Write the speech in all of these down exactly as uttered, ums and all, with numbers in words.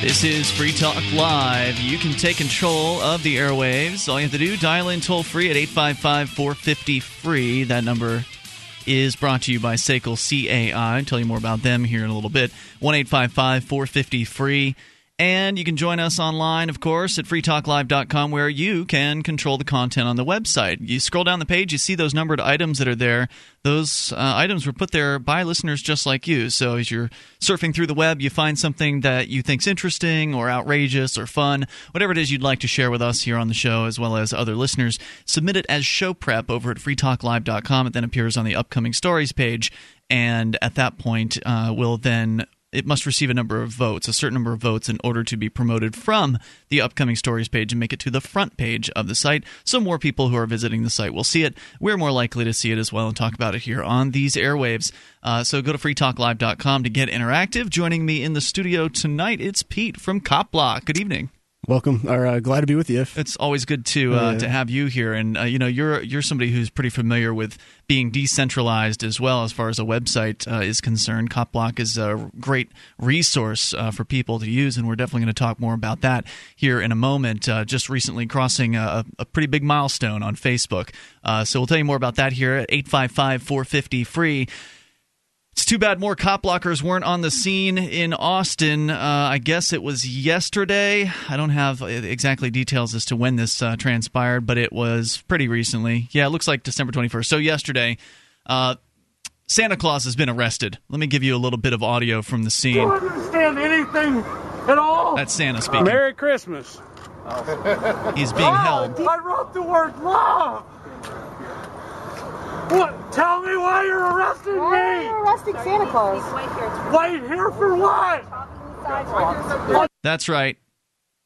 This is Free Talk Live. You can take control of the airwaves. All you have to do, dial in toll-free at eight five five, four five zero, F R E E. That number is brought to you by S A C L C A I. I'll tell you more about them here in a little bit. one eight five five, four five zero, F R E E. And you can join us online, of course, at free talk live dot com, where you can control the content on the website. You scroll down the page, you see those numbered items that are there. Those uh, items were put there by listeners just like you. So as you're surfing through the web, you find something that you think's interesting or outrageous or fun, whatever it is you'd like to share with us here on the show as well as other listeners. Submit it as show prep over at free talk live dot com. It then appears on the upcoming stories page, and at that point uh, we'll then... it must receive a number of votes, a certain number of votes, in order to be promoted from the upcoming stories page and make it to the front page of the site. So more people who are visiting the site will see it. We're more likely to see it as well and talk about it here on these airwaves. Uh, so go to free talk live dot com to get interactive. Joining me in the studio tonight, it's Pete from Cop Block. Good evening. Welcome. Or, uh, glad to be with you. It's always good to uh, yeah. to have you here, and uh, you know you're you're somebody who's pretty familiar with being decentralized as well as far as a website uh, is concerned. Cop Block is a great resource uh, for people to use, and we're definitely going to talk more about that here in a moment. Uh, just recently crossing a, a pretty big milestone on Facebook, uh, so we'll tell you more about that here at eight five five, four five zero, F R E E. It's too bad more cop blockers weren't on the scene in Austin. Uh, I guess it was yesterday. I don't have exactly details as to when this uh, transpired, but it was pretty recently. Yeah, it looks like December twenty-first. So yesterday, uh, Santa Claus has been arrested. Let me give you a little bit of audio from the scene. Do you understand anything at all? That's Santa speaking. Merry Christmas. Oh. He's being love. held. I wrote the word love. What? Tell me why you're arresting me! Why are you arresting Santa Claus? Wait here for what? That's right.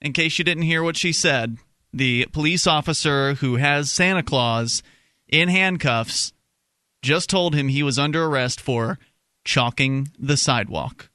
In case you didn't hear what she said, the police officer who has Santa Claus in handcuffs just told him he was under arrest for chalking the sidewalk.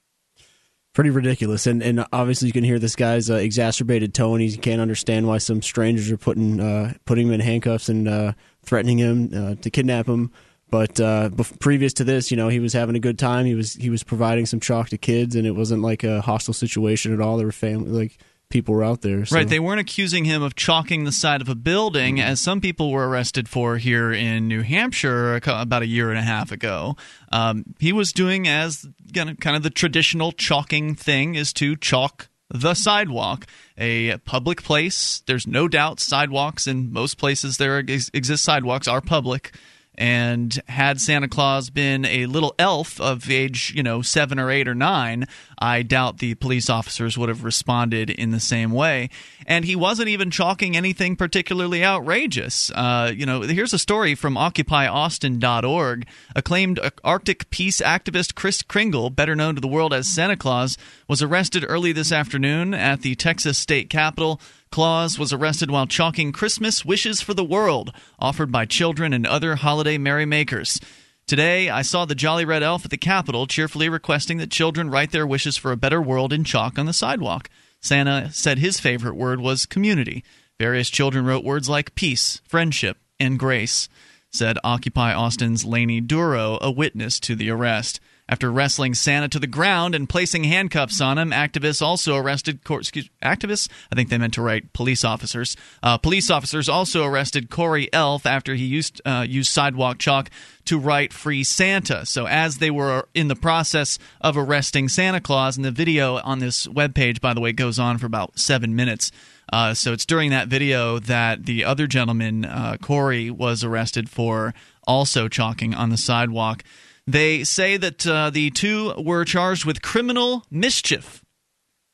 Pretty ridiculous, and and obviously you can hear this guy's uh, exacerbated tone. He can't understand why some strangers are putting uh, putting him in handcuffs and uh, threatening him uh, to kidnap him. But uh, bef- previous to this, you know, he was having a good time. He was he was providing some chalk to kids, and it wasn't like a hostile situation at all. There were family like people were out there, so. Right? They weren't accusing him of chalking the side of a building, mm-hmm. as some people were arrested for here in New Hampshire about a year and a half ago. Um, he was doing as kind of the traditional chalking thing is to chalk the sidewalk, a public place. There's no doubt sidewalks in most places there exist. Sidewalks are public. And had Santa Claus been a little elf of age, you know, seven or eight or nine, I doubt the police officers would have responded in the same way. And he wasn't even chalking anything particularly outrageous. Uh, you know, here's a story from Occupy Austin dot org. Acclaimed Arctic peace activist Chris Kringle, better known to the world as Santa Claus, was arrested early this afternoon at the Texas state capitol. Claus was arrested while chalking Christmas wishes for the world offered by children and other holiday merrymakers. Today, I saw the Jolly Red Elf at the Capitol cheerfully requesting that children write their wishes for a better world in chalk on the sidewalk. Santa said his favorite word was community. Various children wrote words like peace, friendship, and grace, said Occupy Austin's Lainey Duro, a witness to the arrest. After wrestling Santa to the ground and placing handcuffs on him, activists also arrested – excuse activists? I think they meant to write police officers. Uh, police officers also arrested Corey Elf after he used uh, used sidewalk chalk to write Free Santa. So as they were in the process of arresting Santa Claus, and the video on this webpage, by the way, goes on for about seven minutes. Uh, so it's during that video that the other gentleman, uh, Corey, was arrested for also chalking on the sidewalk. They say that uh, the two were charged with criminal mischief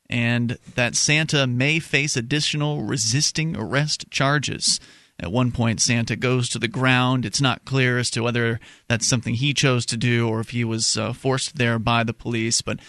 and that Santa may face additional resisting arrest charges. At one point, Santa goes to the ground. It's not clear as to whether that's something he chose to do or if he was uh, forced there by the police. But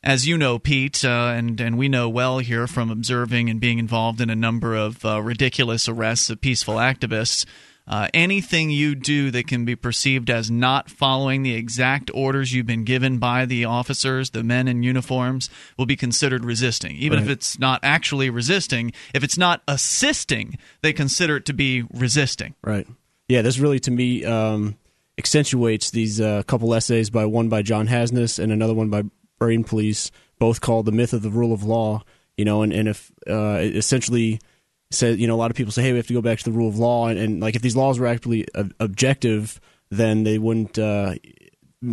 as you know, Pete, uh, and, and we know well here from observing and being involved in a number of uh, ridiculous arrests of peaceful activists, Uh, anything you do that can be perceived as not following the exact orders you've been given by the officers, the men in uniforms, will be considered resisting. Even right. if it's not actually resisting, if it's not assisting, they consider it to be resisting. Right. Yeah, this really, to me, um, accentuates these uh, couple essays, by one by John Hasness and another one by Brain Police, both called The Myth of the Rule of Law, you know, and, and if uh, essentially says, you know, a lot of people say, hey, we have to go back to the rule of law. And, and like, if these laws were actually ob- objective, then they wouldn't uh,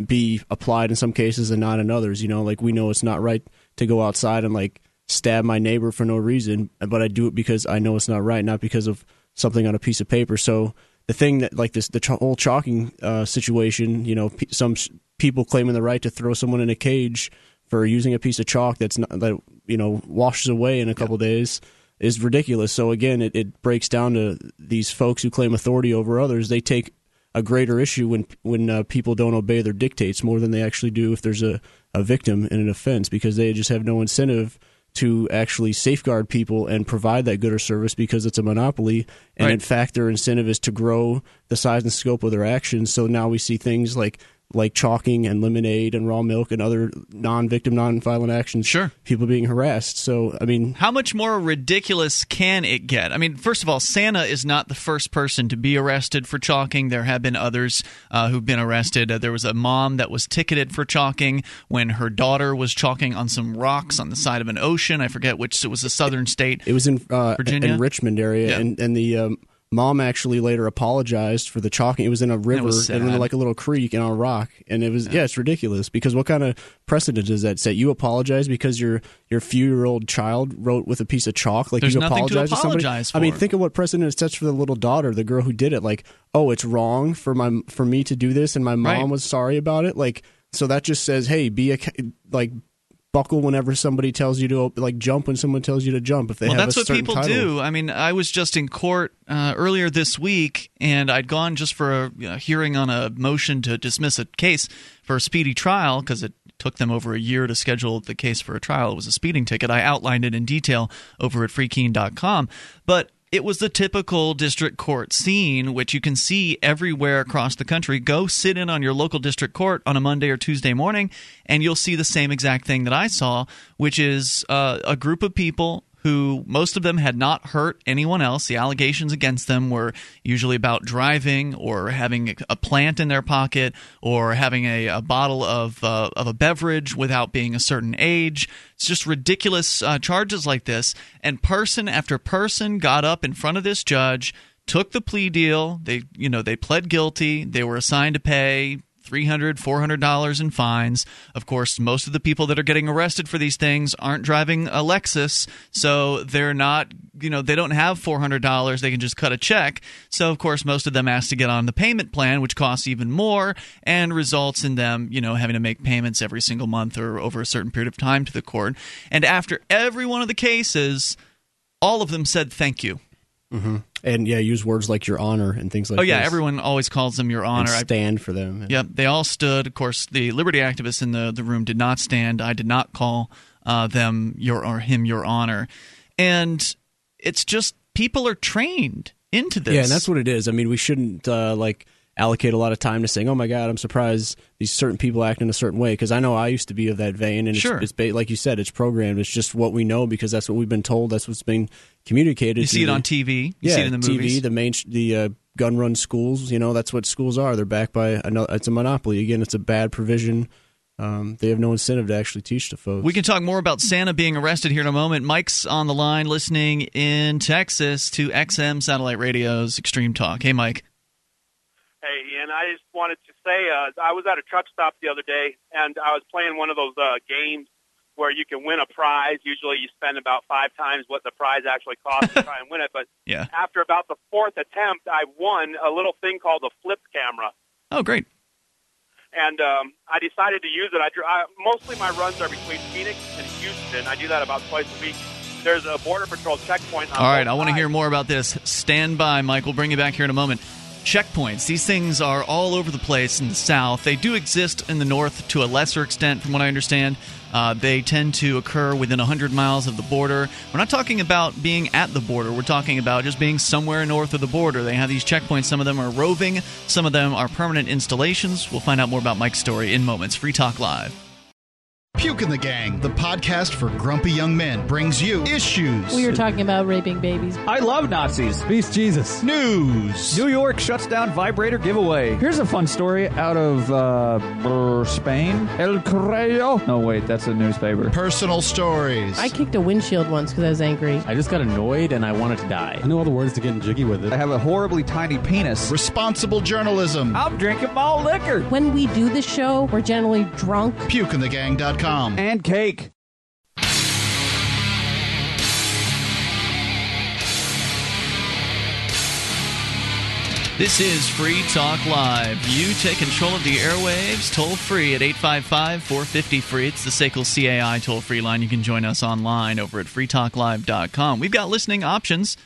be applied in some cases and not in others. You know, like, we know it's not right to go outside and like stab my neighbor for no reason, but I do it because I know it's not right, not because of something on a piece of paper. So the thing that, like, this, the ch- whole chalking uh, situation, you know, p- some sh- people claiming the right to throw someone in a cage for using a piece of chalk that's not, that, you know, washes away in a couple yeah. days is ridiculous. So again, it, it breaks down to these folks who claim authority over others. They take a greater issue when when uh, people don't obey their dictates more than they actually do if there's a, a victim in an offense, because they just have no incentive to actually safeguard people and provide that good or service, because it's a monopoly. And right. in fact, their incentive is to grow the size and scope of their actions. So now we see things like like chalking and lemonade and raw milk and other non-victim, non-violent actions. Sure. People being harassed. So, I mean... how much more ridiculous can it get? I mean, first of all, Santa is not the first person to be arrested for chalking. There have been others uh, who've been arrested. Uh, there was a mom that was ticketed for chalking when her daughter was chalking on some rocks on the side of an ocean. I forget which. It was a southern state. It was in uh, Virginia, in Richmond area. Yeah. And, and the... Um, Mom actually later apologized for the chalking. It was in a river, and in like a little creek, and on a rock. And it was, yeah. yeah, it's ridiculous, because what kind of precedent is that? Set you apologize because your your few year old child wrote with a piece of chalk. Like, there's you apologize to, to somebody. For. I mean, think of what precedent it sets for the little daughter, the girl who did it. Like, oh, it's wrong for my for me to do this, and my mom right. was sorry about it. Like, so that just says, hey, be a like. Buckle whenever somebody tells you to, like, jump when someone tells you to jump. If they well, have a certain title. Well, that's what people do. I mean, I was just in court uh, earlier this week, and I'd gone just for a you know, hearing on a motion to dismiss a case for a speedy trial, because it took them over a year to schedule the case for a trial. It was a speeding ticket. I outlined it in detail over at free keen dot com. But it was the typical district court scene, which you can see everywhere across the country. Go sit in on your local district court on a Monday or Tuesday morning, and you'll see the same exact thing that I saw, which is uh, a group of people who, most of them, had not hurt anyone else. The allegations against them were usually about driving, or having a plant in their pocket, or having a, a bottle of uh, of a beverage without being a certain age. It's just ridiculous uh, charges like this. And person after person got up in front of this judge, took the plea deal. They, you know, they pled guilty. They were assigned to pay three hundred dollars, four hundred dollars in fines. Of course, most of the people that are getting arrested for these things aren't driving a Lexus, so they're not, you know, they don't have four hundred dollars. They can just cut a check. So, of course, most of them ask to get on the payment plan, which costs even more and results in them, you know, having to make payments every single month or over a certain period of time to the court. And after every one of the cases, all of them said thank you. Mm-hmm. And yeah, use words like your honor and things like that. Oh yeah, this. Everyone always calls them your honor. And stand I, for them. Yep, they all stood. Of course, the liberty activists in the, the room did not stand. I did not call uh, them your or him your honor. And it's just, people are trained into this. Yeah, and that's what it is. I mean, we shouldn't uh, like allocate a lot of time to saying, oh my God, I'm surprised these certain people act in a certain way, because I know I used to be of that vein. And sure. it's, it's like you said, it's programmed. It's just what we know, because that's what we've been told. That's what's been communicated. You see it the, on T V. You yeah, see it in the movies. T V, the main, the uh, gun-run schools. You know, that's what schools are. They're backed by another. It's a monopoly. Again, it's a bad provision. Um, they have no incentive to actually teach to folks. We can talk more about Santa being arrested here in a moment. Mike's on the line, listening in Texas to X M Satellite Radio's Extreme Talk. Hey, Mike. Hey, Ian. I just wanted to say uh, I was at a truck stop the other day, and I was playing one of those uh, games where you can win a prize. Usually you spend about five times what the prize actually costs to try and win it. But yeah. after about the fourth attempt, I won a little thing called a flip camera. Oh, great. And um, I decided to use it. I, drew, I mostly my runs are between Phoenix and Houston. I do that about twice a week. There's a Border Patrol checkpoint. All right, I want to hear more about this. Stand by, Mike. We'll bring you back here in a moment. Checkpoints. These things are all over the place in the South. They do exist in the North to a lesser extent, from what I understand. Uh, they tend to occur within one hundred miles of the border. We're not talking about being at the border. We're talking about just being somewhere north of the border. They have these checkpoints. Some of them are roving. Some of them are permanent installations. We'll find out more about Mike's story in moments. Free Talk Live. Puke in the Gang, the podcast for grumpy young men, brings you issues. We were talking about raping babies. I love Nazis. Beast Jesus. News. New York shuts down vibrator giveaway. Here's a fun story out of uh, Spain. El Correo. No, wait, that's a newspaper. Personal stories. I kicked a windshield once because I was angry. I just got annoyed and I wanted to die. I know all the words to getting jiggy with it. I have a horribly tiny penis. Responsible journalism. I'm drinking malt liquor. When we do the show, we're generally drunk. puke in the gang dot com. And cake. This is Free Talk Live. You take control of the airwaves toll-free at eight five five, four five zero, free. It's the S A C L C A I toll-free line. You can join us online over at free talk live dot com. We've got listening options.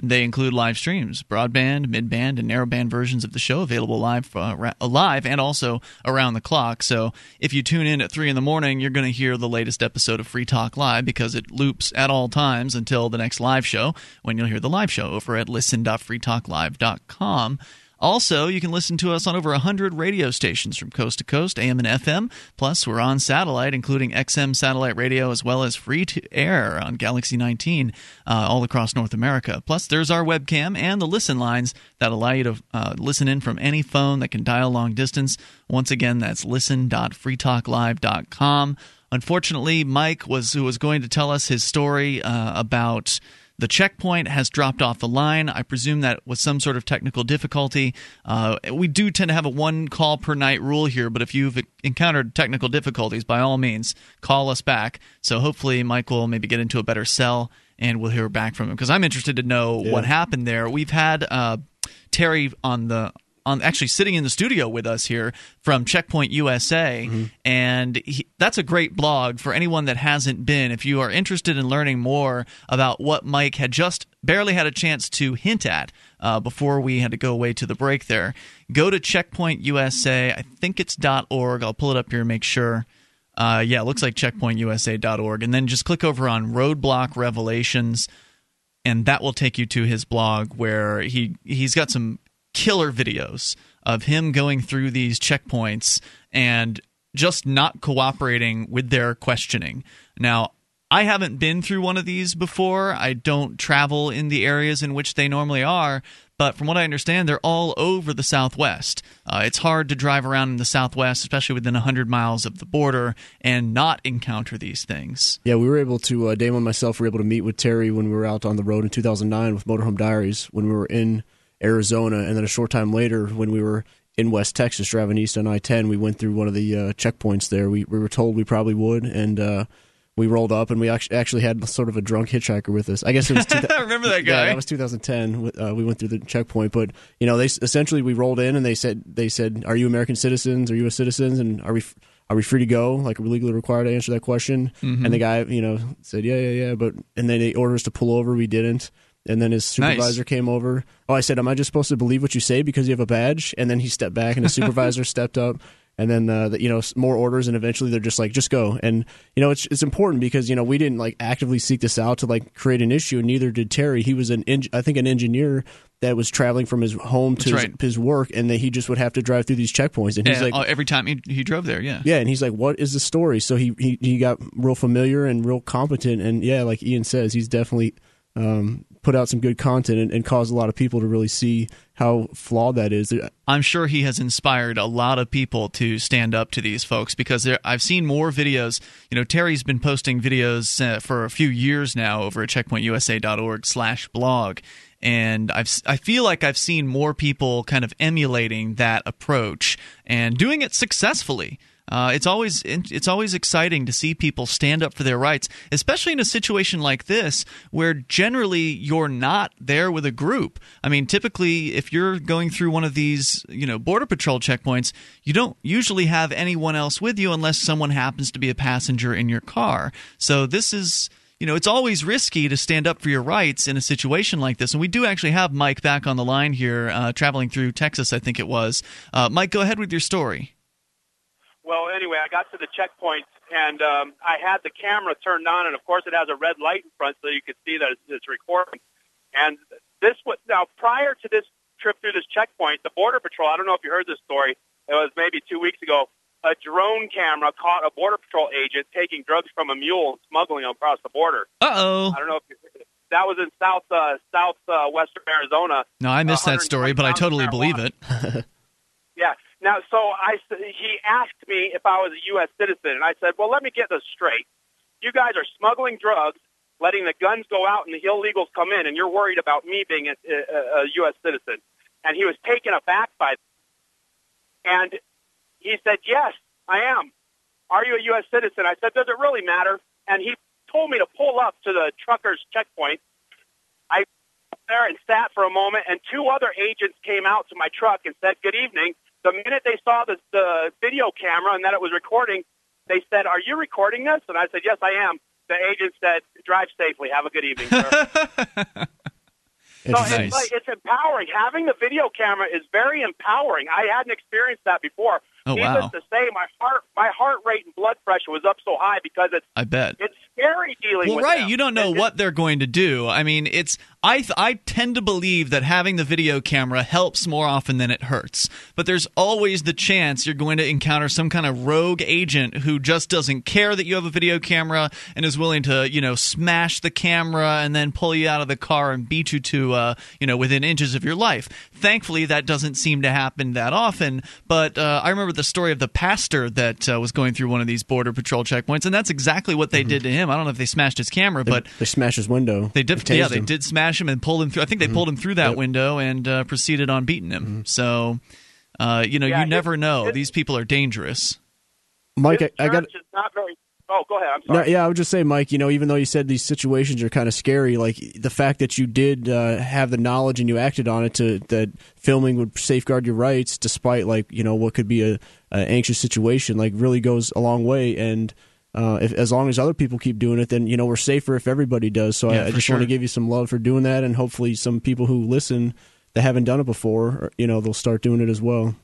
They include live streams, broadband, midband, and narrowband versions of the show available live uh, live, and also around the clock. So if you tune in at three in the morning, you're going to hear the latest episode of Free Talk Live because it loops at all times until the next live show, when you'll hear the live show over at listen dot free talk live dot com. Also, you can listen to us on over one hundred radio stations from coast to coast, A M and F M. Plus, we're on satellite, including X M satellite radio, as well as free to air on Galaxy nineteen uh, all across North America. Plus, there's our webcam and the listen lines that allow you to uh, listen in from any phone that can dial long distance. Once again, that's listen dot free talk live dot com. Unfortunately, Mike, was who was going to tell us his story uh, about... The checkpoint has dropped off the line. I presume that was some sort of technical difficulty. Uh, we do tend to have a one call per night rule here, but if you've encountered technical difficulties, by all means, call us back. So hopefully Mike will maybe get into a better cell and we'll hear back from him because I'm interested to know yeah. what happened there. We've had uh, Terry on the on actually sitting in the studio with us here from Checkpoint U S A, mm-hmm. and he, that's a great blog for anyone that hasn't been. If you are interested in learning more about what Mike had just barely had a chance to hint at uh, before we had to go away to the break there, go to Checkpoint U S A. I think it's .org. I'll pull it up here and make sure. Uh, yeah, it looks like Checkpoint U S A dot org. And then just click over on Roadblock Revelations, and that will take you to his blog where he, he's got some killer videos of him going through these checkpoints and just not cooperating with their questioning. Now, I haven't been through one of these before. I don't travel in the areas in which they normally are, but from what I understand, they're all over the Southwest. Uh, it's hard to drive around in the Southwest, especially within one hundred miles of the border, and not encounter these things. Yeah, we were able to, uh, Damon and myself were able to meet with Terry when we were out on the road in two thousand nine with Motorhome Diaries when we were in Arizona, and then a short time later when we were in West Texas driving east on I ten, we went through one of the uh, checkpoints there. We, we were told we probably would, and uh, we rolled up, and we actually, actually had sort of a drunk hitchhiker with us. I guess it was... Two- I remember that guy. Yeah, that was two thousand ten. Uh, we went through the checkpoint, but you know, they essentially we rolled in, and they said, they said, "Are you American citizens? Are you U S citizens? And are we are we free to go? Like, are we legally required to answer that question?" Mm-hmm. And the guy, you know, said, "Yeah, yeah, yeah," but and then they ordered us to pull over. We didn't. And then his supervisor nice. came over. Oh, I said, "Am I just supposed to believe what you say because you have a badge?" And then he stepped back, and his supervisor stepped up, and then uh, the, you know, more orders, and eventually they're just like, "Just go." And you know, it's it's important because you know we didn't like actively seek this out to like create an issue, and neither did Terry. He was an en- I think an engineer that was traveling from his home to his, right. his work, and that he just would have to drive through these checkpoints. And he's yeah, like, every time he, he drove there, yeah, yeah. And he's like, "What is the story?" So he, he he got real familiar and real competent, and yeah, like Ian says, he's definitely. Um, put out some good content and, and cause a lot of people to really see how flawed that is. I'm sure he has inspired a lot of people to stand up to these folks because there, I've seen more videos. You know, Terry's been posting videos uh, for a few years now over at checkpoint U S A dot org slash blog. And I've, I feel like I've seen more people kind of emulating that approach and doing it successfully. Uh, it's always it's always exciting to see people stand up for their rights, especially in a situation like this where generally you're not there with a group. I mean, typically if you're going through one of these, you know, border patrol checkpoints, you don't usually have anyone else with you unless someone happens to be a passenger in your car. So this is, you know, it's always risky to stand up for your rights in a situation like this. And we do actually have Mike back on the line here, uh, traveling through Texas, I think it was. Uh, Mike, go ahead with your story. Well, anyway, I got to the checkpoint, and um, I had the camera turned on, and of course it has a red light in front so you can see that it's, it's recording. And this was, now prior to this trip through this checkpoint, the Border Patrol, I don't know if you heard this story, it was maybe two weeks ago, a drone camera caught a Border Patrol agent taking drugs from a mule and smuggling them across the border. Uh-oh. I don't know if you, that was in south uh, south uh, western Arizona. No, I missed that story, but I totally believe it. Yeah. Now, so I, he asked me if I was a U S citizen, and I said, well, let me get this straight. You guys are smuggling drugs, letting the guns go out and the illegals come in, and you're worried about me being a, a, a U S citizen. And he was taken aback by that. And he said, yes, I am. Are you a U S citizen? I said, does it really matter? And he told me to pull up to the trucker's checkpoint. I sat there and sat for a moment, and two other agents came out to my truck and said, good evening. The minute they saw the, the video camera and that it was recording, they said, are you recording this? And I said, yes, I am. The agent said, drive safely. Have a good evening, sir. So it's, nice. It's, like, it's empowering. Having the video camera is very empowering. I hadn't experienced that before. Oh, needless wow. to say, my heart, my heart rate and blood pressure was up so high because it's. I bet it's scary dealing. Well, with right, them. You don't know it's, what they're going to do. I mean, it's. I I tend to believe that having the video camera helps more often than it hurts. But there's always the chance you're going to encounter some kind of rogue agent who just doesn't care that you have a video camera and is willing to, you know, smash the camera and then pull you out of the car and beat you to, uh, you know, within inches of your life. Thankfully, that doesn't seem to happen that often. But uh, I remember the story of the pastor that uh, was going through one of these Border Patrol checkpoints, and that's exactly what they mm-hmm. did to him. I don't know if they smashed his camera, they, but they smashed his window. They did, they yeah, they him. did smash him and pulled him through. I think they mm-hmm. pulled him through that yep. window and uh, proceeded on beating him. Mm-hmm. So, uh, you know, yeah, you his, never know. His, These people are dangerous. Mike, I, I got. Is not very, oh, go ahead. I'm sorry. No, yeah, I would just say, Mike. You know, even though you said these situations are kind of scary, like the fact that you did uh, have the knowledge and you acted on it to that. Filming would safeguard your rights despite, like, you know, what could be a, a anxious situation, like, really goes a long way. And uh, if, as long as other people keep doing it, then, you know, we're safer if everybody does. So yeah, I, I just sure. want to give you some love for doing that. And hopefully some people who listen that haven't done it before, you know, they'll start doing it as well.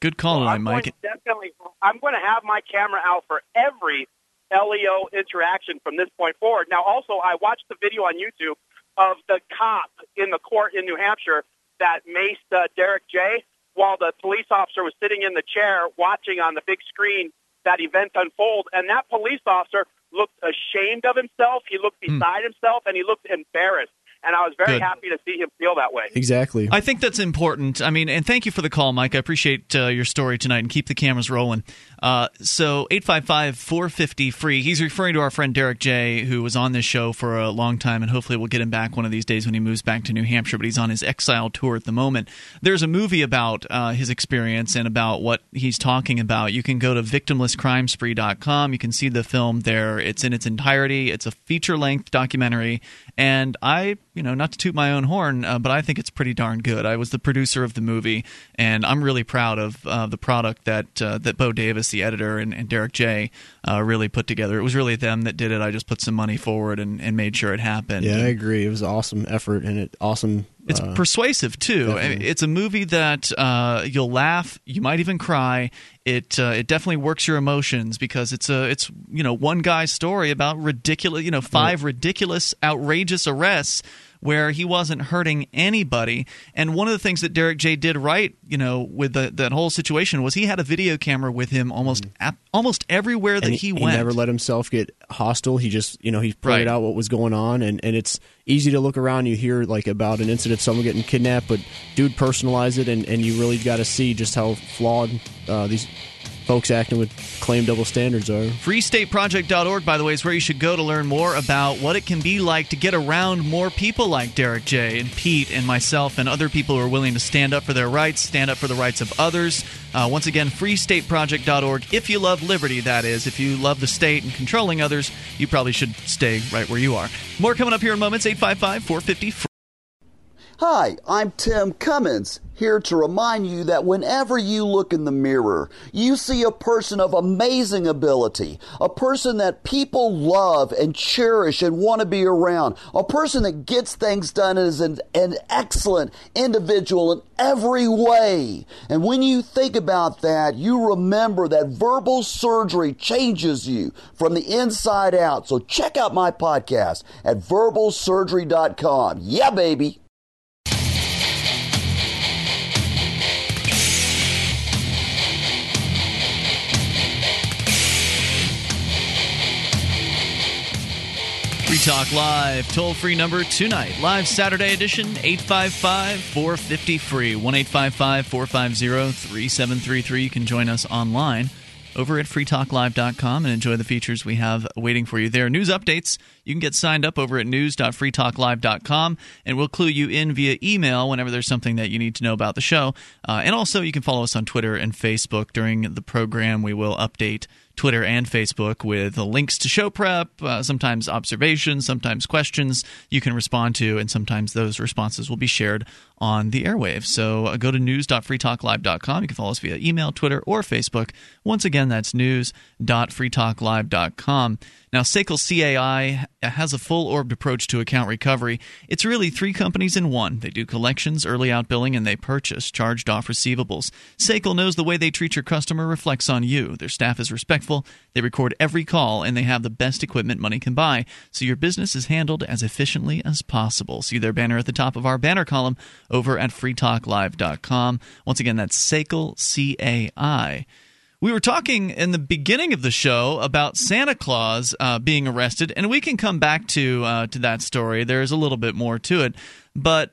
Good call, well, I'm Mike. Going to definitely, I'm going to have my camera out for every L E O interaction from this point forward. Now, also, I watched the video on YouTube of the cop in the court in New Hampshire that maced uh, Derek J while the police officer was sitting in the chair watching on the big screen that event unfold. And that police officer looked ashamed of himself. He looked beside mm. himself, and he looked embarrassed. And I was very Good. happy to see him feel that way. Exactly. I think that's important. I mean, and thank you for the call, Mike. I appreciate uh, your story tonight, and keep the cameras rolling. Uh, so eight five five, four five zero, F R E E. He's referring to our friend Derek J, who was on this show for a long time, and hopefully we'll get him back one of these days when he moves back to New Hampshire, but he's on his exile tour at the moment. There's a movie about uh, his experience and about what he's talking about. You can go to victimless crime spree dot com. You can see the film there. It's in its entirety. It's a feature-length documentary, and I... you know, not to toot my own horn, uh, but I think it's pretty darn good. I was the producer of the movie, and I'm really proud of uh, the product that uh, that Bo Davis, the editor, and, and Derek J uh, really put together. It was really them that did it. I just put some money forward and, and made sure it happened. Yeah, I agree. It was an awesome effort, and it awesome. It's uh, persuasive, too. Definitely. It's a movie that uh, you'll laugh, you might even cry. It uh, it definitely works your emotions because it's a it's you know one guy's story about ridiculous you know five yeah. ridiculous outrageous arrests where he wasn't hurting anybody. And one of the things that Derek J did right, you know, with the, that whole situation was he had a video camera with him almost mm. ap- almost everywhere that and he, he went. He never let himself get hostile. He just, you know, he pointed right. out what was going on, and, and it's easy to look around. You hear, like, about an incident, someone getting kidnapped, but dude personalized it, and, and you really got to see just how flawed uh, these folks acting with claim double standards are. free state project dot org, by the way, is where you should go to learn more about what it can be like to get around more people like Derek J and Pete and myself and other people who are willing to stand up for their rights, stand up for the rights of others. Uh, once again, free state project dot org. If you love liberty, that is. If you love the state and controlling others, you probably should stay right where you are. More coming up here in moments, eight five five, four five zero. Hi, I'm Tim Cummins, here to remind you that whenever you look in the mirror, you see a person of amazing ability, a person that people love and cherish and want to be around, a person that gets things done and is an, an excellent individual in every way. And when you think about that, you remember that verbal surgery changes you from the inside out. So check out my podcast at verbal surgery dot com. Yeah, baby. Talk Live. Toll-free number tonight. Live Saturday edition, eight five five, four five zero, free, one eight five five, four five zero, three seven three three. You can join us online over at free talk live dot com and enjoy the features we have waiting for you there. News updates, you can get signed up over at news dot free talk live dot com, and we'll clue you in via email whenever there's something that you need to know about the show. Uh, and also, you can follow us on Twitter and Facebook. During the program, we will update Twitter and Facebook with the links to show prep, uh, sometimes observations, sometimes questions you can respond to, and sometimes those responses will be shared on the airwaves. So uh, go to news dot free talk live dot com. You can follow us via email, Twitter, or Facebook. Once again, that's news dot free talk live dot com. Now, S A C L C A I has a full-orbed approach to account recovery. It's really three companies in one. They do collections, early outbilling, and they purchase charged-off receivables. S A C L knows the way they treat your customer reflects on you. Their staff is respectful, they record every call, and they have the best equipment money can buy, so your business is handled as efficiently as possible. See their banner at the top of our banner column over at free talk live dot com. Once again, that's S A C L C A I. We were talking in the beginning of the show about Santa Claus uh, being arrested, and we can come back to uh, to that story. There is a little bit more to it, but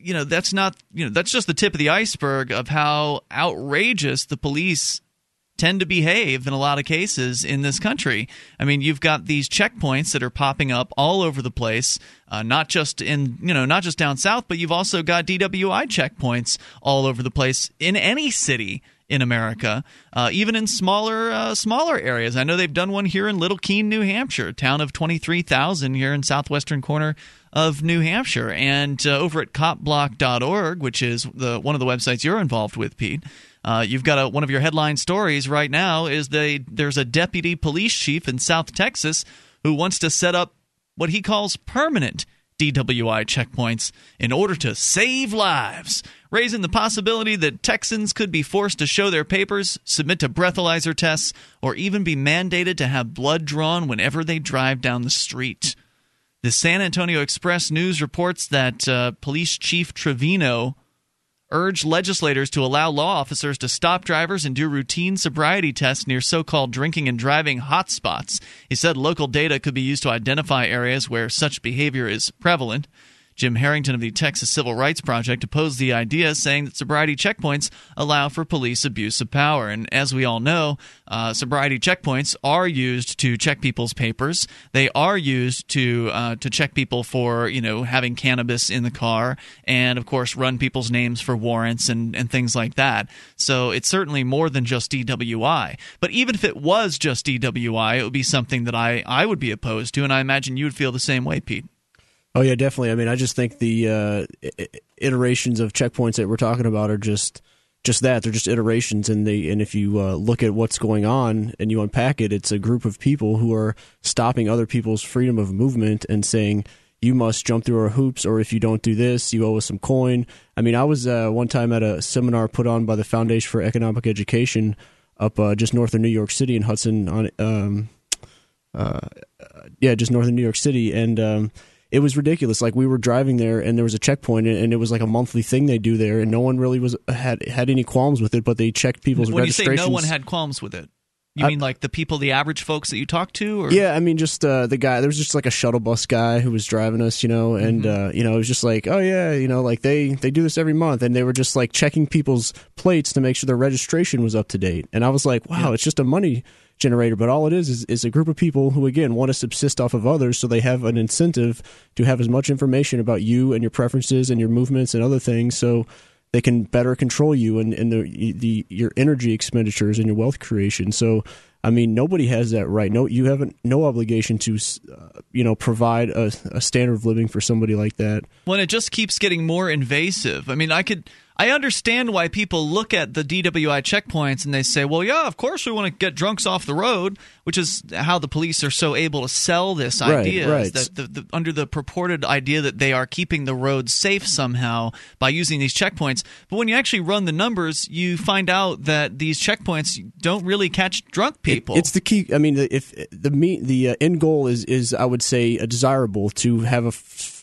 you know that's not you know that's just the tip of the iceberg of how outrageous the police tend to behave in a lot of cases in this country. I mean, you've got these checkpoints that are popping up all over the place, uh, not just in you know not just down south, but you've also got D W I checkpoints all over the place in any city in America, uh, even in smaller uh, smaller areas. I know they've done one here in Little Keene, New Hampshire, a town of twenty-three thousand here in southwestern corner of New Hampshire. And uh, over at cop block dot org, which is the one of the websites you're involved with, Pete, Uh, you've got a, one of your headline stories right now is they, there's a deputy police chief in South Texas who wants to set up what he calls permanent D W I checkpoints in order to save lives, raising the possibility that Texans could be forced to show their papers, submit to breathalyzer tests, or even be mandated to have blood drawn whenever they drive down the street. The San Antonio Express News reports that uh, Police Chief Trevino urge legislators to allow law officers to stop drivers and do routine sobriety tests near so-called drinking and driving hotspots. He said local data could be used to identify areas where such behavior is prevalent. Jim Harrington of the Texas Civil Rights Project opposed the idea, saying that sobriety checkpoints allow for police abuse of power. And as we all know, uh, sobriety checkpoints are used to check people's papers. They are used to uh, to check people for, you know, having cannabis in the car, and of course run people's names for warrants and, and things like that. So it's certainly more than just D W I. But even if it was just D W I, it would be something that I, I would be opposed to, and I imagine you would feel the same way, Pete. Oh, yeah, definitely. I mean, I just think the uh, iterations of checkpoints that we're talking about are just just that. They're just iterations. And they, and if you uh, look at what's going on and you unpack it, it's a group of people who are stopping other people's freedom of movement and saying, you must jump through our hoops, or if you don't do this, you owe us some coin. I mean, I was uh, one time at a seminar put on by the Foundation for Economic Education up uh, just north of New York City in Hudson. on um, uh, Yeah, just north of New York City. And um it was ridiculous. Like, we were driving there and there was a checkpoint, and it was like a monthly thing they do there, and no one really was had had any qualms with it, but they checked people's when registrations. When you say no one had qualms with it, you I, mean like the people, the average folks that you talk to? Or? Yeah, I mean just uh, the guy. There was just like a shuttle bus guy who was driving us, you know, and, mm-hmm. uh, you know, it was just like, oh, yeah, you know, like they, they do this every month, and they were just like checking people's plates to make sure their registration was up to date. And I was like, wow, yeah. It's just a money generator, but all it is, is is a group of people who, again, want to subsist off of others, so they have an incentive to have as much information about you and your preferences and your movements and other things, so they can better control you and, and the, the your energy expenditures and your wealth creation. So, I mean, nobody has that right. No, you have no obligation to, uh, you know, provide a, a standard of living for somebody like that. Well, it just keeps getting more invasive. I mean, I could, I understand why people look at the D W I checkpoints and they say, well, yeah, of course we want to get drunks off the road, which is how the police are so able to sell this idea, right, right. That the, the, under the purported idea that they are keeping the road safe somehow by using these checkpoints. But when you actually run the numbers, you find out that these checkpoints don't really catch drunk people. People. It's the key. I mean, if the the end goal is, is I would say, desirable to have a,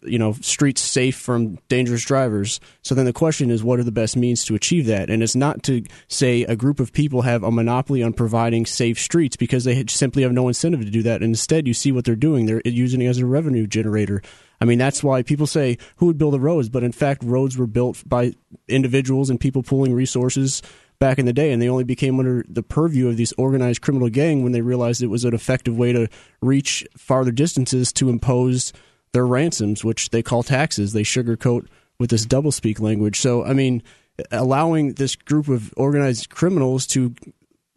you know, streets safe from dangerous drivers. So then the question is, what are the best means to achieve that? And it's not to say a group of people have a monopoly on providing safe streets, because they simply have no incentive to do that. And instead, you see what they're doing. They're using it as a revenue generator. I mean, that's why people say, who would build the roads? But in fact, roads were built by individuals and people pooling resources back in the day, and they only became under the purview of these organized criminal gang when they realized it was an effective way to reach farther distances to impose their ransoms, which they call taxes. They sugarcoat with this doublespeak language. So, I mean, allowing this group of organized criminals to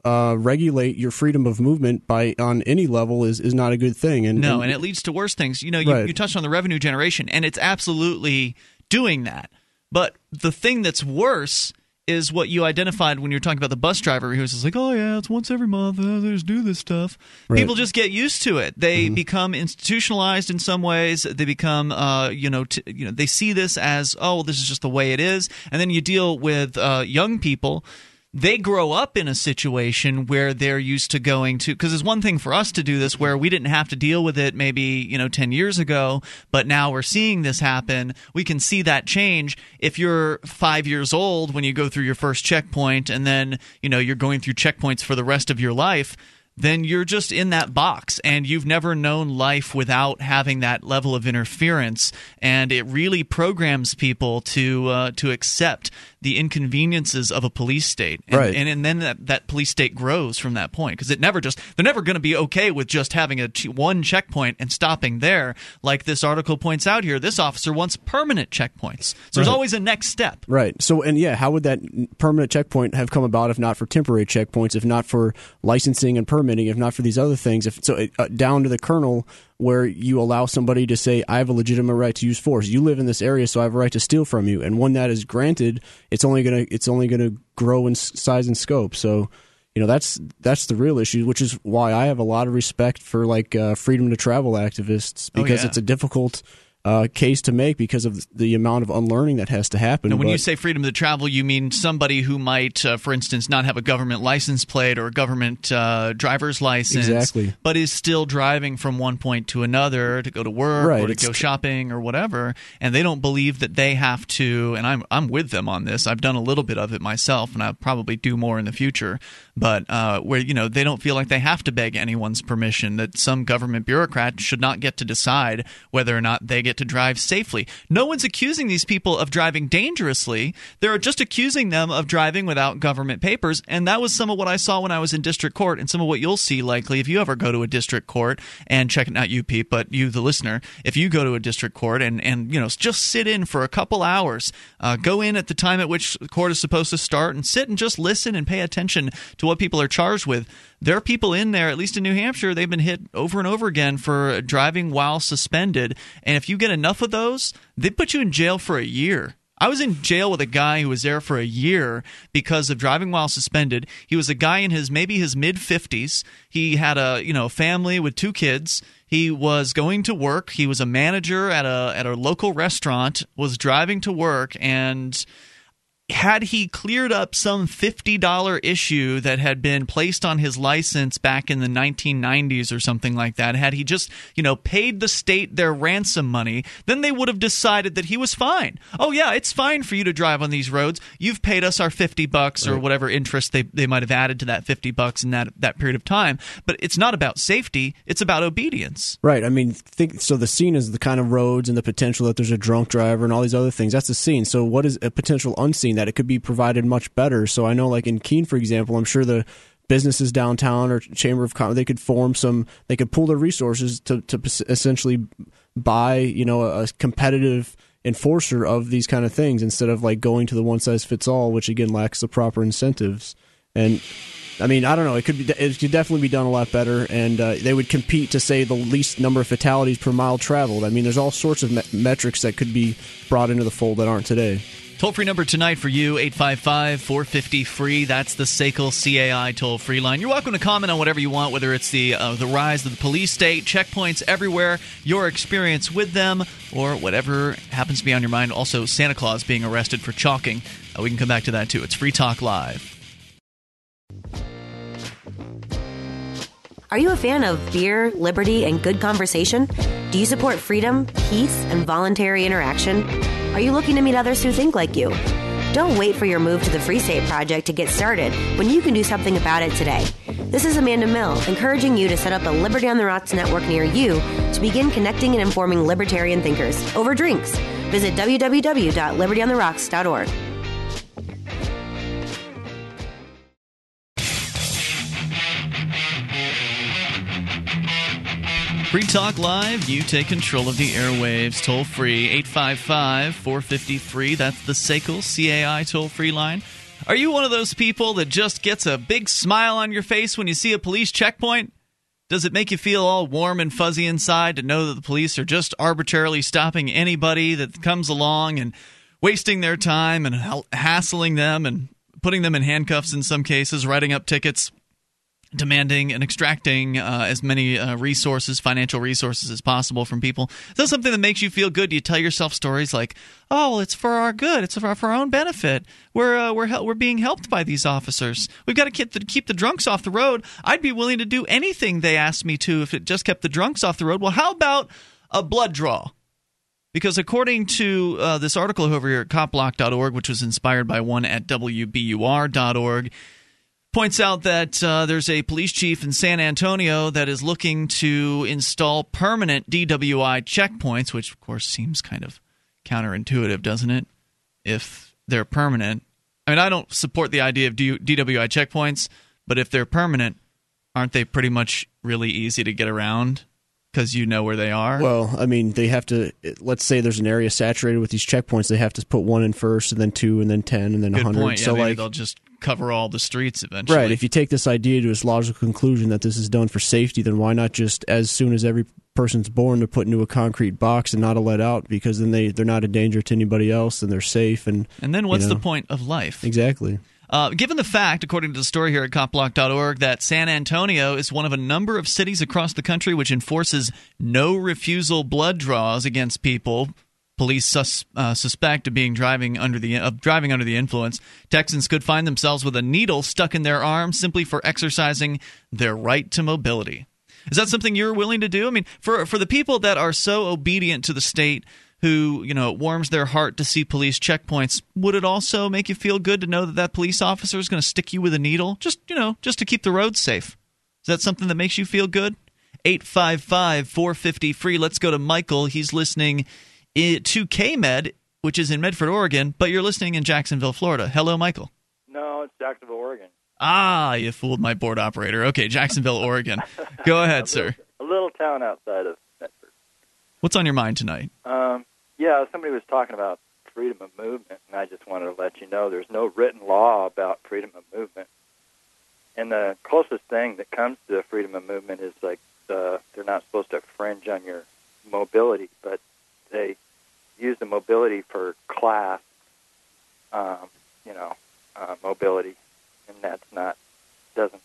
uh, regulate your freedom of movement by on any level is, is not a good thing. And, no, and, and it leads to worse things. You know, you, right. you touched on the revenue generation, and it's absolutely doing that. But the thing that's worse is what you identified when you were talking about the bus driver who was just like, oh, yeah, it's once every month. Oh, they just do this stuff. Right. People just get used to it. They mm-hmm. become institutionalized in some ways. They become, uh, you know, t- you know, they see this as, oh, well, this is just the way it is. And then you deal with uh, young people. They grow up in a situation where they're used to going to – because it's one thing for us to do this where we didn't have to deal with it maybe, you know, ten years ago, but now we're seeing this happen. We can see that change. If you're five years old when you go through your first checkpoint and then, you know, you're going through checkpoints for the rest of your life, then you're just in that box and you've never known life without having that level of interference. And it really programs people to uh, to accept – the inconveniences of a police state, and, right. and, and then that, that police state grows from that point, because it never just they're never going to be okay with just having a one checkpoint and stopping there. Like this article points out here, this officer wants permanent checkpoints, so right. there's always a next step. Right. So and yeah, how would that permanent checkpoint have come about if not for temporary checkpoints, if not for licensing and permitting, if not for these other things? If so, uh, down to the kernel, where you allow somebody to say, I have a legitimate right to use force. You live in this area, so I have a right to steal from you. And when that is granted, it's only gonna it's only gonna grow in size and scope. So, you know, that's that's the real issue, which is why I have a lot of respect for like uh, freedom to travel activists, because oh, yeah. it's a difficult Uh, case to make because of the amount of unlearning that has to happen. Now, when but, you say freedom to travel, you mean somebody who might, uh, for instance, not have a government license plate or a government uh, driver's license, exactly. but is still driving from one point to another to go to work right. or to it's, go shopping or whatever, and they don't believe that they have to, and I'm, I'm with them on this. I've done a little bit of it myself, and I'll probably do more in the future, but uh, where you know they don't feel like they have to beg anyone's permission, that some government bureaucrat should not get to decide whether or not they get to drive safely. No one's accusing these people of driving dangerously. They're just accusing them of driving without government papers. And that was some of what I saw when I was in district court, and some of what you'll see likely if you ever go to a district court and check it, not you, Pete, but you, the listener, if you go to a district court and, and you know, just sit in for a couple hours, uh, go in at the time at which the court is supposed to start and sit and just listen and pay attention to what people are charged with. There are people in there, at least in New Hampshire, they've been hit over and over again for driving while suspended. And if you get enough of those, they put you in jail for a year. I was in jail with a guy who was there for a year because of driving while suspended. He was a guy in his maybe his mid fifties. He had a you know family with two kids. He was going to work. He was a manager at a at a local restaurant, was driving to work, and had he cleared up some fifty dollar issue that had been placed on his license back in the nineteen nineties or something like that, had he just, you know, paid the state their ransom money, then they would have decided that he was fine. Oh, yeah, it's fine for you to drive on these roads. You've paid us our fifty bucks or whatever interest they, they might have added to that fifty bucks in that, that period of time. But it's not about safety. It's about obedience. Right. I mean, think so the scene is the kind of roads and the potential that there's a drunk driver and all these other things. That's the scene. So what is a potential unseen? That it could be provided much better. So I know like in Keene, for example, I'm sure the businesses downtown or Chamber of Commerce, they could form some, they could pool their resources to, to essentially buy, you know, a competitive enforcer of these kind of things instead of like going to the one size fits all, which again lacks the proper incentives. And I mean, I don't know, it could be, it could definitely be done a lot better. And uh, they would compete to say the least number of fatalities per mile traveled. I mean, there's all sorts of me- metrics that could be brought into the fold that aren't today. Toll-free number tonight for you, eight five five, four five zero, F R E E. That's the S A C L C A I toll-free line. You're welcome to comment on whatever you want, whether it's the uh, the rise of the police state, checkpoints everywhere, your experience with them, or whatever happens to be on your mind. Also, Santa Claus being arrested for chalking. Uh, we can come back to that, too. It's Free Talk Live. Are you a fan of beer, liberty, and good conversation? Do you support freedom, peace, and voluntary interaction? Are you looking to meet others who think like you? Don't wait for your move to the Free State Project to get started when you can do something about it today. This is Amanda Mill, encouraging you to set up a Liberty on the Rocks network near you to begin connecting and informing libertarian thinkers over drinks. Visit w w w dot liberty on the rocks dot org. Free Talk Live, you take control of the airwaves. Toll free, eight five five, four five zero, F R E E. That's the S A C L C A I toll-free line. Are you one of those people that just gets a big smile on your face when you see a police checkpoint? Does it make you feel all warm and fuzzy inside to know that the police are just arbitrarily stopping anybody that comes along and wasting their time and hassling them and putting them in handcuffs in some cases, writing up tickets, demanding and extracting uh, as many uh, resources, financial resources as possible from people? Is that something that makes you feel good? Do you tell yourself stories like, oh, well, it's for our good. It's for our, for our own benefit. We're uh, we're hel- we're being helped by these officers. We've got to keep the, keep the drunks off the road. I'd be willing to do anything they asked me to if it just kept the drunks off the road. Well, how about a blood draw? Because according to uh, this article over here at cop block dot org, which was inspired by one at w b u r dot org, points out that uh, there's a police chief in San Antonio that is looking to install permanent D W I checkpoints, which of course seems kind of counterintuitive, doesn't it? If they're permanent. I mean, I don't support the idea of D W I checkpoints, but if they're permanent, aren't they pretty much really easy to get around? Because you know where they are. Well, I mean, they have to. Let's say there's an area saturated with these checkpoints. They have to put one in first, and then two, and then ten, and then a hundred. Yeah, so maybe like they'll just cover all the streets eventually. Right. If you take this idea to its logical conclusion that this is done for safety, then why not just as soon as every person's born to put into a concrete box and not a let out? Because then they they're not a danger to anybody else, and they're safe. And and then what's you know. the point of life? Exactly. Uh, given the fact, according to the story here at cop block dot org, that San Antonio is one of a number of cities across the country which enforces no refusal blood draws against people police sus- uh, suspect of being driving under the of driving under the influence, Texans could find themselves with a needle stuck in their arm simply for exercising their right to mobility. Is that something you're willing to do? I mean, for for the people that are so obedient to the state, who, you know, it warms their heart to see police checkpoints, would it also make you feel good to know that that police officer is going to stick you with a needle just, you know, just to keep the roads safe? Is that something that makes you feel good? eight five five, four five zero, F R E E. Let's go to Michael. He's listening to K MED, which is in Medford, Oregon, but you're listening in Jacksonville, Florida. Hello, Michael. No, it's Jacksonville, Oregon. Ah, you fooled my board operator. Okay, Jacksonville, Oregon. Go ahead, a little, sir. A little town outside of Medford. What's on your mind tonight? Um, yeah, somebody was talking about freedom of movement, and I just wanted to let you know there's no written law about freedom of movement. And the closest thing that comes to freedom of movement is, like, uh, they're not supposed to infringe on your mobility, but they use the mobility for class, um, you know, uh, mobility, and that's not, doesn't,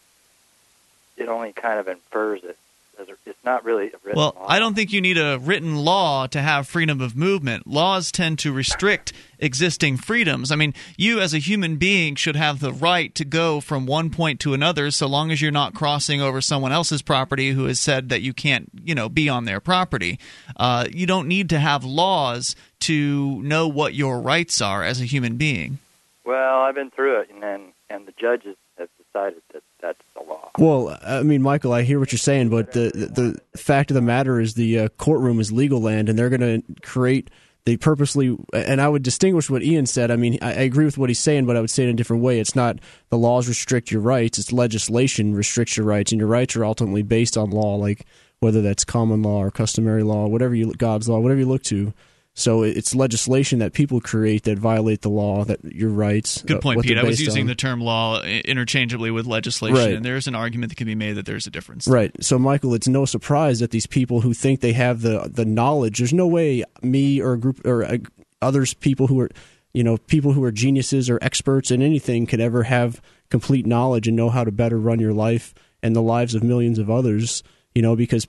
it only kind of infers it. It's not really a written well, law. Well, I don't think you need a written law to have freedom of movement. Laws tend to restrict existing freedoms. I mean, you as a human being should have the right to go from one point to another so long as you're not crossing over someone else's property who has said that you can't, you know, be on their property. Uh, you don't need to have laws to know what your rights are as a human being. Well, I've been through it, and then, and the judges have decided that that's the law. Well, I mean, Michael, I hear what you're saying, but the the, the fact of the matter is the uh, courtroom is legal land, and they're going to create they purposely – and I would distinguish what Ian said. I mean, I, I agree with what he's saying, but I would say it in a different way. It's not the laws restrict your rights. It's legislation restricts your rights, and your rights are ultimately based on law, like whether that's common law or customary law, whatever you God's law, whatever you look to. So it's legislation that people create that violate the law, that your rights. Good point, uh, Pete. I was using on. the term law interchangeably with legislation, right. And there's an argument that can be made that there's a difference. Right. So, Michael, it's no surprise that these people who think they have the, the knowledge, there's no way me or a group or a, others people who are, you know, people who are geniuses or experts in anything could ever have complete knowledge and know how to better run your life and the lives of millions of others, you know, because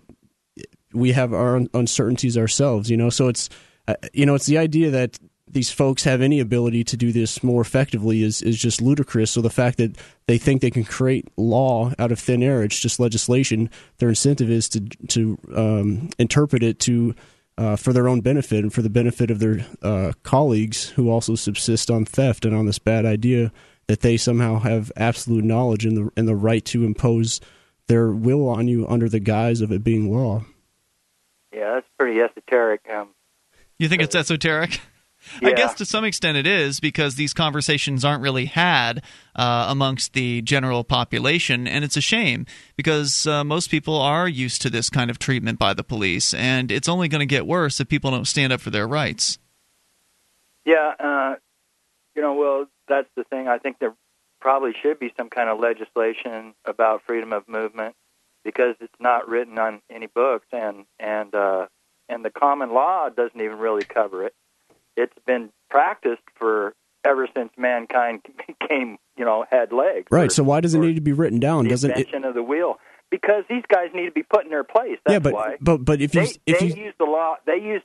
we have our uncertainties ourselves, you know, so it's. Uh, you know, it's the idea that these folks have any ability to do this more effectively is, is just ludicrous. So the fact that they think they can create law out of thin air, it's just legislation. Their incentive is to to um, interpret it to uh, for their own benefit and for the benefit of their uh, colleagues who also subsist on theft and on this bad idea that they somehow have absolute knowledge and the, and the right to impose their will on you under the guise of it being law. Yeah, that's pretty esoteric. Um, you think it's esoteric? Yeah. I guess to some extent it is, because these conversations aren't really had uh, amongst the general population, and it's a shame because uh, most people are used to this kind of treatment by the police, and it's only going to get worse if people don't stand up for their rights. Yeah, uh, you know, well, that's the thing. I think there probably should be some kind of legislation about freedom of movement because it's not written on any books, and and uh, and the common law doesn't even really cover it. It's been practiced for ever since mankind became, you know, had legs. Right. Or, so why does it need to be written down? The doesn't invention it, of the wheel? Because these guys need to be put in their place. That's yeah, but, why. But but if you they, if they you, use the law, they use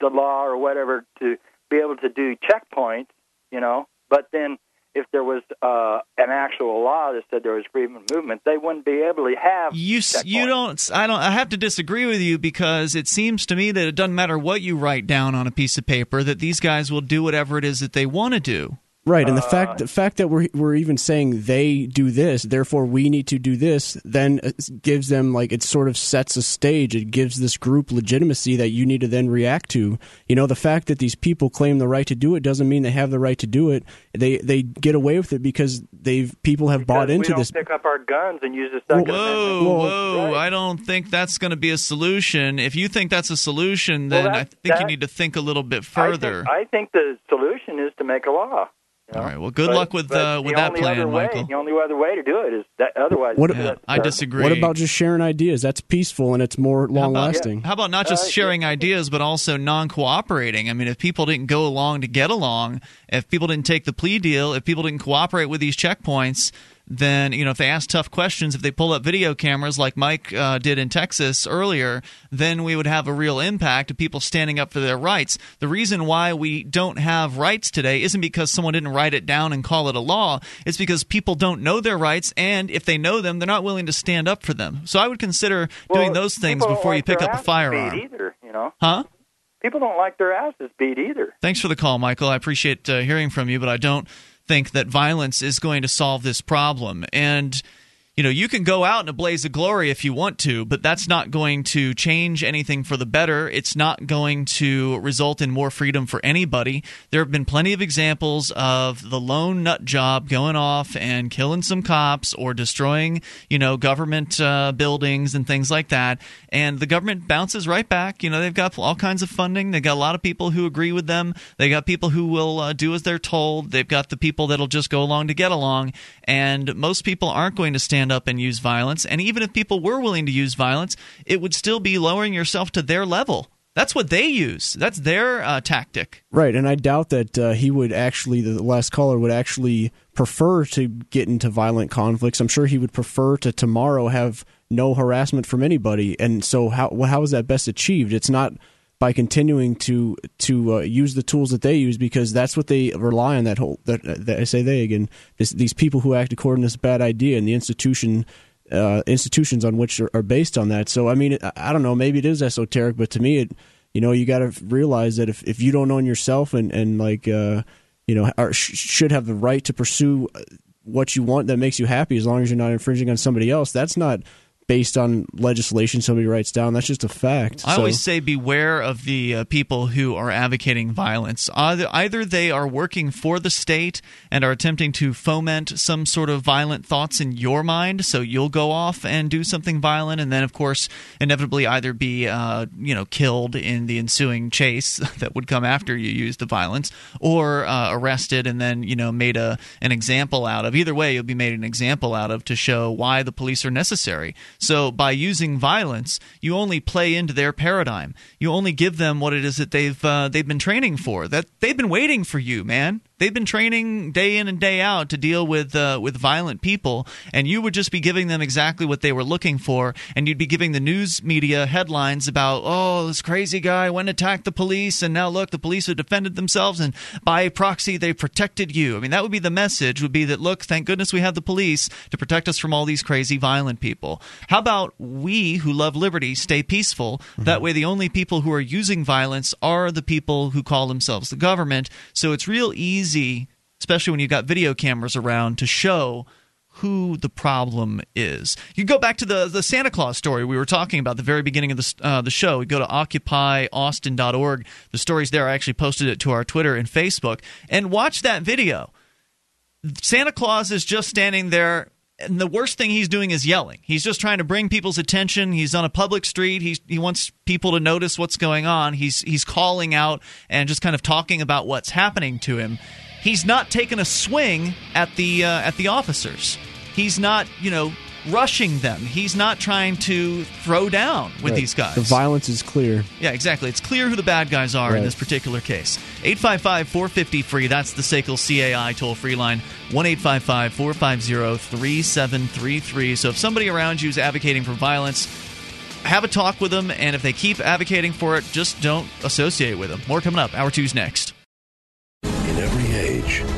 the law or whatever to be able to do checkpoints, you know. But then if there was uh, an actual law that said there was freedom of movement, they wouldn't be able to have. You you don't I don't I have to disagree with you, because it seems to me that it doesn't matter what you write down on a piece of paper, that these guys will do whatever it is that they want to do. Right, and the uh, fact the fact that we're we're even saying they do this, therefore we need to do this, then it gives them, like, it sort of sets a stage. It gives this group legitimacy that you need to then react to. You know, the fact that these people claim the right to do it doesn't mean they have the right to do it. They they get away with it because they've people have because bought into we don't this. Pick up our guns and use the Second Whoa, Amendment. Whoa, whoa! Right. I don't think that's going to be a solution. If you think that's a solution, then well, that, I think that, you need to think a little bit further. I think, I think the solution is to make a law. You know? All right. Well, good but, luck with uh, with that plan, other way, Michael. The only other way to do it is that otherwise. What, yeah, I disagree. What about just sharing ideas? That's peaceful and it's more long how about, lasting. Yeah. How about not just uh, sharing yeah. ideas, but also non-cooperating? I mean, if people didn't go along to get along, if people didn't take the plea deal, if people didn't cooperate with these checkpoints, then, you know, if they ask tough questions, if they pull up video cameras like Mike uh, did in Texas earlier, then we would have a real impact of people standing up for their rights. The reason why we don't have rights today isn't because someone didn't write it down and call it a law. It's because people don't know their rights, and if they know them, they're not willing to stand up for them. So I would consider well, doing those things before you pick up a firearm. Either, you know? Huh? People don't like their asses beat either. Thanks for the call, Michael. I appreciate uh, hearing from you, but I don't think that violence is going to solve this problem. And, you know, you can go out in a blaze of glory if you want to, but that's not going to change anything for the better. It's not going to result in more freedom for anybody. There have been plenty of examples of the lone nut job going off and killing some cops or destroying, you know, government uh, buildings and things like that. And the government bounces right back. You know, they've got all kinds of funding. They've got a lot of people who agree with them. They got people who will uh, do as they're told. They've got the people that'll just go along to get along. And most people aren't going to stand up and use violence. And even if people were willing to use violence, it would still be lowering yourself to their level. That's what they use. That's their uh, tactic. Right, and I doubt that uh, he would actually, the last caller, would actually prefer to get into violent conflicts. I'm sure he would prefer to tomorrow have no harassment from anybody. And so how how is that best achieved? It's not by continuing to to uh, use the tools that they use, because that's what they rely on. That whole that, that I say they again. This, these people who act according to this bad idea, and the institution uh, institutions on which are, are based on that. So I mean, I don't know. Maybe it is esoteric, but to me, it you know you got to realize that if, if you don't own yourself and and like uh, you know are, sh- should have the right to pursue what you want that makes you happy, as long as you're not infringing on somebody else. That's not based on legislation somebody writes down. That's just a fact. I so. always say beware of the uh, people who are advocating violence. Either, either they are working for the state and are attempting to foment some sort of violent thoughts in your mind, so you'll go off and do something violent, and then, of course, inevitably either be uh, you know, killed in the ensuing chase that would come after you use the violence, or uh, arrested and then you know made a an example out of. Either way, you'll be made an example out of to show why the police are necessary. So by using violence, you only play into their paradigm. You only give them what it is that they've uh, they've been training for. That they've been waiting for you, man. They've been training day in and day out to deal with uh, with violent people, and you would just be giving them exactly what they were looking for, and you'd be giving the news media headlines about, oh, this crazy guy went and attacked the police, and now look, the police have defended themselves, and by proxy, they protected you. I mean, that would be the message, would be that, look, thank goodness we have the police to protect us from all these crazy violent people. How about we who love liberty stay peaceful? Mm-hmm. That way the only people who are using violence are the people who call themselves the government. So it's real easy, especially when you've got video cameras around, to show who the problem is. You go back to the, the Santa Claus story we were talking about at the very beginning of the, uh, the show. We go to Occupy Austin dot org. The story's there. I actually posted it to our Twitter and Facebook. And watch that video. Santa Claus is just standing there, and the worst thing he's doing is yelling. He's just trying to bring people's attention. He's on a public street. He's, he wants people to notice what's going on. He's, he's calling out and just kind of talking about what's happening to him. He's not taking a swing at the uh, at the officers. He's not, you know, rushing them. He's not trying to throw down with right. these guys. The violence is clear. Yeah, exactly. It's clear who the bad guys are right. in this particular case. eight five five, four five zero, F R E E. That's the S A C L C A I toll-free line. one eight five five, four five zero, three seven three three. So if somebody around you is advocating for violence, have a talk with them. And if they keep advocating for it, just don't associate with them. More coming up. Hour two's next. In every age,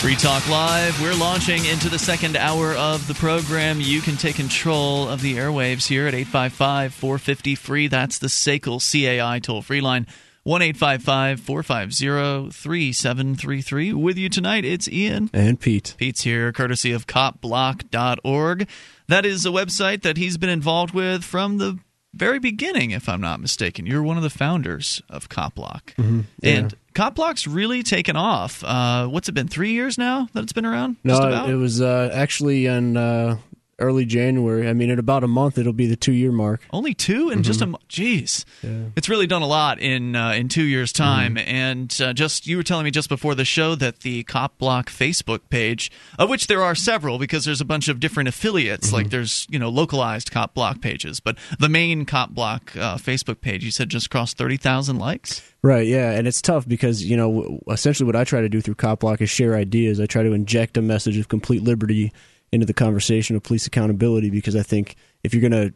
Free Talk Live. We're launching into the second hour of the program. You can take control of the airwaves here at eight five five, four five zero, F R E E. That's the S A C L C A I toll-free line. one eight five five, four five zero, three seven three three. With you tonight, it's Ian. And Pete. Pete's here, courtesy of cop block dot org. That is a website that he's been involved with from the very beginning, if I'm not mistaken. You're one of the founders of Cop Block. Mm-hmm. Yeah. And Cop Block's really taken off. Uh, what's it been, three years now that it's been around? No, Just about? it was uh, actually in uh, early January. I mean, in about a month, it'll be the two-year mark. Only two? In mm-hmm. just a month? Jeez. Yeah. It's really done a lot in uh, in two years' time. Mm-hmm. And uh, just you were telling me just before the show that the Cop Block Facebook page, of which there are several because there's a bunch of different affiliates. Mm-hmm. Like there's, you know, localized Cop Block pages. But the main Cop Block uh, Facebook page, you said, just crossed thirty thousand likes? Right, yeah, and it's tough because, you know, essentially what I try to do through Cop Block is share ideas. I try to inject a message of complete liberty into the conversation of police accountability, because I think if you're going to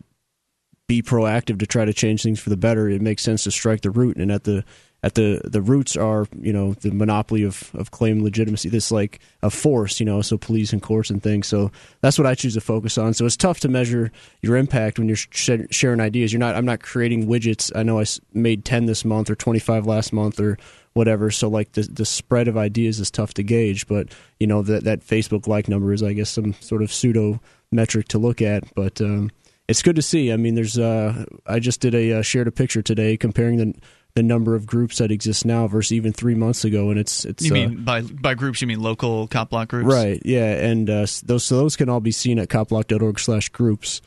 be proactive to try to change things for the better, it makes sense to strike the root. And at the at the, the roots are, you know, the monopoly of, of claim legitimacy, this like a force, you know, so police and courts and things. So that's what I choose to focus on. So it's tough to measure your impact when you're sh- sharing ideas. You're not, I'm not creating widgets. I know I made ten this month or twenty-five last month or whatever. So like the the spread of ideas is tough to gauge, but you know, that, that Facebook like number is, I guess, some sort of pseudo metric to look at, but, um, it's good to see. I mean, there's, uh, I just did a, uh, shared a picture today comparing the, the number of groups that exist now versus even three months ago, and it's it's. You mean uh, by by groups? You mean local Cop Block groups? Right. Yeah, and uh, those so those can all be seen at cop block dot org slash groups.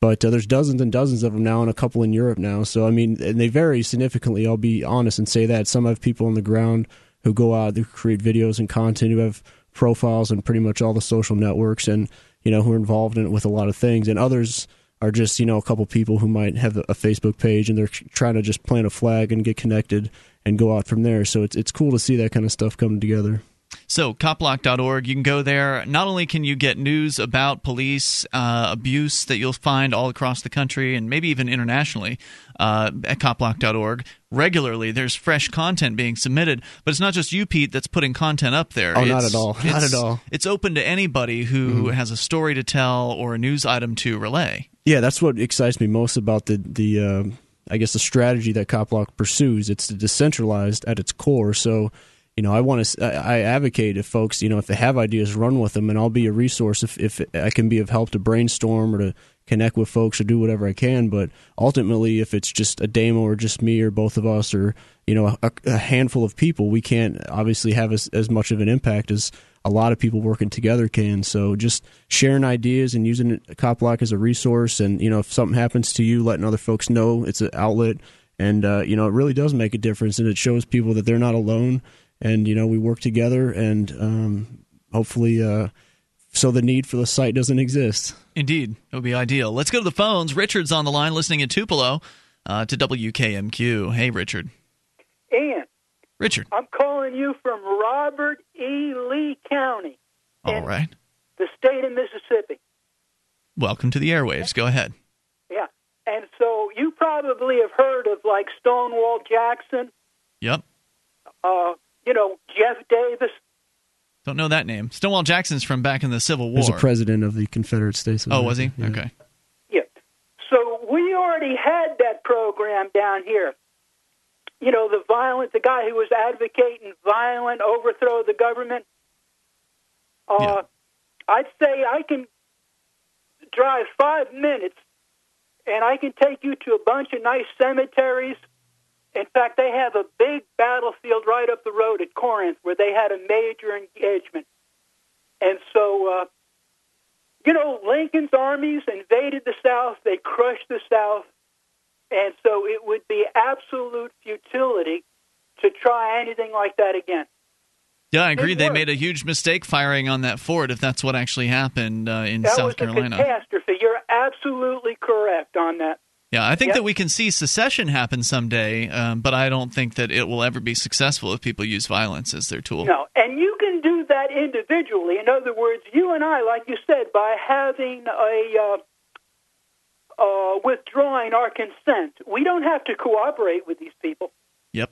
But uh, there's dozens and dozens of them now, and a couple in Europe now. So I mean, and they vary significantly. I'll be honest and say that some have people on the ground who go out, who create videos and content, who have profiles in pretty much all the social networks, and you know who are involved in it with a lot of things, and others are just, you know, a couple people who might have a Facebook page and they're trying to just plant a flag and get connected and go out from there. So it's it's cool to see that kind of stuff come together. So cop block dot org, you can go there. Not only can you get news about police uh, abuse that you'll find all across the country and maybe even internationally uh, at cop block dot org, regularly there's fresh content being submitted, but it's not just you, Pete, that's putting content up there. Oh, it's, not at all. Not at all. It's open to anybody who mm-hmm. has a story to tell or a news item to relay. Yeah, that's what excites me most about the, the uh, I guess, the strategy that Cop Block pursues. It's decentralized at its core, so you know, I want to, I advocate if folks, you know, if they have ideas, run with them, and I'll be a resource if, if I can be of help to brainstorm or to connect with folks or do whatever I can. But ultimately, if it's just a demo or just me or both of us or, you know, a, a handful of people, we can't obviously have as, as much of an impact as a lot of people working together can. So just sharing ideas and using Cop Block as a resource. And, you know, if something happens to you, letting other folks know it's an outlet. And, uh, you know, it really does make a difference, and it shows people that they're not alone. And, you know, we work together, and um, hopefully uh, so the need for the site doesn't exist. Indeed. It would be ideal. Let's go to the phones. Richard's on the line listening in Tupelo uh, to W K M Q. Hey, Richard. Ian. Richard. I'm calling you from Robert E. Lee County. All right. The state of Mississippi. Welcome to the airwaves. Go ahead. Yeah. And so you probably have heard of, like, Stonewall Jackson. Yep. Uh, you know, Jeff Davis. Don't know that name. Stonewall Jackson's from back in the Civil War. He was a president of the Confederate States. Oh, was he? Yeah. Okay. Yeah. So we already had that program down here. You know, the violent, the guy who was advocating violent overthrow of the government. Uh, yeah. I'd say I can drive five minutes, and I can take you to a bunch of nice cemeteries. In fact, they have a big battlefield right up the road at Corinth where they had a major engagement. And so, uh, you know, Lincoln's armies invaded the South. They crushed the South. And so it would be absolute futility to try anything like that again. Yeah, I agree. They made a huge mistake firing on that fort, if that's what actually happened uh, in South Carolina. That was a catastrophe. You're absolutely correct on that. Yeah, I think yep. that we can see secession happen someday, um, but I don't think that it will ever be successful if people use violence as their tool. No, and you can do that individually. In other words, you and I, like you said, by having a uh, uh, withdrawing our consent, we don't have to cooperate with these people. Yep.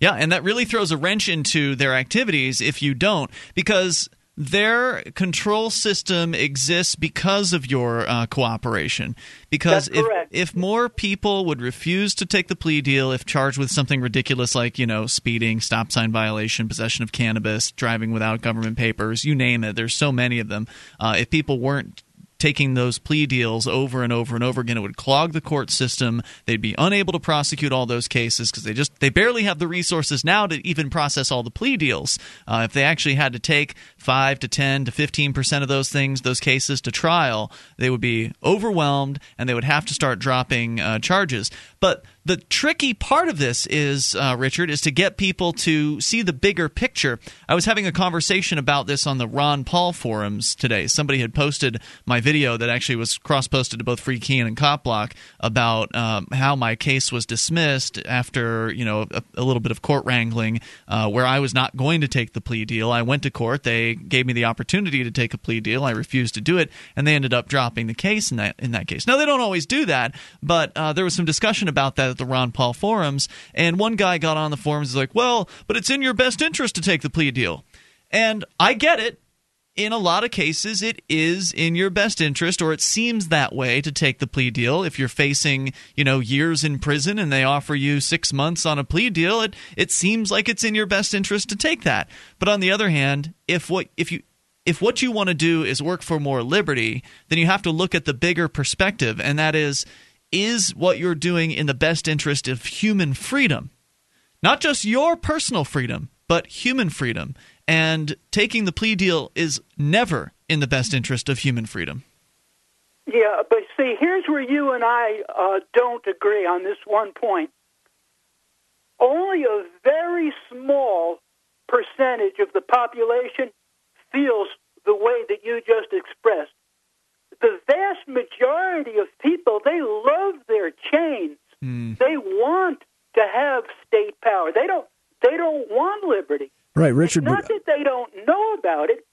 Yeah, and that really throws a wrench into their activities if you don't, because their control system exists because of your uh, cooperation. Because if, if more people would refuse to take the plea deal if charged with something ridiculous like, you know, speeding, stop sign violation, possession of cannabis, driving without government papers, you name it. There's so many of them. Uh, if people weren't taking those plea deals over and over and over again, it would clog the court system. They'd be unable to prosecute all those cases because they just they barely have the resources now to even process all the plea deals. Uh, if they actually had to take five to ten to fifteen percent of those things, those cases to trial, they would be overwhelmed and they would have to start dropping uh, charges. But the tricky part of this is, uh, Richard, is to get people to see the bigger picture. I was having a conversation about this on the Ron Paul forums today. Somebody had posted my video that actually was cross-posted to both Free Keen and Cop Block about um, how my case was dismissed after, you know, a, a little bit of court wrangling uh, where I was not going to take the plea deal. I went to court. They gave me the opportunity to take a plea deal. I refused to do it, and they ended up dropping the case in that, in that case. Now, they don't always do that, but uh, there was some discussion about that at the Ron Paul forums, and one guy got on the forums and was like, well, but it's in your best interest to take the plea deal. And I get it. In a lot of cases, it is in your best interest, or it seems that way, to take the plea deal. If you're facing, you know, years in prison and they offer you six months on a plea deal, it, it seems like it's in your best interest to take that. But on the other hand, if what if you if what you want to do is work for more liberty, then you have to look at the bigger perspective, and that is, is what you're doing in the best interest of human freedom? Not just your personal freedom, but human freedom. And taking the plea deal is never in the best interest of human freedom. Yeah, but see, here's where you and I uh, don't agree on this one point. Only a very small percentage of the population feels the way that you just expressed. The vast majority of people, they love their chains. Mm. They want to have state power. They don't. They don't want liberty. Right, Richard. It's not that they don't know about it;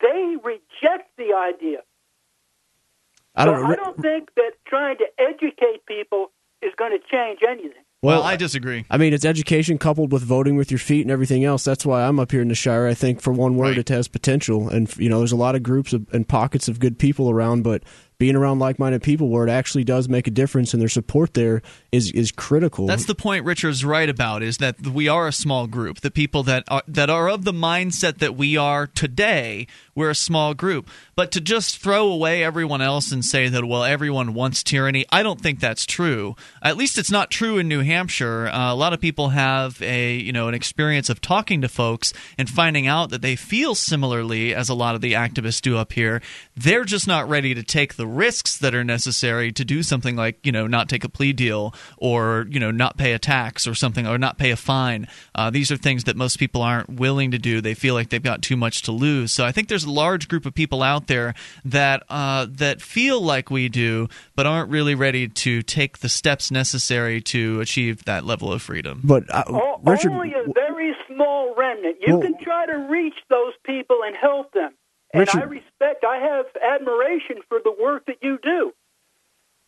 they reject the idea. I don't. So I don't think that trying to educate people is going to change anything. Well, I disagree. I mean, it's education coupled with voting with your feet and everything else. That's why I'm up here in the Shire. I think for one word, right. It has potential, and you know, there's a lot of groups and pockets of good people around, but being around like-minded people where it actually does make a difference, and their support there is is critical. That's the point Richard's right about, is that we are a small group. The people that are, that are of the mindset that we are today, we're a small group. But to just throw away everyone else and say that, well, everyone wants tyranny, I don't think that's true. At least it's not true in New Hampshire. Uh, a lot of people have a you know an experience of talking to folks and finding out that they feel similarly as a lot of the activists do up here. They're just not ready to take the risks that are necessary to do something like, you know, not take a plea deal or, you know, not pay a tax or something, or not pay a fine. Uh, these are things that most people aren't willing to do. They feel like they've got too much to lose. So I think there's a large group of people out there that uh, that feel like we do, but aren't really ready to take the steps necessary to achieve that level of freedom. But uh, oh, Richard, only a very small remnant. You well, can try to reach those people and help them. And Richard, I respect, I have admiration for the work that you do.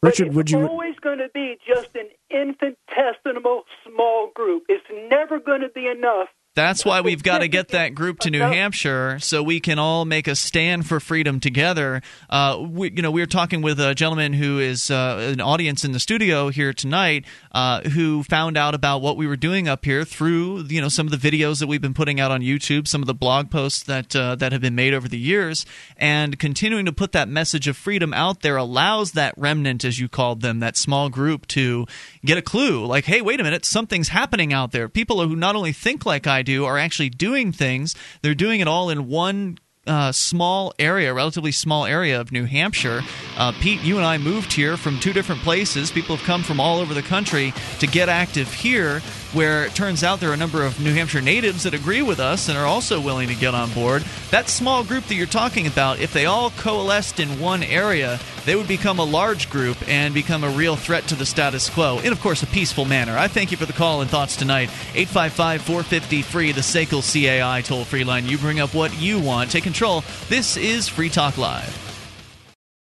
Richard, it's would you? It's always going to be just an infinitesimal small group. It's never going to be enough. That's why we've got to get that group to New Hampshire so we can all make a stand for freedom together. Uh, we, you know, we were talking with a gentleman who is uh, an audience in the studio here tonight, uh, who found out about what we were doing up here through, you know, some of the videos that we've been putting out on YouTube, some of the blog posts that uh, that have been made over the years, and continuing to put that message of freedom out there allows that remnant, as you called them, that small group, to get a clue. Like, hey, wait a minute, something's happening out there. People who not only think like I do are actually doing things. They're doing it all in one uh, small area, relatively small area of New Hampshire. Uh, Pete, you and I moved here from two different places. People have come from all over the country to get active here, where it turns out there are a number of New Hampshire natives that agree with us and are also willing to get on board. That small group that you're talking about, if they all coalesced in one area, they would become a large group and become a real threat to the status quo, in, of course, a peaceful manner. I thank you for the call and thoughts tonight. eight five five, four five zero, F R E E, the S A C L C A I toll-free line. You bring up what you want. Take control. This is Free Talk Live.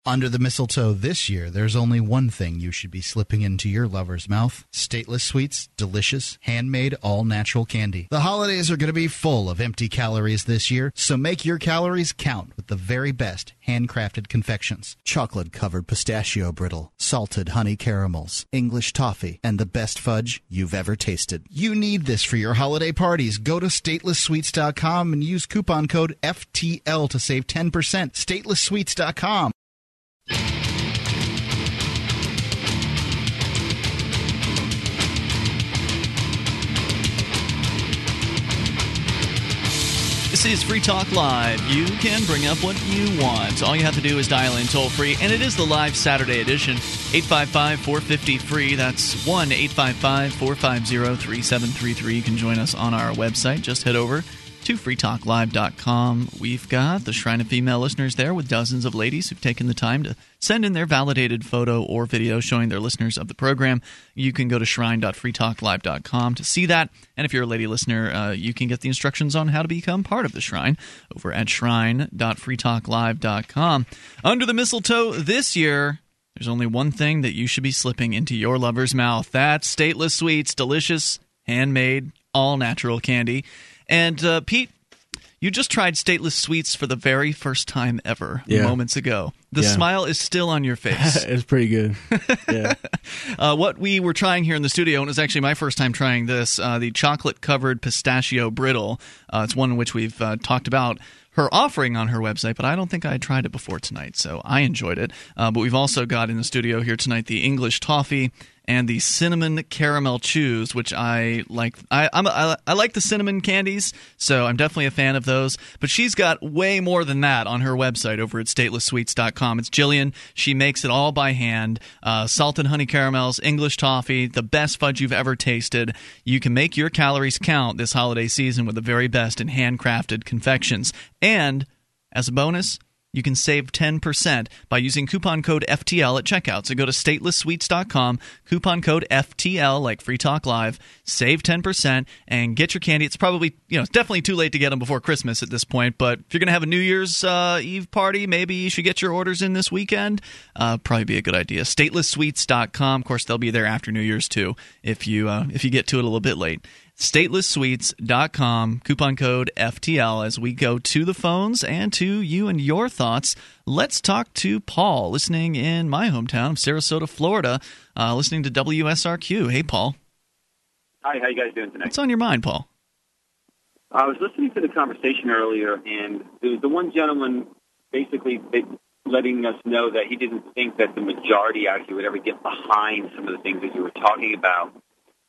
Under the mistletoe this year, there's only one thing you should be slipping into your lover's mouth. Stateless Sweets, delicious, handmade, all-natural candy. The holidays are going to be full of empty calories this year, so make your calories count with the very best handcrafted confections. Chocolate-covered pistachio brittle, salted honey caramels, English toffee, and the best fudge you've ever tasted. You need this for your holiday parties. Go to stateless sweets dot com and use coupon code F T L to save ten percent. stateless sweets dot com. This is Free Talk Live. You can bring up what you want. All you have to do is dial in toll-free, and it is the live Saturday edition, eight five five, four five zero, F R E E. That's one eight five five, four five zero, three seven three three. You can join us on our website. Just head over to free talk live dot com. We've got the Shrine of Female Listeners there with dozens of ladies who've taken the time to send in their validated photo or video showing their listeners of the program. You can go to shrine dot free talk live dot com to see that. And if you're a lady listener, uh, you can get the instructions on how to become part of the Shrine over at shrine dot free talk live dot com. Under the mistletoe this year, there's only one thing that you should be slipping into your lover's mouth. That's Stateless Sweets, delicious, handmade, all-natural candy. And uh, Pete, you just tried Stateless Sweets for the very first time ever yeah. moments ago. The yeah. smile is still on your face. It's pretty good. Yeah. uh, what we were trying here in the studio, and it was actually my first time trying this, uh, the chocolate-covered pistachio brittle. Uh, it's one which we've uh, talked about her offering on her website, but I don't think I had tried it before tonight, so I enjoyed it. Uh, but we've also got in the studio here tonight the English toffee and the cinnamon caramel chews, which I like. I, I'm a, I, I like the cinnamon candies, so I'm definitely a fan of those. But she's got way more than that on her website over at stateless sweets dot com. It's Jillian. She makes it all by hand. Uh, salted honey caramels, English toffee, the best fudge you've ever tasted. You can make your calories count this holiday season with the very best in handcrafted confections. And, as a bonus, you can save ten percent by using coupon code F T L at checkout. So go to stateless sweets dot com, coupon code F T L, like Free Talk Live, save ten percent, and get your candy. It's probably, you know, it's definitely too late to get them before Christmas at this point, but if you're going to have a New Year's uh, Eve party, maybe you should get your orders in this weekend. Uh, probably be a good idea. stateless sweets dot com. Of course, they'll be there after New Year's, too, if you, uh, if you get to it a little bit late. stateless sweets dot com, coupon code F T L, as we go to the phones and to you and your thoughts. Let's talk to Paul, listening in my hometown of Sarasota, Florida, uh, listening to W S R Q. Hey, Paul. Hi, how you guys doing tonight? What's on your mind, Paul? I was listening to the conversation earlier, and there was the one gentleman basically letting us know that he didn't think that the majority out here would ever get behind some of the things that you were talking about.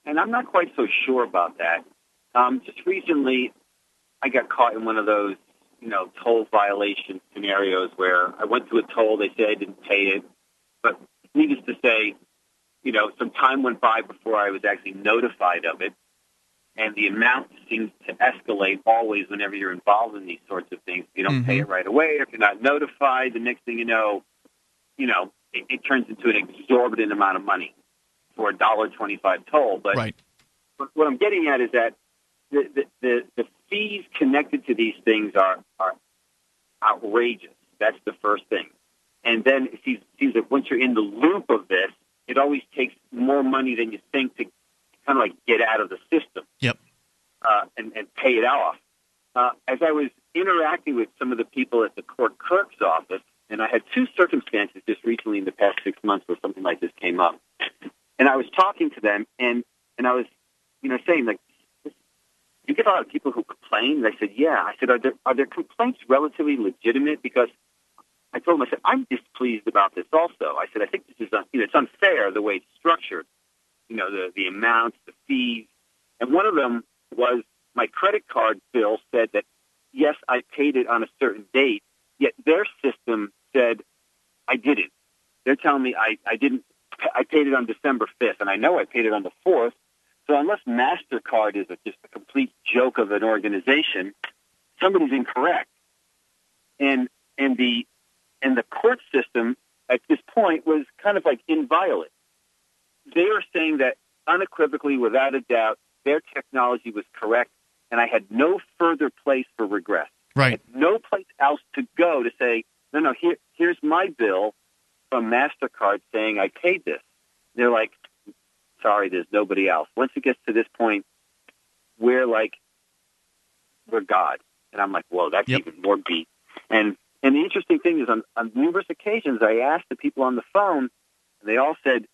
And I'm not quite so sure about that. Um, just recently, I got caught in one of those, you know, toll violation scenarios where I went to a toll. They said I didn't pay it. But needless to say, you know, some time went by before I was actually notified of it. And the amount seems to escalate always whenever you're involved in these sorts of things. If you don't mm-hmm. pay it right away, if you're not notified, the next thing you know, you know, it, it turns into an exorbitant amount of money for a one dollar and twenty-five cents toll. But, right. but what I'm getting at is that the, the, the, the fees connected to these things are, are outrageous. That's the first thing. And then it seems, seems that once you're in the loop of this, it always takes more money than you think to kind of like get out of the system yep. uh, and, and pay it off. Uh, as I was interacting with some of the people at the court clerk's office, and I had two circumstances just recently in the past six months where something like this came up. And I was talking to them, and, and I was, you know, saying, like, you get a lot of people who complain. And I said, yeah. I said, are there, are their complaints relatively legitimate? Because I told them, I said, I'm displeased about this also. I said, I think this is, you know, it's unfair the way it's structured. You know, the, the amounts, the fees. And one of them was my credit card bill said that, yes, I paid it on a certain date, yet their system said I didn't. They're telling me I, I didn't. I paid it on December fifth, and I know I paid it on the fourth. So unless MasterCard is a, just a complete joke of an organization, somebody's incorrect. And and the and the court system at this point was kind of like inviolate. They are saying that unequivocally, without a doubt, their technology was correct, and I had no further place for regress. Right. I had no place else to go to say, no, no, here, here's my bill from MasterCard saying I paid this. They're like, sorry, there's nobody else. Once it gets to this point, we're like, we're God. And I'm like, whoa, that's yep. even more beat. And and the interesting thing is on, on numerous occasions I asked the people on the phone, and they all said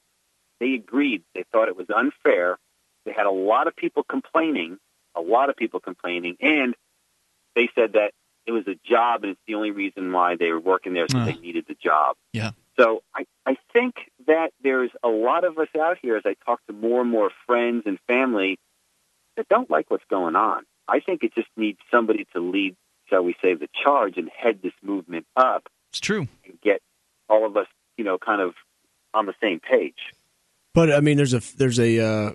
they agreed. They thought it was unfair. They had a lot of people complaining, a lot of people complaining, and they said that it was a job, and it's the only reason why they were working there is because uh, they needed the job. Yeah. So I, I think that there's a lot of us out here, as I talk to more and more friends and family, that don't like what's going on. I think it just needs somebody to lead, shall we say, the charge and head this movement up. It's true. And get all of us, you know, kind of on the same page. But, I mean, there's a there's a... Uh...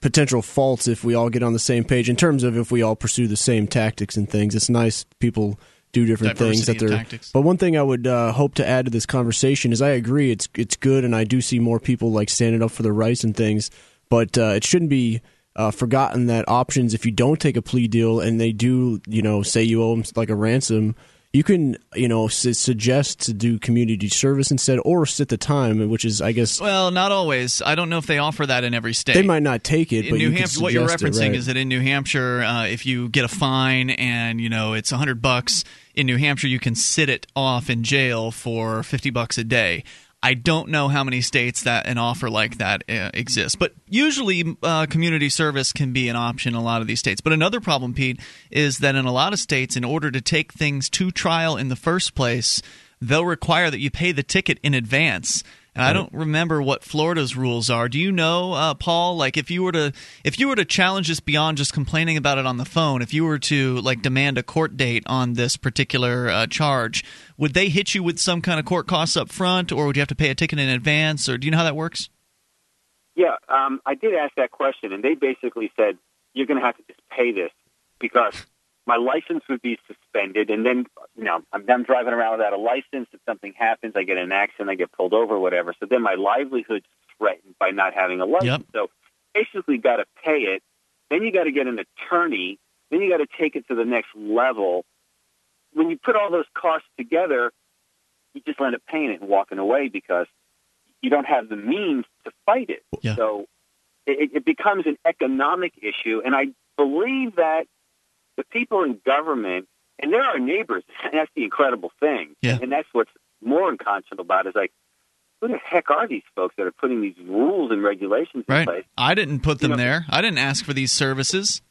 potential faults if we all get on the same page in terms of if we all pursue the same tactics and things. It's nice people do different Diversity things that they're tactics. But one thing I would uh, hope to add to this conversation is I agree it's it's good, and I do see more people like standing up for their rights and things, but uh, it shouldn't be uh, forgotten that options, if you don't take a plea deal and they do, you know, say you owe them like a ransom, you can, you know, su- suggest to do community service instead, or sit the time, which is, I guess... Well, not always. I don't know if they offer that in every state. They might not take it, in but New you Hampshire, can What you're referencing it, right? is that in New Hampshire, uh, if you get a fine and, you know, it's one hundred bucks, in New Hampshire you can sit it off in jail for fifty bucks a day. I don't know how many states that an offer like that uh, exists. But usually uh, community service can be an option in a lot of these states. But another problem, Pete, is that in a lot of states, in order to take things to trial in the first place, they'll require that you pay the ticket in advance. And I don't remember what Florida's rules are. Do you know, uh, Paul, like if you were to if you were to challenge this beyond just complaining about it on the phone, if you were to like demand a court date on this particular uh, charge, would they hit you with some kind of court costs up front, or would you have to pay a ticket in advance, or do you know how that works? Yeah, um, I did ask that question, and they basically said, you're going to have to just pay this because my license would be suspended, and then, you know, I'm, I'm driving around without a license. If something happens, I get in an accident, I get pulled over, whatever. So then my livelihood's threatened by not having a license. Yep. So basically got to pay it. Then you got to get an attorney. Then you got to take it to the next level. When you put all those costs together, you just end up paying it and walking away because you don't have the means to fight it. Yeah. So it, it becomes an economic issue. And I believe that the people in government, and they're our neighbors, and that's the incredible thing. Yeah. And that's what's more unconscionable about it, is like, who the heck are these folks that are putting these rules and regulations in right. place? I didn't put them you know, there. I didn't ask for these services.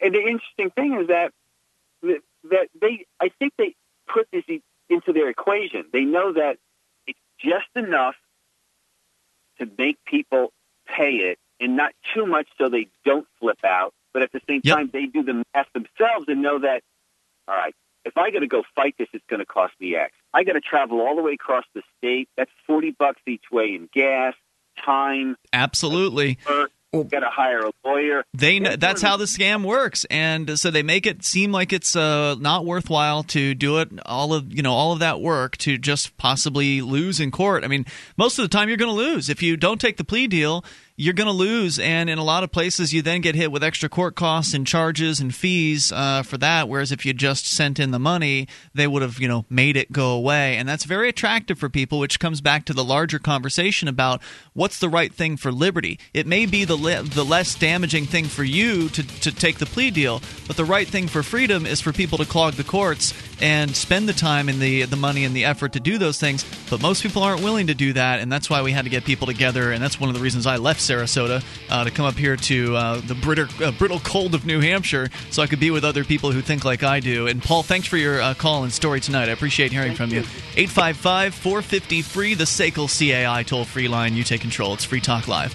And the interesting thing is that that they, I think they put this into their equation. They know that it's just enough to make people pay it, and not too much so they don't flip out. But at the same yep. time, they do the math themselves and know that, all right, if I got to go fight this, it's going to cost me X. I got to travel all the way across the state. That's forty bucks each way in gas, time. Absolutely. Got to hire a lawyer. They know, that's how the scam works, and so they make it seem like it's uh, not worthwhile to do it. All of you know, all of that work to just possibly lose in court. I mean, most of the time you're going to lose if you don't take the plea deal. You're going to lose, and in a lot of places, you then get hit with extra court costs and charges and fees uh, for that. Whereas if you just sent in the money, they would have, you know, made it go away, and that's very attractive for people. Which comes back to the larger conversation about what's the right thing for liberty. It may be the le- the less damaging thing for you to to take the plea deal, but the right thing for freedom is for people to clog the courts and spend the time and the the money and the effort to do those things. But most people aren't willing to do that, and that's why we had to get people together, and that's one of the reasons I left Sarasota uh, to come up here to uh, the britter, uh, brittle cold of New Hampshire so I could be with other people who think like I do. And Paul, thanks for your uh, call and story tonight. I appreciate hearing Thank from you. you. eight five five, four five zero, F R E E, the S A C L C A I toll-free line. You take control. It's Free Talk Live.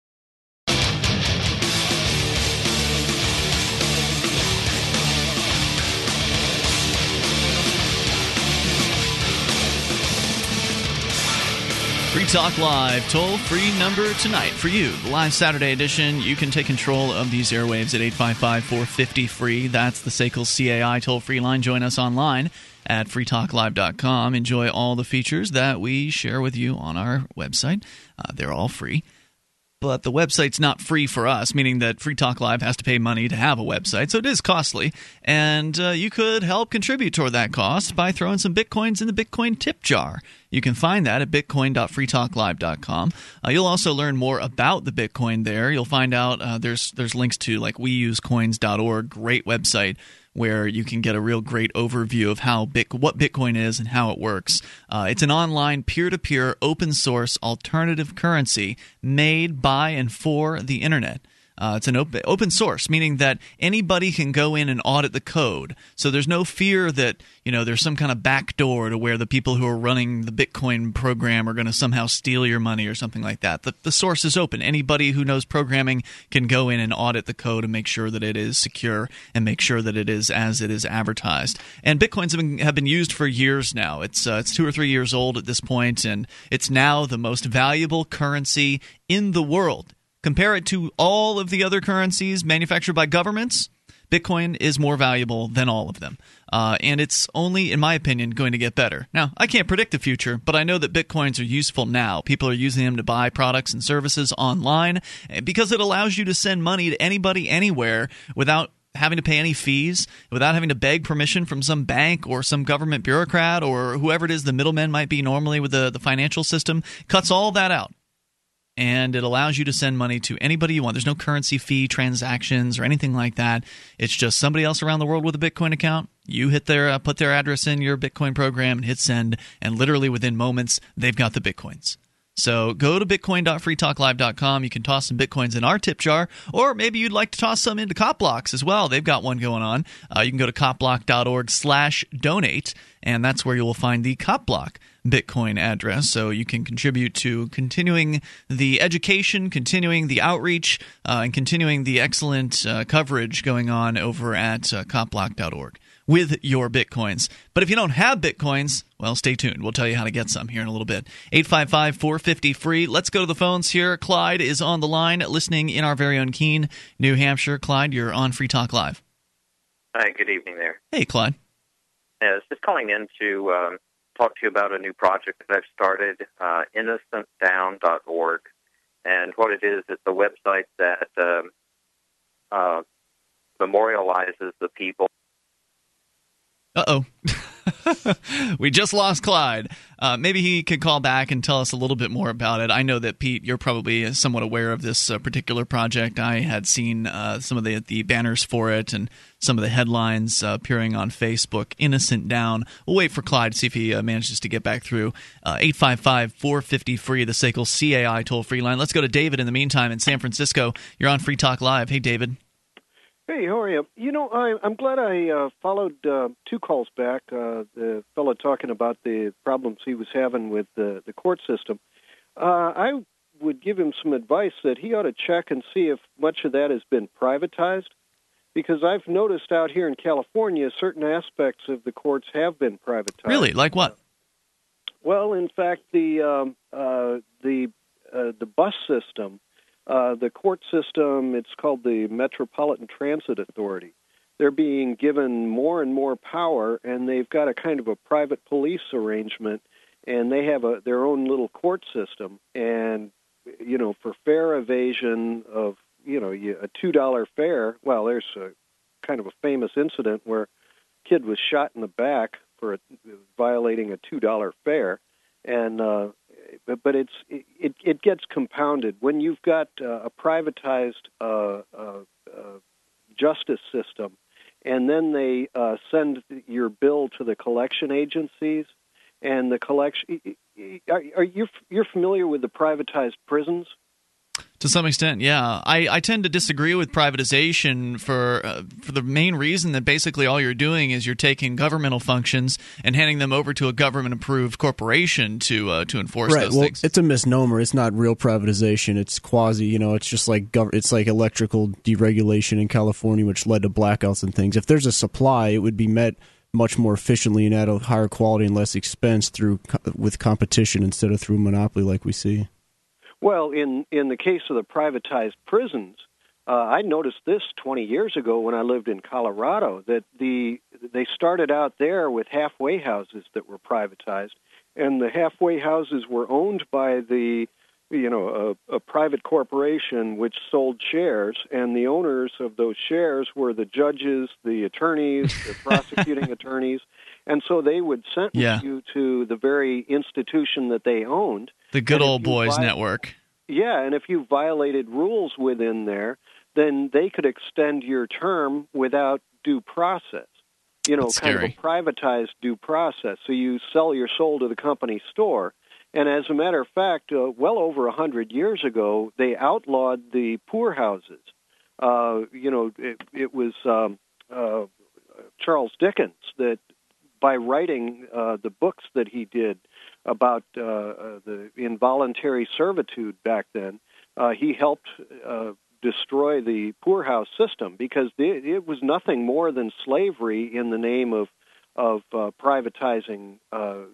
Free Talk Live, toll-free number tonight for you. The live Saturday edition, you can take control of these airwaves at eight five five, four five zero, F R E E. That's the S A C L C A I toll-free line. Join us online at free talk live dot com. Enjoy all the features that we share with you on our website. Uh, they're all free. But the website's not free for us, meaning that Free Talk Live has to pay money to have a website, so it is costly. And uh, you could help contribute toward that cost by throwing some bitcoins in the Bitcoin tip jar. You can find that at bitcoin dot free talk live dot com. Uh, you'll also learn more about the Bitcoin there. You'll find out uh, there's there's links to like we use coins dot org, great website, where you can get a real great overview of how Bit- what Bitcoin is and how it works. Uh, it's an online, peer-to-peer, open-source alternative currency made by and for the internet. Uh, it's an op- open source, meaning that anybody can go in and audit the code. So there's no fear that, you know, there's some kind of backdoor to where the people who are running the Bitcoin program are going to somehow steal your money or something like that. The, the source is open. Anybody who knows programming can go in and audit the code and make sure that it is secure and make sure that it is as it is advertised. And Bitcoins have been, have been used for years now. It's uh, it's two or three years old at this point, and it's now the most valuable currency in the world. Compare it to all of the other currencies manufactured by governments. Bitcoin is more valuable than all of them. Uh, and it's only, in my opinion, going to get better. Now, I can't predict the future, but I know that Bitcoins are useful now. People are using them to buy products and services online because it allows you to send money to anybody anywhere without having to pay any fees, without having to beg permission from some bank or some government bureaucrat or whoever it is the middlemen might be normally with the, the financial system. Cuts all that out. And it allows you to send money to anybody you want. There's no currency fee transactions or anything like that. It's just somebody else around the world with a Bitcoin account. You hit their uh, put their address in your Bitcoin program and hit send. And literally within moments, they've got the Bitcoins. So go to bitcoin dot free talk live dot com. You can toss some Bitcoins in our tip jar, or maybe you'd like to toss some into Cop Blocks as well. They've got one going on. Uh, you can go to cop block dot org slash donate, and that's where you will find the Cop Block Bitcoin address. So you can contribute to continuing the education, continuing the outreach, uh, and continuing the excellent uh, coverage going on over at uh, cop block dot org with your Bitcoins. But if you don't have Bitcoins, well, stay tuned. We'll tell you how to get some here in a little bit. eight five five, four five zero, F R E E. Let's go to the phones here. Clyde is on the line listening in our very own Keene, New Hampshire. Clyde, you're on Free Talk Live. Hi, good evening there. Hey, Clyde. Yeah, I was just calling in to um, talk to you about a new project that I've started, uh, innocent down dot org. And what it is, it's a website that um, uh, memorializes the people. Uh-oh. We just lost Clyde. Uh, maybe he could call back and tell us a little bit more about it. I know that, Pete, you're probably somewhat aware of this uh, particular project. I had seen uh, some of the, the banners for it and some of the headlines uh, appearing on Facebook. Innocent Down. We'll wait for Clyde to see if he uh, manages to get back through. Uh, eight five five, four five zero, F R E E, the S A C L C A I toll-free line. Let's go to David in the meantime in San Francisco. You're on Free Talk Live. Hey, David. Hey, how are you? You know, I, I'm glad I uh, followed uh, two calls back, uh, the fellow talking about the problems he was having with the, the court system. Uh, I would give him some advice that he ought to check and see if much of that has been privatized, because I've noticed out here in California certain aspects of the courts have been privatized. Really? Like what? Uh, well, in fact, the um, uh, the uh, the bus system, Uh, the court system, it's called the Metropolitan Transit Authority. They're being given more and more power, and they've got a kind of a private police arrangement, and they have a, their own little court system. And, you know, for fare evasion of, you know, a two dollar fare, well, there's a kind of a famous incident where a kid was shot in the back for a, violating a two dollar fare, and uh But, but it's it, it gets compounded when you've got uh, a privatized uh, uh, uh, justice system, and then they uh, send your bill to the collection agencies, and the collection. Are, are you you're familiar with the privatized prisons? To some extent, yeah. I, I tend to disagree with privatization for uh, for the main reason that basically all you're doing is you're taking governmental functions and handing them over to a government-approved corporation to uh, to enforce right. those well, things. It's a misnomer. It's not real privatization. It's quasi. You know, it's just like gov- it's like electrical deregulation in California, which led to blackouts and things. If there's a supply, it would be met much more efficiently and at a higher quality and less expense through with competition instead of through monopoly, like we see. Well, in, in the case of the privatized prisons, uh, I noticed this twenty years ago when I lived in Colorado, that the they started out there with halfway houses that were privatized, and the halfway houses were owned by the, you know, a, a private corporation which sold shares, and the owners of those shares were the judges, the attorneys, the prosecuting attorneys, and so they would sentence yeah. you to the very institution that they owned. The good old boys viol- network. Yeah, and if you violated rules within there, then they could extend your term without due process. You know, That's kind scary. of a privatized due process. So you sell your soul to the company store. And as a matter of fact, uh, well over one hundred years ago, they outlawed the poor houses. Uh, you know, it, it was um, uh, Charles Dickens that, by writing uh, the books that he did about uh, uh, the involuntary servitude back then, uh, he helped uh, destroy the poorhouse system because it, it was nothing more than slavery in the name of of uh, privatizing. Uh,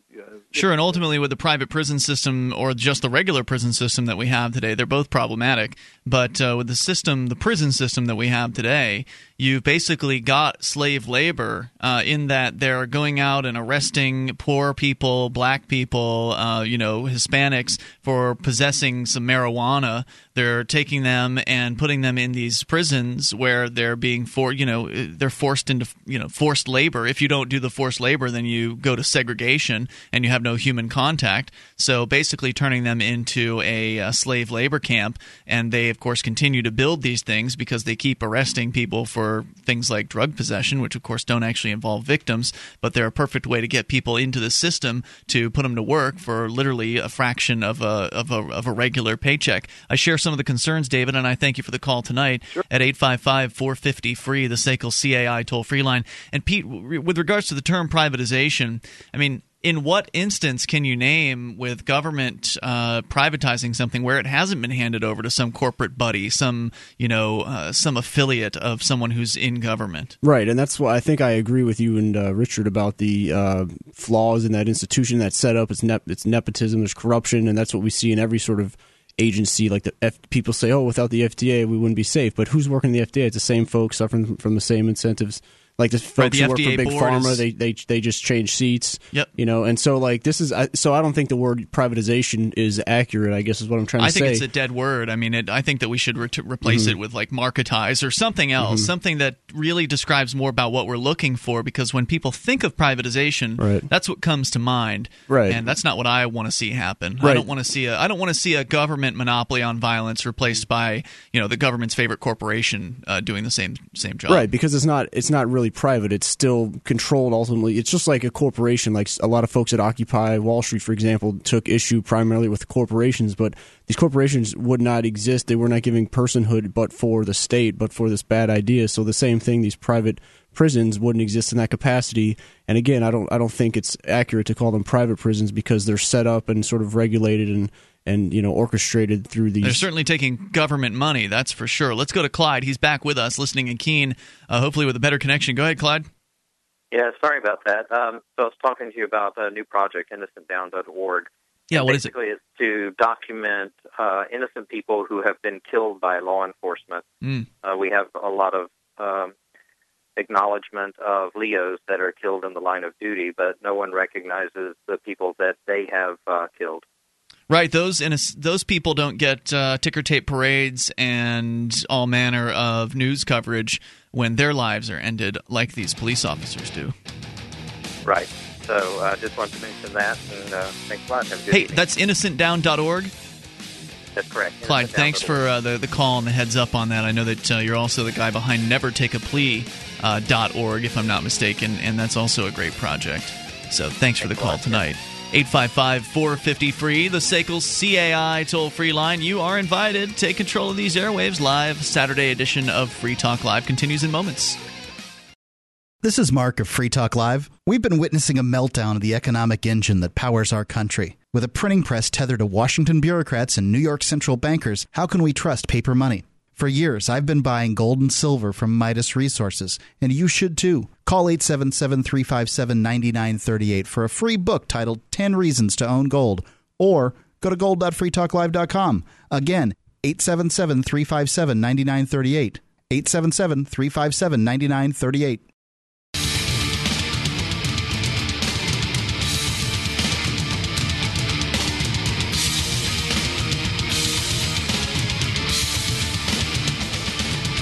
sure, and ultimately with the private prison system or just the regular prison system that we have today, they're both problematic. But uh, with the system, the prison system that we have today, you've basically got slave labor uh, in that they're going out and arresting poor people, black people, uh, you know, Hispanics for possessing some marijuana. They're taking them and putting them in these prisons where they're being for, you know, they're forced into, you know, forced labor. If you don't do the forced labor, then you go to segregation and you have no human contact. So basically turning them into a, a slave labor camp, and they of course continue to build these things because they keep arresting people for things like drug possession, which of course don't actually involve victims, but they're a perfect way to get people into the system to put them to work for literally a fraction of a, of a, of a regular paycheck. I share some of the concerns, David, and I thank you for the call tonight sure. at eight five five, four five zero, F R E E, the S A C L C A I toll-free line. And Pete, with regards to the term privatization, I mean, in what instance can you name with government uh, privatizing something where it hasn't been handed over to some corporate buddy, some, you know, uh, some affiliate of someone who's in government? Right, and that's why I think I agree with you and uh, Richard about the uh, flaws in that institution, that setup. It's nep- it's nepotism, there's corruption, and that's what we see in every sort of agency. Like the F- people say, oh, without the F D A, we wouldn't be safe. But who's working the F D A? It's the same folks suffering from the same incentives Like the folks right, the who F D A work for Big Pharma, is... they they they just change seats. Yep. You know, and so like this is so I don't think the word privatization is accurate, I guess is what I'm trying to I say. I think it's a dead word. I mean, it, I think that we should re- replace mm-hmm. it with like marketize or something else, mm-hmm. something that really describes more about what we're looking for. Because when people think of privatization, right. that's what comes to mind, right? And that's not what I want to see happen. Right. I don't want to see a I don't want to see a government monopoly on violence replaced by you know the government's favorite corporation uh, doing the same same job, right? Because it's not it's not really private. It's still controlled ultimately. It's just like a corporation. Like a lot of folks at Occupy Wall Street, for example, took issue primarily with corporations, but these corporations would not exist. They were not giving personhood but for the state, but for this bad idea. So the same thing, these private prisons wouldn't exist in that capacity. And again, I don't I don't think it's accurate to call them private prisons because they're set up and sort of regulated and and you know orchestrated through these. They're certainly taking government money, that's for sure. Let's go to Clyde. He's back with us, listening in Keene, uh, hopefully with a better connection. Go ahead, Clyde. Yeah, sorry about that. Um, so I was talking to you about a new project, innocent down dot org. Yeah, what is it? Basically, it's to document uh, innocent people who have been killed by law enforcement. Mm. Uh, we have a lot of um, acknowledgement of Leos that are killed in the line of duty, but no one recognizes the people that they have uh, killed. Right, those those people don't get uh, ticker tape parades and all manner of news coverage when their lives are ended, like these police officers do. Right. So I uh, just wanted to mention that, and uh, thanks a lot. Have a good hey, evening. That's innocent down dot org? That's correct. Clyde, thanks for uh, the, the call and the heads up on that. I know that uh, you're also the guy behind never take a plea dot org, uh, if I'm not mistaken, and that's also a great project. So thanks for the call tonight. eight five five, four five zero, F R E E, the S A C L C A I toll-free line. You are invited. Take control of these airwaves live. Saturday edition of Free Talk Live continues in moments. This is Mark of Free Talk Live. We've been witnessing a meltdown of the economic engine that powers our country. With a printing press tethered to Washington bureaucrats and New York central bankers, how can we trust paper money? For years, I've been buying gold and silver from Midas Resources, and you should too. Call eight seven seven, three five seven, nine nine three eight for a free book titled ten reasons to Own Gold, or go to gold dot free talk live dot com. Again, eight seven seven, three five seven, nine nine three eight, eight seven seven, three five seven, nine nine three eight.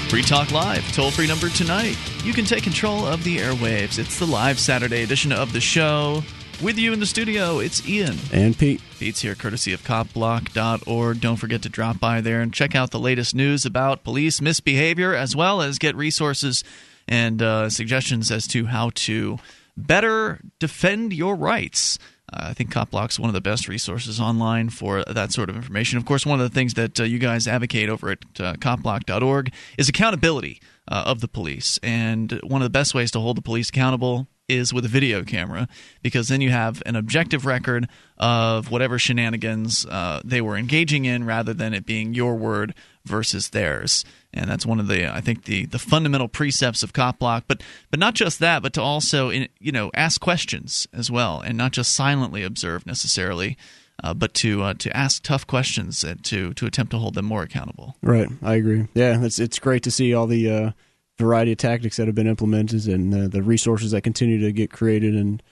Free Talk Live, toll-free number tonight. You can take control of the airwaves. It's the live Saturday edition of the show. With you in the studio, it's Ian. And Pete. Pete's here, courtesy of cop block dot org. Don't forget to drop by there and check out the latest news about police misbehavior, as well as get resources and uh, suggestions as to how to better defend your rights. I think Cop Block's one of the best resources online for that sort of information. Of course, one of the things that uh, you guys advocate over at uh, cop block dot org is accountability uh, of the police. And one of the best ways to hold the police accountable is with a video camera, because then you have an objective record of whatever shenanigans uh, they were engaging in, rather than it being your word versus theirs. And that's one of the, I think, the the fundamental precepts of Cop Block. But but not just that, but to also, in, you know, ask questions as well, and not just silently observe necessarily, uh, but to uh, to ask tough questions and to to attempt to hold them more accountable. Right, I agree. Yeah, it's it's great to see all the Uh... variety of tactics that have been implemented, and uh, the resources that continue to get created and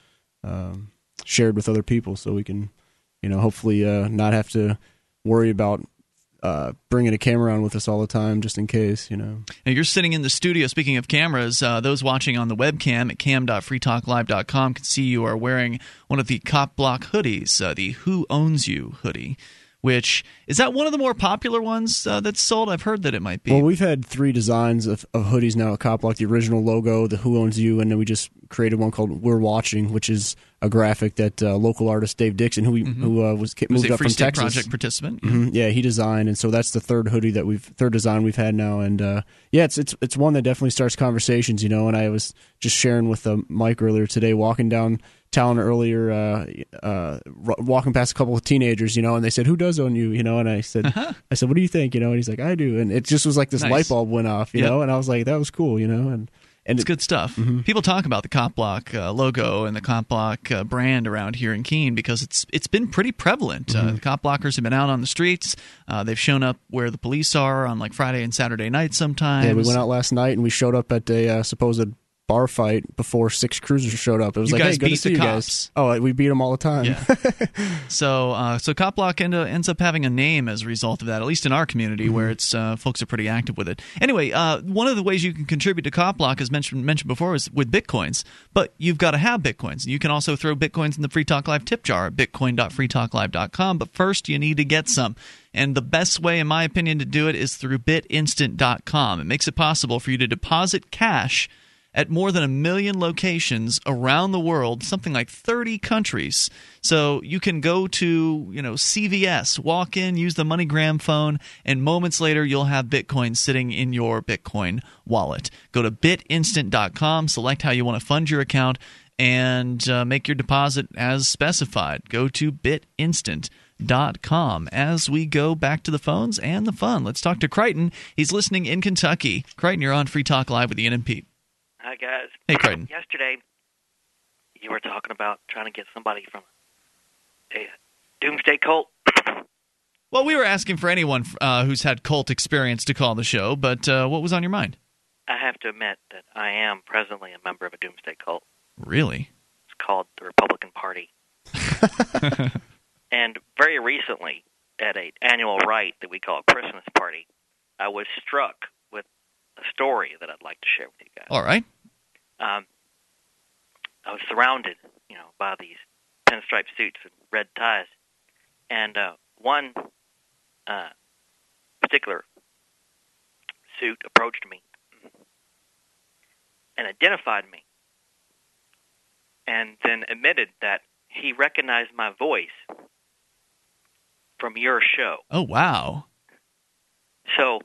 um, shared with other people, so we can, you know, hopefully uh, not have to worry about uh, bringing a camera on with us all the time, just in case, you know. Now you're sitting in the studio. Speaking of cameras, uh, those watching on the webcam at cam dot free talk live dot com can see you are wearing one of the Cop Block hoodies, uh, the Who Owns You hoodie. Which, is that one of the more popular ones uh, that's sold? I've heard that it might be. Well, we've had three designs of, of hoodies now at Cop Block: the original logo, the Who Owns You, and then we just created one called We're Watching, which is a graphic that uh, local artist Dave Dixon, who we, mm-hmm. who uh, was moved was up from Texas, Free State Project participant. Yeah. Mm-hmm. yeah, he designed, and so that's the third hoodie that we've third design we've had now, and uh, yeah, it's it's it's one that definitely starts conversations, you know. And I was just sharing with uh, Mike earlier today, walking down town earlier, uh, uh, walking past a couple of teenagers, you know, and they said, "Who does own you?" You know, and I said, uh-huh. "I said, what do you think?" You know, and he's like, "I do," and it just was like this nice light bulb went off, you yep. know, and I was like, "That was cool," you know, and and it's it, good stuff. Mm-hmm. People talk about the Cop Block uh, logo and the Cop Block uh, brand around here in Keene because it's it's been pretty prevalent. Mm-hmm. Uh, the Cop Blockers have been out on the streets. Uh, they've shown up where the police are on like Friday and Saturday nights sometimes. Yeah, we went out last night and we showed up at a uh, supposed bar fight before six cruisers showed up. It was you like, hey, good to see you guys. Oh, we beat them all the time. Yeah. so uh, so Cop Block end, uh, ends up having a name as a result of that, at least in our community, mm-hmm. where it's uh, folks are pretty active with it. Anyway, uh, one of the ways you can contribute to Cop Block, as mentioned, mentioned before, is with Bitcoins. But you've got to have Bitcoins. You can also throw Bitcoins in the Free Talk Live tip jar at bitcoin dot free talk live dot com. But first, you need to get some. And the best way, in my opinion, to do it is through bit instant dot com. It makes it possible for you to deposit cash at more than a million locations around the world, something like thirty countries. So you can go to, you know, C V S, walk in, use the MoneyGram phone, and moments later you'll have Bitcoin sitting in your Bitcoin wallet. Go to bit instant dot com, select how you want to fund your account, and uh, make your deposit as specified. Go to bit instant dot com. As we go back to the phones and the fun, let's talk to Crichton. He's listening in Kentucky. Crichton, you're on Free Talk Live with Ian and Pete. Hi, guys. Hey, Crichton. Yesterday, you were talking about trying to get somebody from a doomsday cult. Well, we were asking for anyone uh, who's had cult experience to call the show, but uh, what was on your mind? I have to admit that I am presently a member of a doomsday cult. Really? It's called the Republican Party. And very recently, at an annual rite that we call a Christmas party, I was struck with a story that I'd like to share with you guys. All right. Um, I was surrounded, you know, by these pinstripe suits and red ties, and uh, one uh, particular suit approached me and identified me, and then admitted that he recognized my voice from your show. Oh, wow. So...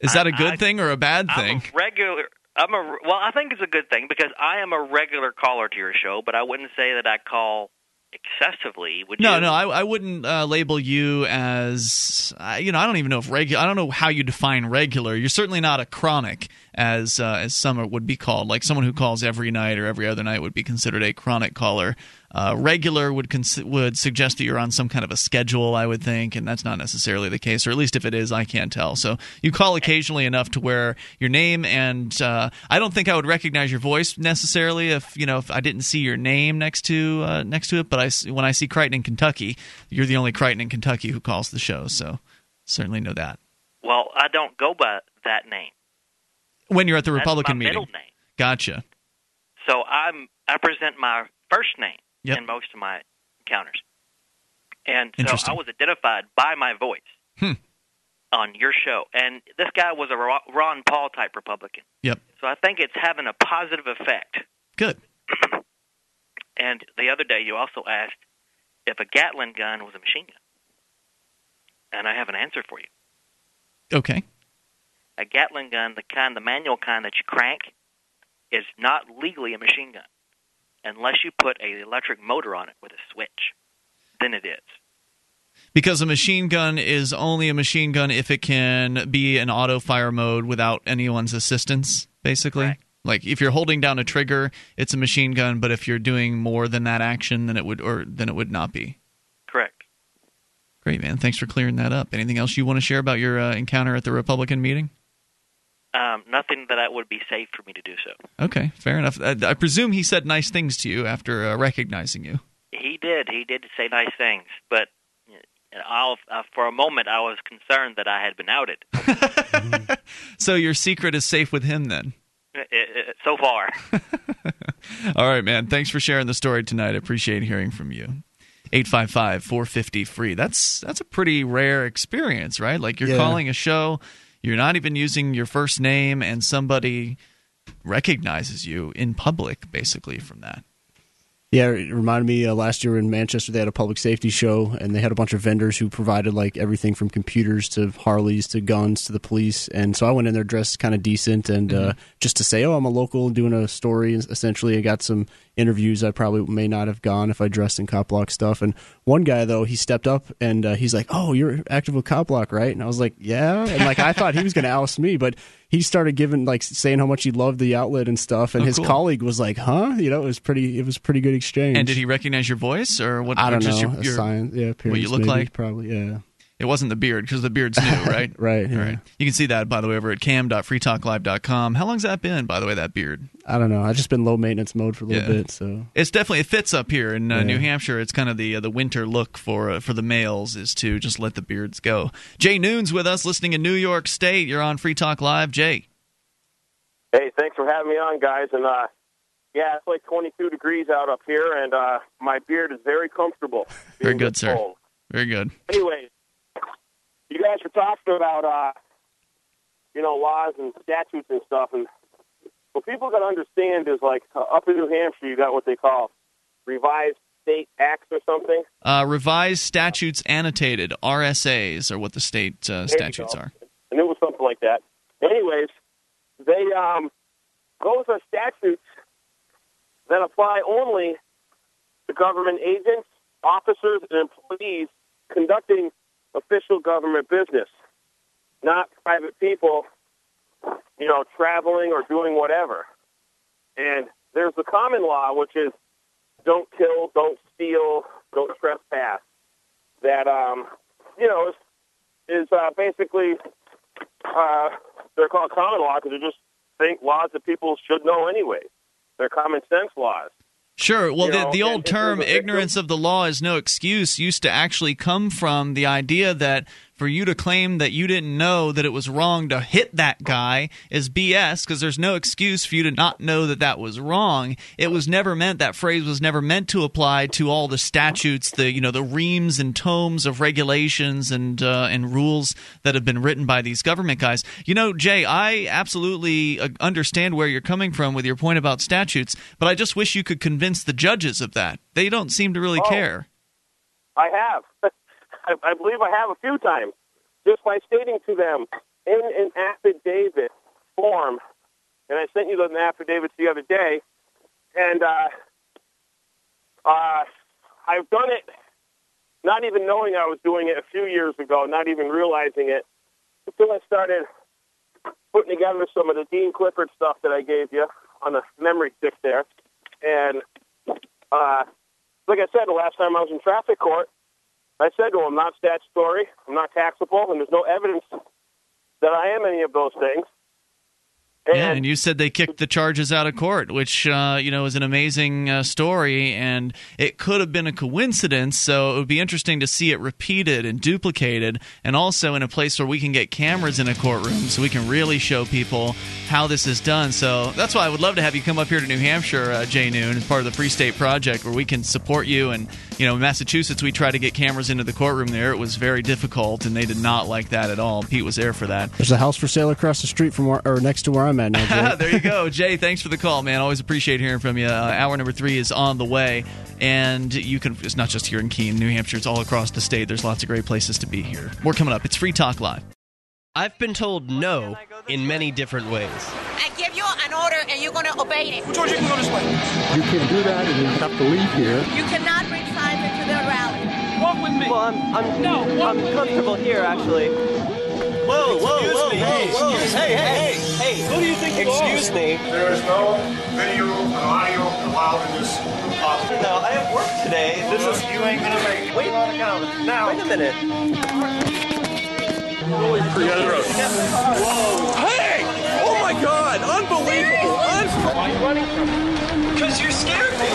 Is that I, a good I, thing or a bad I'm thing? A regular... I'm a, well, I think it's a good thing because I am a regular caller to your show, but I wouldn't say that I call excessively. Would no, you? No, I, I wouldn't uh, label you as... Uh, you know, I don't even know if regular... I don't know how you define regular. You're certainly not a chronic, as uh, as some would be called. Like someone who calls every night or every other night would be considered a chronic caller. Uh, regular would cons- would suggest that you're on some kind of a schedule, I would think, and that's not necessarily the case, or at least if it is, I can't tell. So you call occasionally enough to where your name, and uh, I don't think I would recognize your voice necessarily if you know if I didn't see your name next to uh, next to it. But I, when I see Crichton in Kentucky, you're the only Crichton in Kentucky who calls the show, so certainly know that. Well, I don't go by that name when you're at the that's Republican my meeting. Middle name. Gotcha. So I'm I present my first name. Yep. In most of my encounters. And so I was identified by my voice hmm. on your show. And this guy was a Ron Paul type Republican. Yep. So I think it's having a positive effect. Good. And the other day you also asked if a Gatling gun was a machine gun. And I have an answer for you. Okay. A Gatling gun, the kind, the manual kind that you crank, is not legally a machine gun. Unless you put an electric motor on it with a switch, then it is. Because a machine gun is only a machine gun if it can be in auto fire mode without anyone's assistance, basically. Right. Like if you're holding down a trigger, it's a machine gun, but if you're doing more than that action, then it would or then it would not be. Correct. Great, man. Thanks for clearing that up. Anything else you want to share about your uh, encounter at the Republican meeting? Um, nothing that I would be safe for me to do so. Okay, fair enough. I, I presume he said nice things to you after uh, recognizing you. He did. He did say nice things, but I'll, uh, for a moment I was concerned that I had been outed. So your secret is safe with him then? It, it, so far. All right, man. Thanks for sharing the story tonight. I appreciate hearing from you. eight five five, four five zero, F R E E. That's, that's a pretty rare experience, right? Like you're yeah. calling a show... You're not even using your first name, and somebody recognizes you in public, basically, from that. Yeah, it reminded me uh, last year in Manchester, they had a public safety show, and they had a bunch of vendors who provided like everything from computers to Harleys to guns to the police. And so I went in there dressed kind of decent, and mm-hmm. uh, just to say, oh, I'm a local doing a story. Essentially, I got some interviews I probably may not have gone if I dressed in Cop Block stuff. And one guy, though, he stepped up, and uh, he's like, oh, you're active with Cop Block, right? And I was like, yeah. And like I thought he was going to oust me, but... He started giving, like, saying how much he loved the outlet and stuff, and oh, his cool. colleague was like, "Huh?" You know, it was pretty. It was a pretty good exchange. And did he recognize your voice, or what? I don't know. Your, your, a sign, yeah. What you look maybe, like, probably, yeah. It wasn't the beard, because the beard's new, right? right. Yeah. Right. You can see that, by the way, over at cam dot free talk live dot com. How long's that been, by the way, that beard? I don't know. I've just been low maintenance mode for a little yeah. bit. So it's definitely, it fits up here in uh, yeah. New Hampshire. It's kind of the uh, the winter look for uh, for the males is to just let the beards go. Jay Noon's with us, listening in New York State. You're on Free Talk Live, Jay. Hey, thanks for having me on, guys. And uh, yeah, it's like twenty-two degrees out up here, and uh, my beard is very comfortable. Very good, sir. Cold. Very good. Anyway, you guys were talking about uh, you know, laws and statutes and stuff, and what people got to understand is, like, uh, up in New Hampshire, you got what they call revised state acts or something. Uh, revised statutes annotated, R S As, are what the state uh, statutes are. And it was something like that. Anyways, they um, those are statutes that apply only to government agents, officers, and employees conducting official government business, not private people, you know, traveling or doing whatever. And there's the common law, which is don't kill, don't steal, don't trespass. That, um, you know, is, is uh, basically, uh, they're called common law because they just think laws that people should know anyway. They're common sense laws. Sure. Well, you the, know, the old term, ignorance of the law is no excuse, used to actually come from the idea that for you to claim that you didn't know that it was wrong to hit that guy is B S, because there's no excuse for you to not know that that was wrong. It was never meant, that phrase was never meant to apply to all the statutes, the, you know, the reams and tomes of regulations and uh, and rules that have been written by these government guys. You know, Jay, I absolutely understand where you're coming from with your point about statutes, but I just wish you could convince the judges of that. They don't seem to really oh, care. I have. I, I believe I have a few times, just by stating to them in an affidavit form, and I sent you those affidavits the other day, and uh, uh, I've done it not even knowing I was doing it a few years ago, not even realizing it, until I started putting together some of the Dean Clifford stuff that I gave you on the memory stick there. And uh, like I said, the last time I was in traffic court, I said to him, I'm not statutory, I'm not taxable, and there's no evidence that I am any of those things. And, yeah, and you said they kicked the charges out of court, which, uh, you know, is an amazing uh, story, and it could have been a coincidence, so it would be interesting to see it repeated and duplicated, and also in a place where we can get cameras in a courtroom so we can really show people how this is done. So that's why I would love to have you come up here to New Hampshire, uh, Jay Noon, as part of the Free State Project, where we can support you. And, you know, in Massachusetts, we tried to get cameras into the courtroom there. It was very difficult, and they did not like that at all. Pete was there for that. There's a house for sale across the street from where, or next to where I'm now, there you go. Jay, thanks for the call, man. Always appreciate hearing from you. Uh, hour number three is on the way, and you can, it's not just here in Keene, New Hampshire, it's all across the state. There's lots of great places to be here. More coming up. It's Free Talk Live. I've been told no in many different ways. I give you an order and you're going to obey it. George, you can go this way. You can do that and you have to leave here. You cannot bring signs into the rally. Walk with me. Well, I'm, I'm, no, I'm comfortable me. Here, actually. Whoa, whoa, excuse whoa, me. Hey, whoa, excuse hey, me. Hey, hey, hey. Who do you think you Excuse are? me. There is no video and audio allowed in this office. No, I have work today. This is... You ain't gonna make it. Wait, now. Wait a minute. Holy free on the road. Whoa. Hey! Oh my God! Unbelievable! Unbelievable! Why are you running from me? Because you're scared me.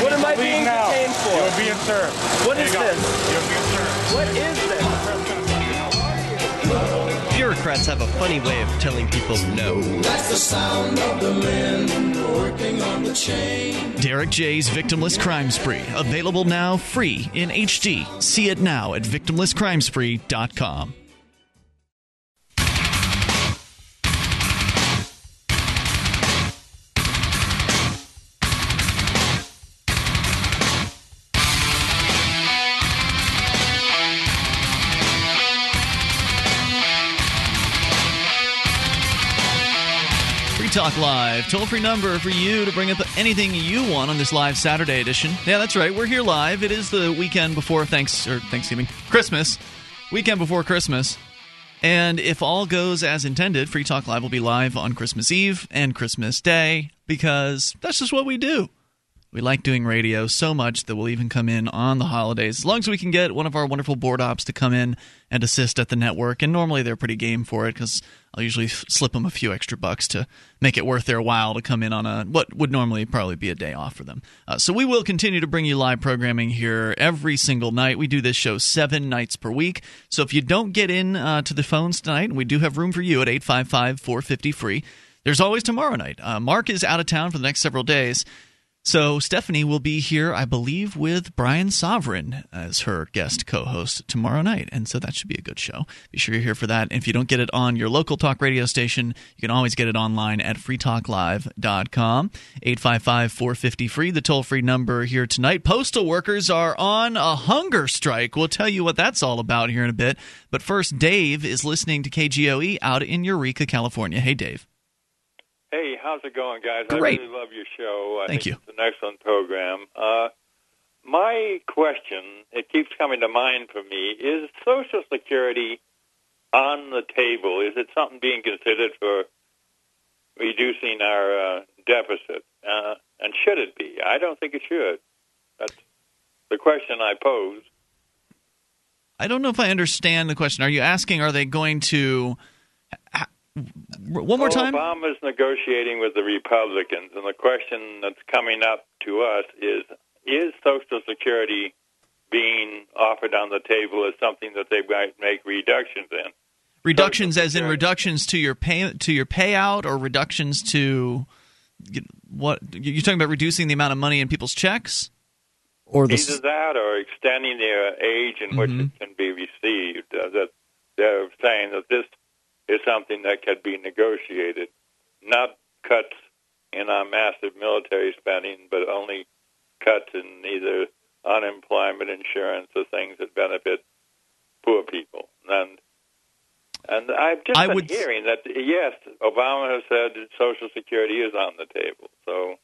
What am I being detained for? You're being served. What is this? You're being served. What is this? Bureaucrats have a funny way of telling people no. That's the sound of the men working on the chain. Derek J's Victimless Crime Spree. Available now free in H D. See it now at victimless crime spree dot com. Talk Live, toll-free number for you to bring up anything you want on this live Saturday edition. Yeah, that's right. We're here live. It is the weekend before thanks or Thanksgiving, Christmas, weekend before Christmas. And if all goes as intended, Free Talk Live will be live on Christmas Eve and Christmas Day because that's just what we do. We like doing radio so much that we'll even come in on the holidays, as long as we can get one of our wonderful board ops to come in and assist at the network. And normally they're pretty game for it, because I'll usually f- slip them a few extra bucks to make it worth their while to come in on a what would normally probably be a day off for them. Uh, so we will continue to bring you live programming here every single night. We do this show seven nights per week. So if you don't get in uh, to the phones tonight, we do have room for you at eight five five, four five zero, free. There's always tomorrow night. Uh, Mark is out of town for the next several days. So Stephanie will be here, I believe, with Brian Sovereign as her guest co-host tomorrow night. And so that should be a good show. Be sure you're here for that. And if you don't get it on your local talk radio station, you can always get it online at free talk live dot com. eight five five, four five zero, free, the toll-free number here tonight. Postal workers are on a hunger strike. We'll tell you what that's all about here in a bit. But first, Dave is listening to K G O E out in Eureka, California. Hey, Dave. Hey, how's it going, guys? Great. I really love your show. I Thank think you. It's an excellent program. Uh, my question, it keeps coming to mind for me, is Social Security on the table? Is it something being considered for reducing our uh, deficit? Uh, and should it be? I don't think it should. That's the question I pose. I don't know if I understand the question. Are you asking, are they going to... One more time? Obama's negotiating with the Republicans, and the question that's coming up to us is, is Social Security being offered on the table as something that they might make reductions in? Reductions as in reductions to your pay, to your payout, or reductions to what? You're talking about reducing the amount of money in people's checks? Or the... Either that or extending the age in which mm-hmm. it can be received. Uh, that they're saying that this is something that could be negotiated, not cuts in our massive military spending, but only cuts in either unemployment insurance or things that benefit poor people. And and I've just I been would... hearing that, yes, Obama has said Social Security is on the table. So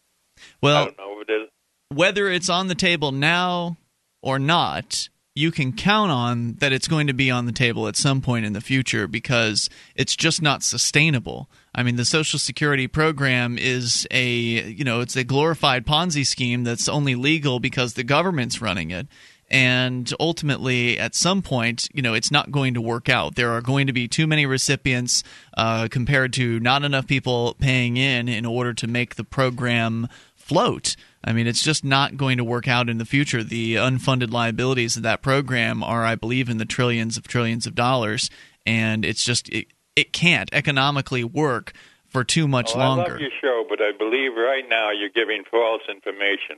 well, I don't know what it is. Whether it's on the table now or not, you can count on that it's going to be on the table at some point in the future, because it's just not sustainable. I mean, the Social Security program is a, you know, it's a glorified Ponzi scheme that's only legal because the government's running it. And ultimately, at some point, you know, it's not going to work out. There are going to be too many recipients uh, compared to not enough people paying in in order to make the program float. I mean, it's just not going to work out in the future. The unfunded liabilities of that program are, I believe, in the trillions of trillions of dollars, and it's just it, it can't economically work for too much oh, longer. I love your show, but I believe right now you're giving false information.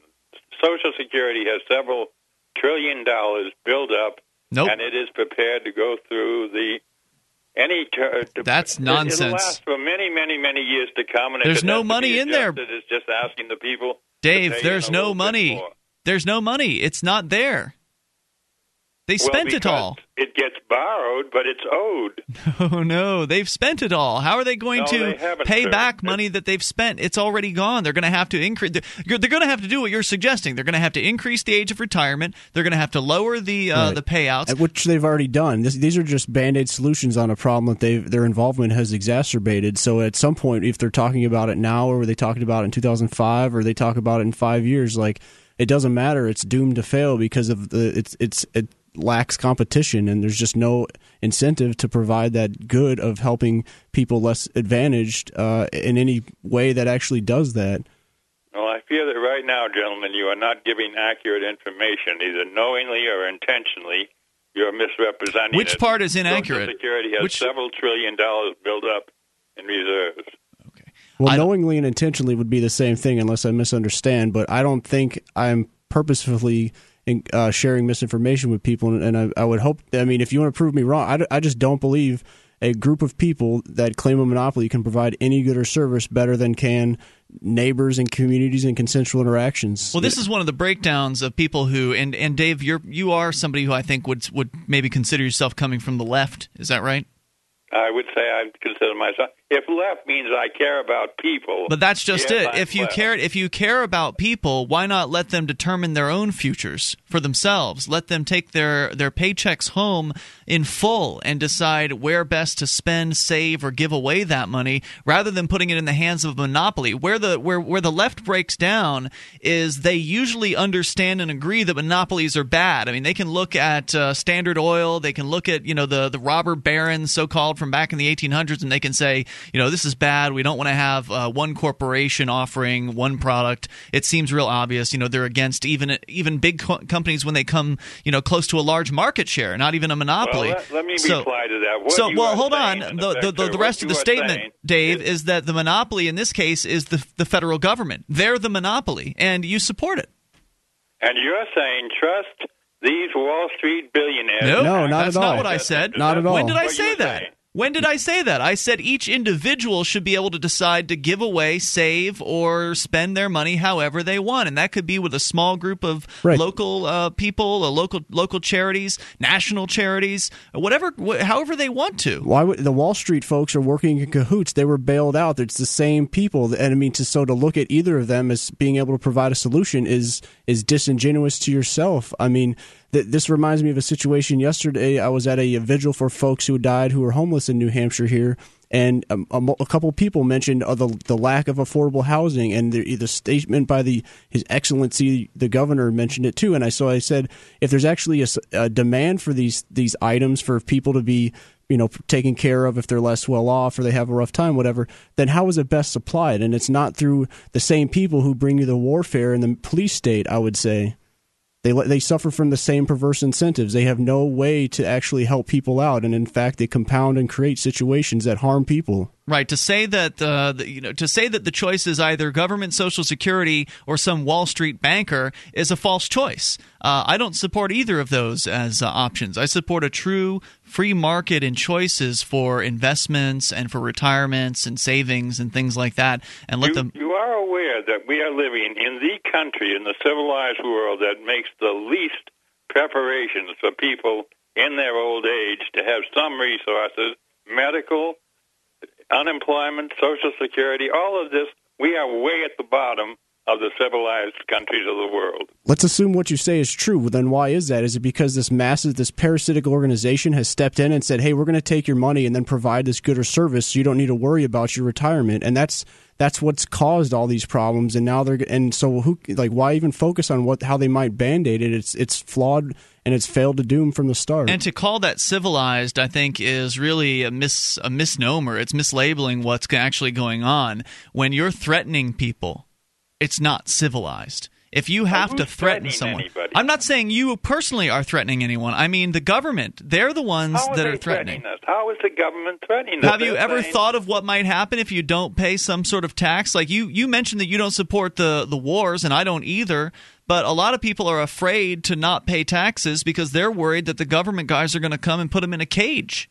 Social Security has several trillion dollars built up, nope. and it is prepared to go through the any. Ter- That's nonsense. It'll last for many, many, many years to come. And there's no money in there. It's just asking the people. Dave, there's no money. There's no money. It's not there. They spent it all. It gets borrowed, but it's owed. No, no. They've spent it all. How are they going to pay back money that they've spent? It's already gone. They're going to have to increase. They're going to have to do what you're suggesting. They're going to have to increase the age of retirement. They're going to have to lower the uh, right. the payouts, which they've already done. This, these are just band-aid solutions on a problem that they've, their involvement has exacerbated. So at some point, if they're talking about it now, or were they talking about it in two thousand five, or they talk about it in five years, like it doesn't matter. It's doomed to fail because of the it's it's. It, lacks competition, and there's just no incentive to provide that good of helping people less advantaged uh, in any way that actually does that. Well, I fear that right now, gentlemen, you are not giving accurate information, either knowingly or intentionally. You're misrepresenting. Which it. part is inaccurate? Social Security has Which... several trillion dollars built up in reserves. Okay. Well, knowingly and intentionally would be the same thing, unless I misunderstand, but I don't think I'm purposefully... And, uh, sharing misinformation with people, and, and I, I would hope. I mean, if you want to prove me wrong, I, d- I just don't believe a group of people that claim a monopoly can provide any good or service better than can neighbors and communities and consensual interactions. Well, this is one of the breakdowns of people who, and, and Dave, you're you are somebody who I think would would maybe consider yourself coming from the left. Is that right? I would say I consider myself. If left means I care about people. But that's just yeah, it. If you left. care if you care about people, why not let them determine their own futures for themselves? Let them take their, their paychecks home in full and decide where best to spend, save, or give away that money, rather than putting it in the hands of a monopoly. Where the where, where the left breaks down is they usually understand and agree that monopolies are bad. I mean, they can look at uh, Standard Oil, they can look at, you know, the, the robber barons, so-called, from back in the eighteen hundreds, and they can say, you know, this is bad. We don't want to have uh, one corporation offering one product. It seems real obvious. You know, they're against even even big co- companies when they come, you know, close to a large market share, not even a monopoly. Well, let, let me so, reply to that. What so, well, hold on. The, the, the, the rest of the statement, Dave, is, is that the monopoly in this case is the, the federal government. They're the monopoly, and you support it. And you're saying trust these Wall Street billionaires. Nope. No, not That's at all. That's not what I said. Not at all. When did I what say that? Saying? When did I say that? I said each individual should be able to decide to give away, save, or spend their money however they want, and that could be with a small group of right. local uh, people, uh, local local charities, national charities, whatever, wh- however they want to. Why would the Wall Street folks are working in cahoots? They were bailed out. It's the same people, and I mean, to, so to look at either of them as being able to provide a solution is is disingenuous to yourself. I mean. This reminds me of a situation yesterday. I was at a vigil for folks who died who were homeless in New Hampshire here, and a, a, a couple people mentioned uh, the, the lack of affordable housing, and the, the statement by the His Excellency the Governor mentioned it too. And I so I said, if there's actually a, a demand for these these items for people to be, you know, taken care of if they're less well off or they have a rough time, whatever, then how is it best supplied? And it's not through the same people who bring you the warfare and the police state, I would say. They they suffer from the same perverse incentives. They have no way to actually help people out, and in fact, they compound and create situations that harm people. Right, to say that uh, the, you know, to say that the choice is either government Social Security or some Wall Street banker is a false choice. Uh, I don't support either of those as uh, options. I support a true free market in choices for investments and for retirements and savings and things like that. And let you, them. You are aware that we are living in the country in the civilized world that makes the least preparations for people in their old age to have some resources, medical. Unemployment, Social Security, all of this, we are way at the bottom of the civilized countries of the world. Let's assume what you say is true. Then why is that? Is it because this massive, this parasitic organization has stepped in and said, hey, we're going to take your money and then provide this good or service so you don't need to worry about your retirement? And that's that's what's caused all these problems. And now they're and so who like why even focus on what how they might band-aid it? It's it's flawed. And it's failed to doom from the start. And to call that civilized, I think, is really a mis a misnomer. It's mislabeling what's actually going on. When you're threatening people, it's not civilized. If you have well, to threaten someone, anybody? I'm not saying you personally are threatening anyone. I mean the government. They're the ones How are that are threatening. threatening us? How is the government threatening us? Have you ever saying? thought of what might happen if you don't pay some sort of tax? Like you, you mentioned that you don't support the, the wars, and I don't either. But a lot of people are afraid to not pay taxes because they're worried that the government guys are going to come and put them in a cage.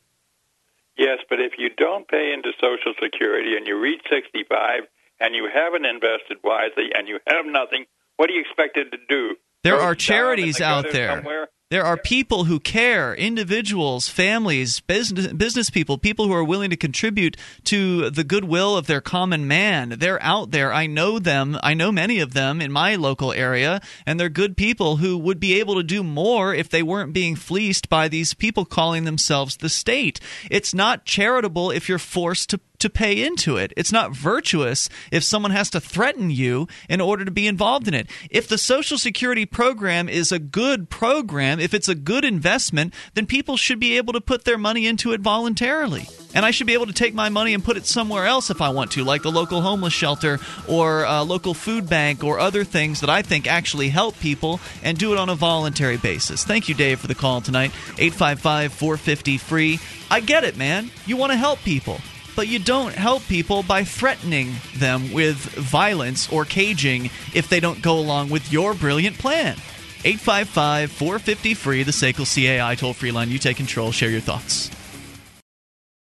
Yes, but if you don't pay into Social Security and you reach sixty-five and you haven't invested wisely and you have nothing, what are you expected to do? There are charities out there. Somewhere? There are people who care, individuals, families, business, business people, people who are willing to contribute to the goodwill of their common man. They're out there. I know them. I know many of them in my local area, and they're good people who would be able to do more if they weren't being fleeced by these people calling themselves the state. It's not charitable if you're forced to to pay into it. It's not virtuous if someone has to threaten you in order to be involved in it. If the Social Security program is a good program, if it's a good investment, then people should be able to put their money into it voluntarily. And I should be able to take my money and put it somewhere else if I want to, like the local homeless shelter or a local food bank or other things that I think actually help people, and do it on a voluntary basis. Thank you, Dave, for the call tonight. eight five five, four five zero, free. I get it, man. You want to help people. But you don't help people by threatening them with violence or caging if they don't go along with your brilliant plan. eight five five, four five zero, free, the S A C L C A I toll-free line. You take control. Share your thoughts.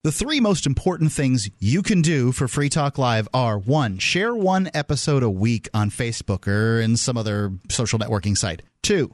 The three most important things you can do for Free Talk Live are, one, share one episode a week on Facebook or in some other social networking site. Two,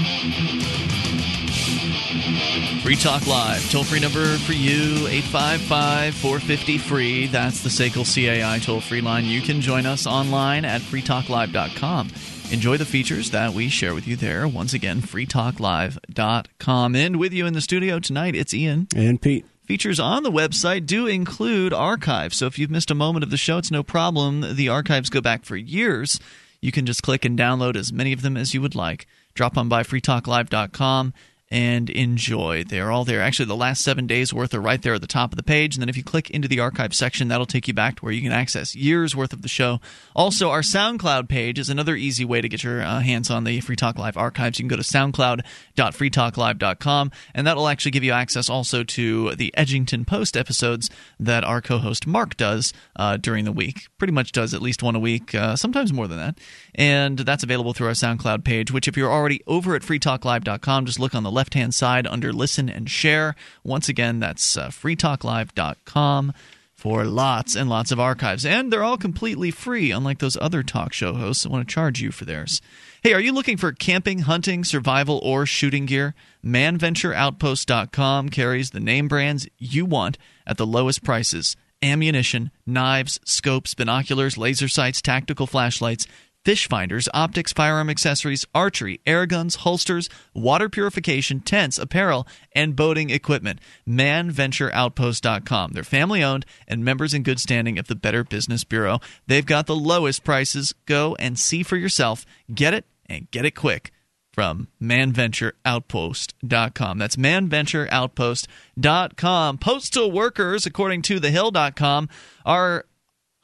Free Talk Live, toll-free number for you, eight five five, four five zero, free. That's the S A C L C A I toll-free line. You can join us online at free talk live dot com. Enjoy the features that we share with you there. Once again, free talk live dot com. And with you in the studio tonight, it's Ian. And Pete. Features on the website do include archives. So if you've missed a moment of the show, it's no problem. The archives go back for years. You can just click and download as many of them as you would like. Drop on by free talk live dot com. And enjoy. They're all there. Actually, the last seven days' worth are right there at the top of the page. And then if you click into the archive section, that'll take you back to where you can access years' worth of the show. Also, our SoundCloud page is another easy way to get your uh, hands on the Free Talk Live archives. You can go to sound cloud dot free talk live dot com, and that'll actually give you access also to the Edgington Post episodes that our co-host Mark does uh, during the week. Pretty much does at least one a week, uh, sometimes more than that. And that's available through our SoundCloud page, which if you're already over at free talk live dot com, just look on the left. Left-hand side under Listen and Share. Once again, that's uh, free talk live dot com for lots and lots of archives. And they're all completely free, unlike those other talk show hosts that want to charge you for theirs. Hey, are you looking for camping, hunting, survival, or shooting gear? man venture outpost dot com carries the name brands you want at the lowest prices. Ammunition, knives, scopes, binoculars, laser sights, tactical flashlights, fish finders, optics, firearm accessories, archery, air guns, holsters, water purification, tents, apparel, and boating equipment. man venture outpost dot com. They're family-owned and members in good standing of the Better Business Bureau. They've got the lowest prices. Go and see for yourself. Get it, and get it quick from man venture outpost dot com. That's man venture outpost dot com. Postal workers, according to the hill dot com, are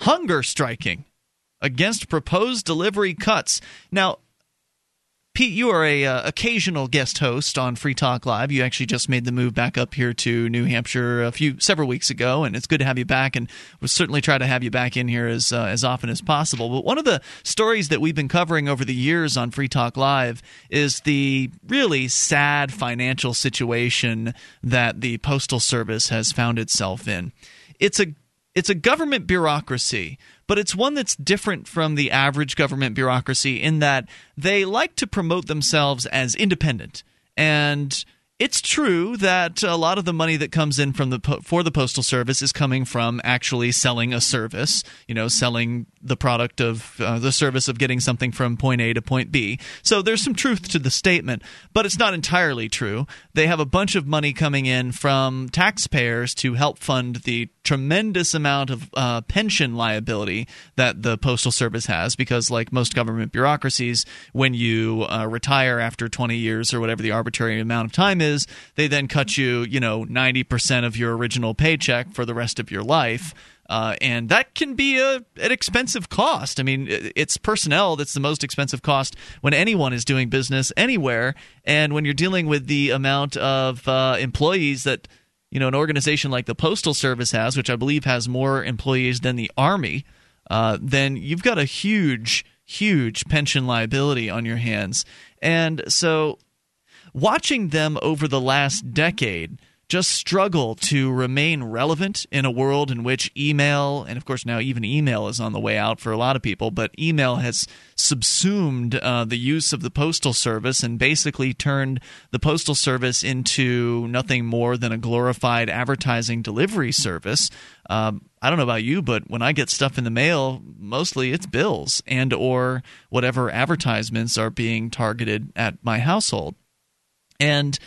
hunger striking against proposed delivery cuts. Now, Pete, you are a uh, occasional guest host on Free Talk Live. You actually just made the move back up here to New Hampshire a few several weeks ago, and it's good to have you back, and we'll certainly try to have you back in here as uh, as often as possible. But one of the stories that we've been covering over the years on Free Talk Live is the really sad financial situation that the Postal Service has found itself in. It's a It's a government bureaucracy, but it's one that's different from the average government bureaucracy in that they like to promote themselves as independent. And it's true that a lot of the money that comes in from the for the Postal Service is coming from actually selling a service, you know, selling the product of uh, the service of getting something from point A to point B. So there's some truth to the statement, but it's not entirely true. They have a bunch of money coming in from taxpayers to help fund the tremendous amount of uh, pension liability that the Postal Service has, because like most government bureaucracies, when you uh, retire after twenty years or whatever the arbitrary amount of time is, they then cut you, you know, ninety percent of your original paycheck for the rest of your life. Uh, and that can be a, an expensive cost. I mean, it's personnel that's the most expensive cost when anyone is doing business anywhere. And when you're dealing with the amount of uh, employees that, you know, an organization like the Postal Service has, which I believe has more employees than the Army, uh, then you've got a huge, huge pension liability on your hands. And so watching them over the last decade just struggle to remain relevant in a world in which email, and of course now even email is on the way out for a lot of people, but email has subsumed uh, the use of the Postal Service and basically turned the Postal Service into nothing more than a glorified advertising delivery service. Um, I don't know about you, but when I get stuff in the mail, mostly it's bills and or whatever advertisements are being targeted at my household. And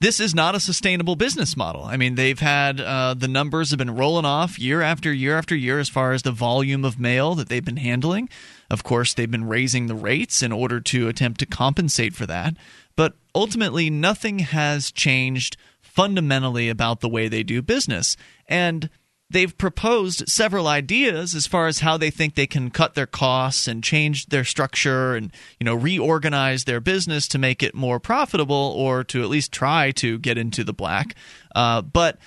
this is not a sustainable business model. I mean, they've had uh, the numbers have been rolling off year after year after year as far as the volume of mail that they've been handling. Of course, they've been raising the rates in order to attempt to compensate for that. But ultimately, nothing has changed fundamentally about the way they do business. And they've proposed several ideas as far as how they think they can cut their costs and change their structure and, you know, reorganize their business to make it more profitable or to at least try to get into the black. Uh, but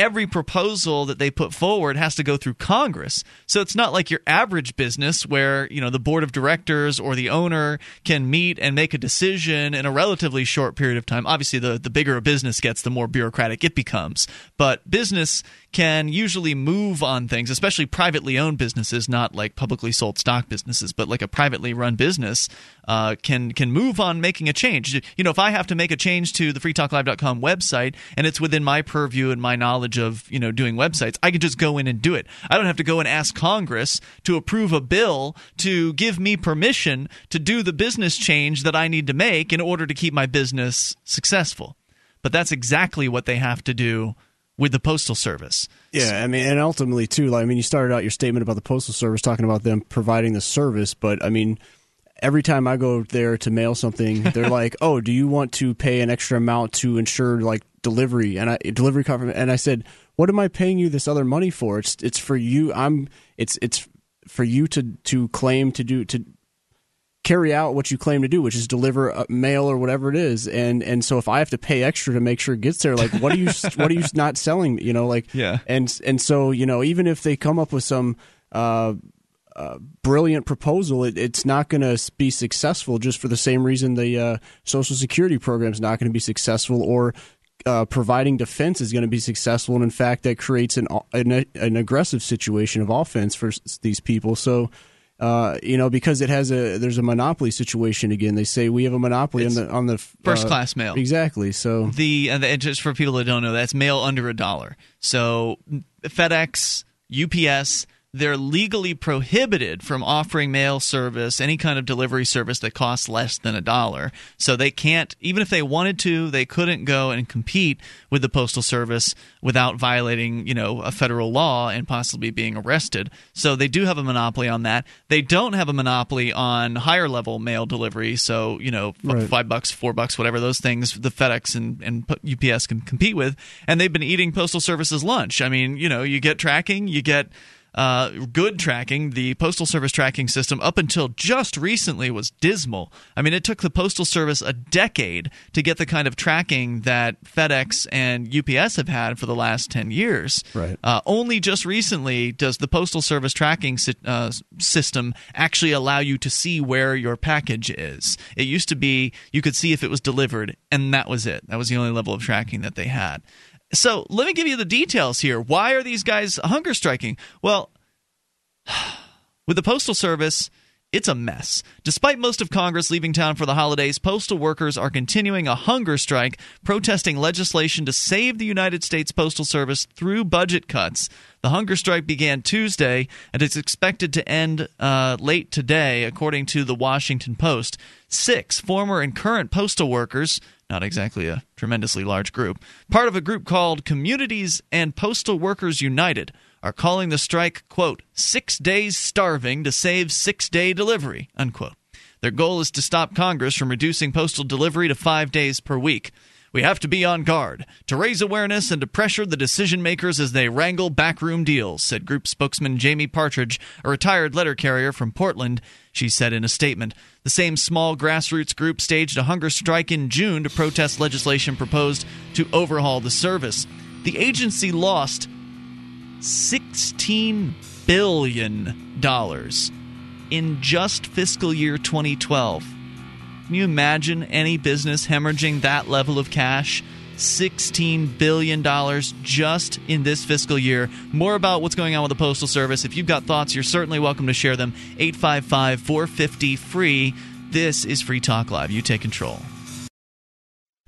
every proposal that they put forward has to go through Congress. So it's not like your average business where, you know, the board of directors or the owner can meet and make a decision in a relatively short period of time. Obviously, the, the bigger a business gets, the more bureaucratic it becomes. But business can usually move on things, especially privately owned businesses, not like publicly sold stock businesses, but like a privately run business uh, can can move on making a change. You know, if I have to make a change to the free talk live dot com website and it's within my purview and my knowledge of, you know, doing websites, I can just go in and do it. I don't have to go and ask Congress to approve a bill to give me permission to do the business change that I need to make in order to keep my business successful. But that's exactly what they have to do with the Postal Service. Yeah, I mean, and ultimately, too, like, I mean, you started out your statement about the Postal Service talking about them providing the service, but, I mean, every time I go there to mail something, they're like, oh, do you want to pay an extra amount to ensure, like, delivery? And I delivery cover, and I said, what am I paying you this other money for? It's it's for you. I'm it's it's for you to to claim to do to carry out what you claim to do, which is deliver mail or whatever it is. And and so if I have to pay extra to make sure it gets there, like, what are you what are you not selling? You know, like, yeah. And and so, you know, even if they come up with some uh, uh, brilliant proposal, it, it's not going to be successful just for the same reason the uh, Social Security program is not going to be successful, or Uh, providing defense is going to be successful, and in fact, that creates an an, an aggressive situation of offense for s- these people. So, uh, you know, because it has a there's a monopoly situation again. They say we have a monopoly it's on the on the first uh, class mail. Exactly. So the, and the and just for people that don't know, that's mail under a dollar. So FedEx, U P S, they're legally prohibited from offering mail service, any kind of delivery service that costs less than a dollar. So they can't, even if they wanted to, they couldn't go and compete with the Postal Service without violating, you know, a federal law and possibly being arrested. So they do have a monopoly on that. They don't have a monopoly on higher level mail delivery. So, you know, right. five bucks, four bucks, whatever those things, the FedEx and, and U P S can compete with. And they've been eating Postal Service's lunch. I mean, you know, you get tracking, you get... Uh, good tracking. The Postal Service tracking system up until just recently was dismal. I mean, it took the Postal Service a decade to get the kind of tracking that FedEx and U P S have had for the last ten years. Right. Uh, only just recently does the Postal Service tracking si- uh, system actually allow you to see where your package is. It used to be you could see if it was delivered, and that was it. That was the only level of tracking that they had. So let me give you the details here. Why are these guys hunger striking? Well, with the Postal Service, it's a mess. Despite most of Congress leaving town for the holidays, postal workers are continuing a hunger strike, protesting legislation to save the United States Postal Service through budget cuts. The hunger strike began Tuesday, and it's expected to end uh, late today, according to the Washington Post. Six former and current postal workers... Not exactly a tremendously large group. Part of a group called Communities and Postal Workers United are calling the strike, quote, six days starving to save six-day delivery, unquote. Their goal is to stop Congress from reducing postal delivery to five days per week. We have to be on guard, to raise awareness and to pressure the decision-makers as they wrangle backroom deals, said group spokesman Jamie Partridge, a retired letter carrier from Portland. She said in a statement, the same small grassroots group staged a hunger strike in June to protest legislation proposed to overhaul the service. The agency lost sixteen billion dollars in just fiscal year twenty twelve. Can you imagine any business hemorrhaging that level of cash? sixteen billion dollars just in this fiscal year. More about what's going on with the Postal Service. If you've got thoughts, you're certainly welcome to share them. eight five five, four five zero, F R E E. This is Free Talk Live. You take control.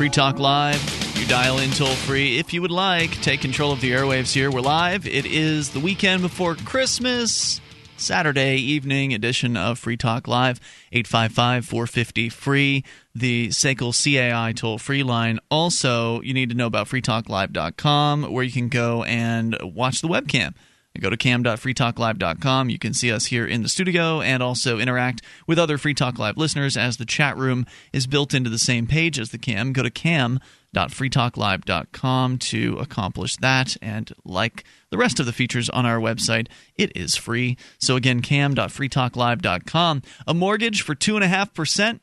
Free Talk Live. You dial in toll-free if you would like. Take control of the airwaves here. We're live. It is the weekend before Christmas. Saturday evening edition of Free Talk Live, eight five five, four five zero, F R E E, the S A C L C A I toll-free line. Also, you need to know about free talk live dot com, where you can go and watch the webcam. Go to cam dot free talk live dot com. You can see us here in the studio and also interact with other Free Talk Live listeners, as the chat room is built into the same page as the cam. Go to cam dot free talk live dot com to accomplish that, and like the rest of the features on our website, it is free. So again, cam dot free talk live dot com. A mortgage for two point five percent,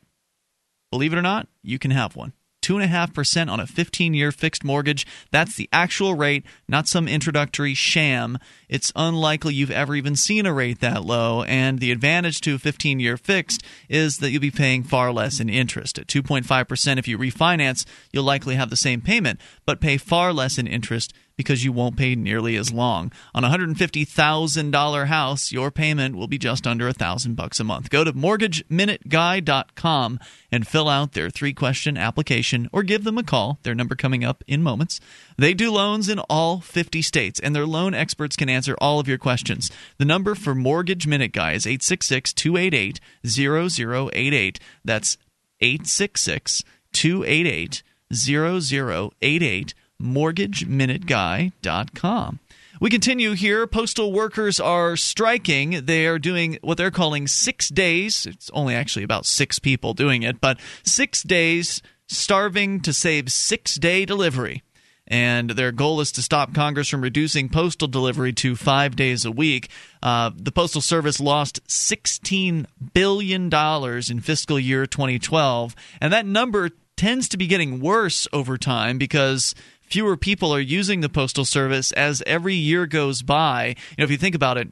believe it or not, you can have one. two point five percent on a fifteen-year fixed mortgage. That's the actual rate, not some introductory sham. It's unlikely you've ever even seen a rate that low, and the advantage to a fifteen-year fixed is that you'll be paying far less in interest. At two point five percent, if you refinance, you'll likely have the same payment, but pay far less in interest because you won't pay nearly as long. On a one hundred fifty thousand dollars house, your payment will be just under one thousand dollars a month. Go to mortgage minute guy dot com and fill out their three-question application, or give them a call. Their number coming up in moments. They do loans in all fifty states, and their loan experts can answer all of your questions. The number for Mortgage Minute Guy is eight six six, two eight eight, zero zero eight eight. That's eight six six, two eight eight, zero zero eight eight. mortgage minute guy dot com. We continue here. Postal workers are striking. They are doing what they're calling six days. It's only actually about six people doing it, but six days starving to save six-day delivery. And their goal is to stop Congress from reducing postal delivery to five days a week. Uh, the Postal Service lost sixteen billion dollars in fiscal year twenty twelve, and that number tends to be getting worse over time because fewer people are using the Postal Service as every year goes by. You know, if you think about it,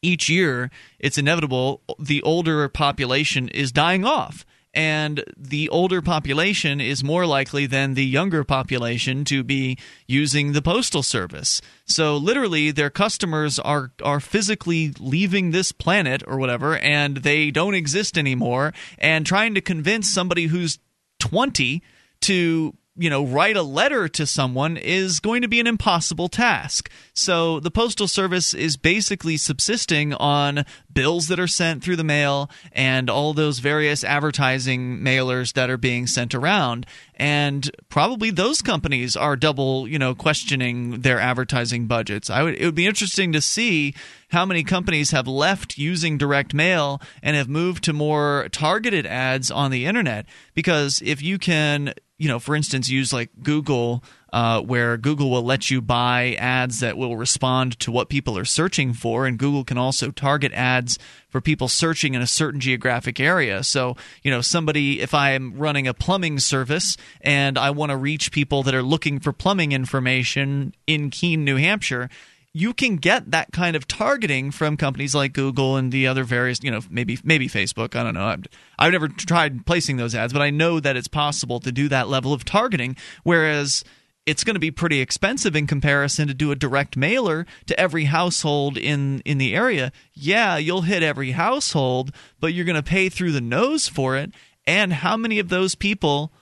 each year it's inevitable the older population is dying off. And the older population is more likely than the younger population to be using the Postal Service. So literally their customers are, are physically leaving this planet or whatever, and they don't exist anymore. And trying to convince somebody who's twenty to you know, write a letter to someone is going to be an impossible task. So the Postal Service is basically subsisting on bills that are sent through the mail and all those various advertising mailers that are being sent around. And probably those companies are double, you know, questioning their advertising budgets. I would, it would be interesting to see how many companies have left using direct mail and have moved to more targeted ads on the internet. Because if you can, you know, for instance, use like Google, uh, where Google will let you buy ads that will respond to what people are searching for. And Google can also target ads for people searching in a certain geographic area. So, you know, somebody, if I'm running a plumbing service and I want to reach people that are looking for plumbing information in Keene, New Hampshire, you can get that kind of targeting from companies like Google and the other various, you know, maybe maybe Facebook. I don't know. I've, I've never tried placing those ads, but I know that it's possible to do that level of targeting, whereas it's going to be pretty expensive in comparison to do a direct mailer to every household in, in the area. Yeah, you'll hit every household, but you're going to pay through the nose for it. And how many of those people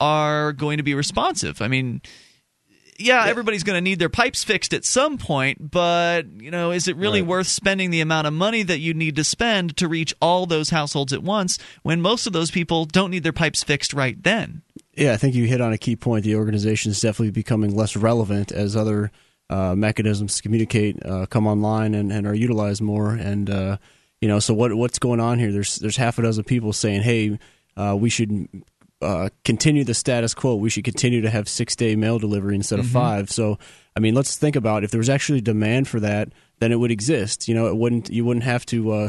are going to be responsive? I mean, yeah, everybody's going to need their pipes fixed at some point, but you know, is it really right. worth spending the amount of money that you need to spend to reach all those households at once when most of those people don't need their pipes fixed right then? Yeah, I think you hit on a key point. The organization is definitely becoming less relevant as other uh, mechanisms to communicate uh, come online and, and are utilized more. And uh, you know, so what what's going on here? There's there's half a dozen people saying, "Hey, uh, we should." Uh, continue the status quo. We should continue to have six-day mail delivery instead of mm-hmm. five. So, I mean, let's think about if there was actually demand for that, then it would exist. You know, it wouldn't. You wouldn't have to uh,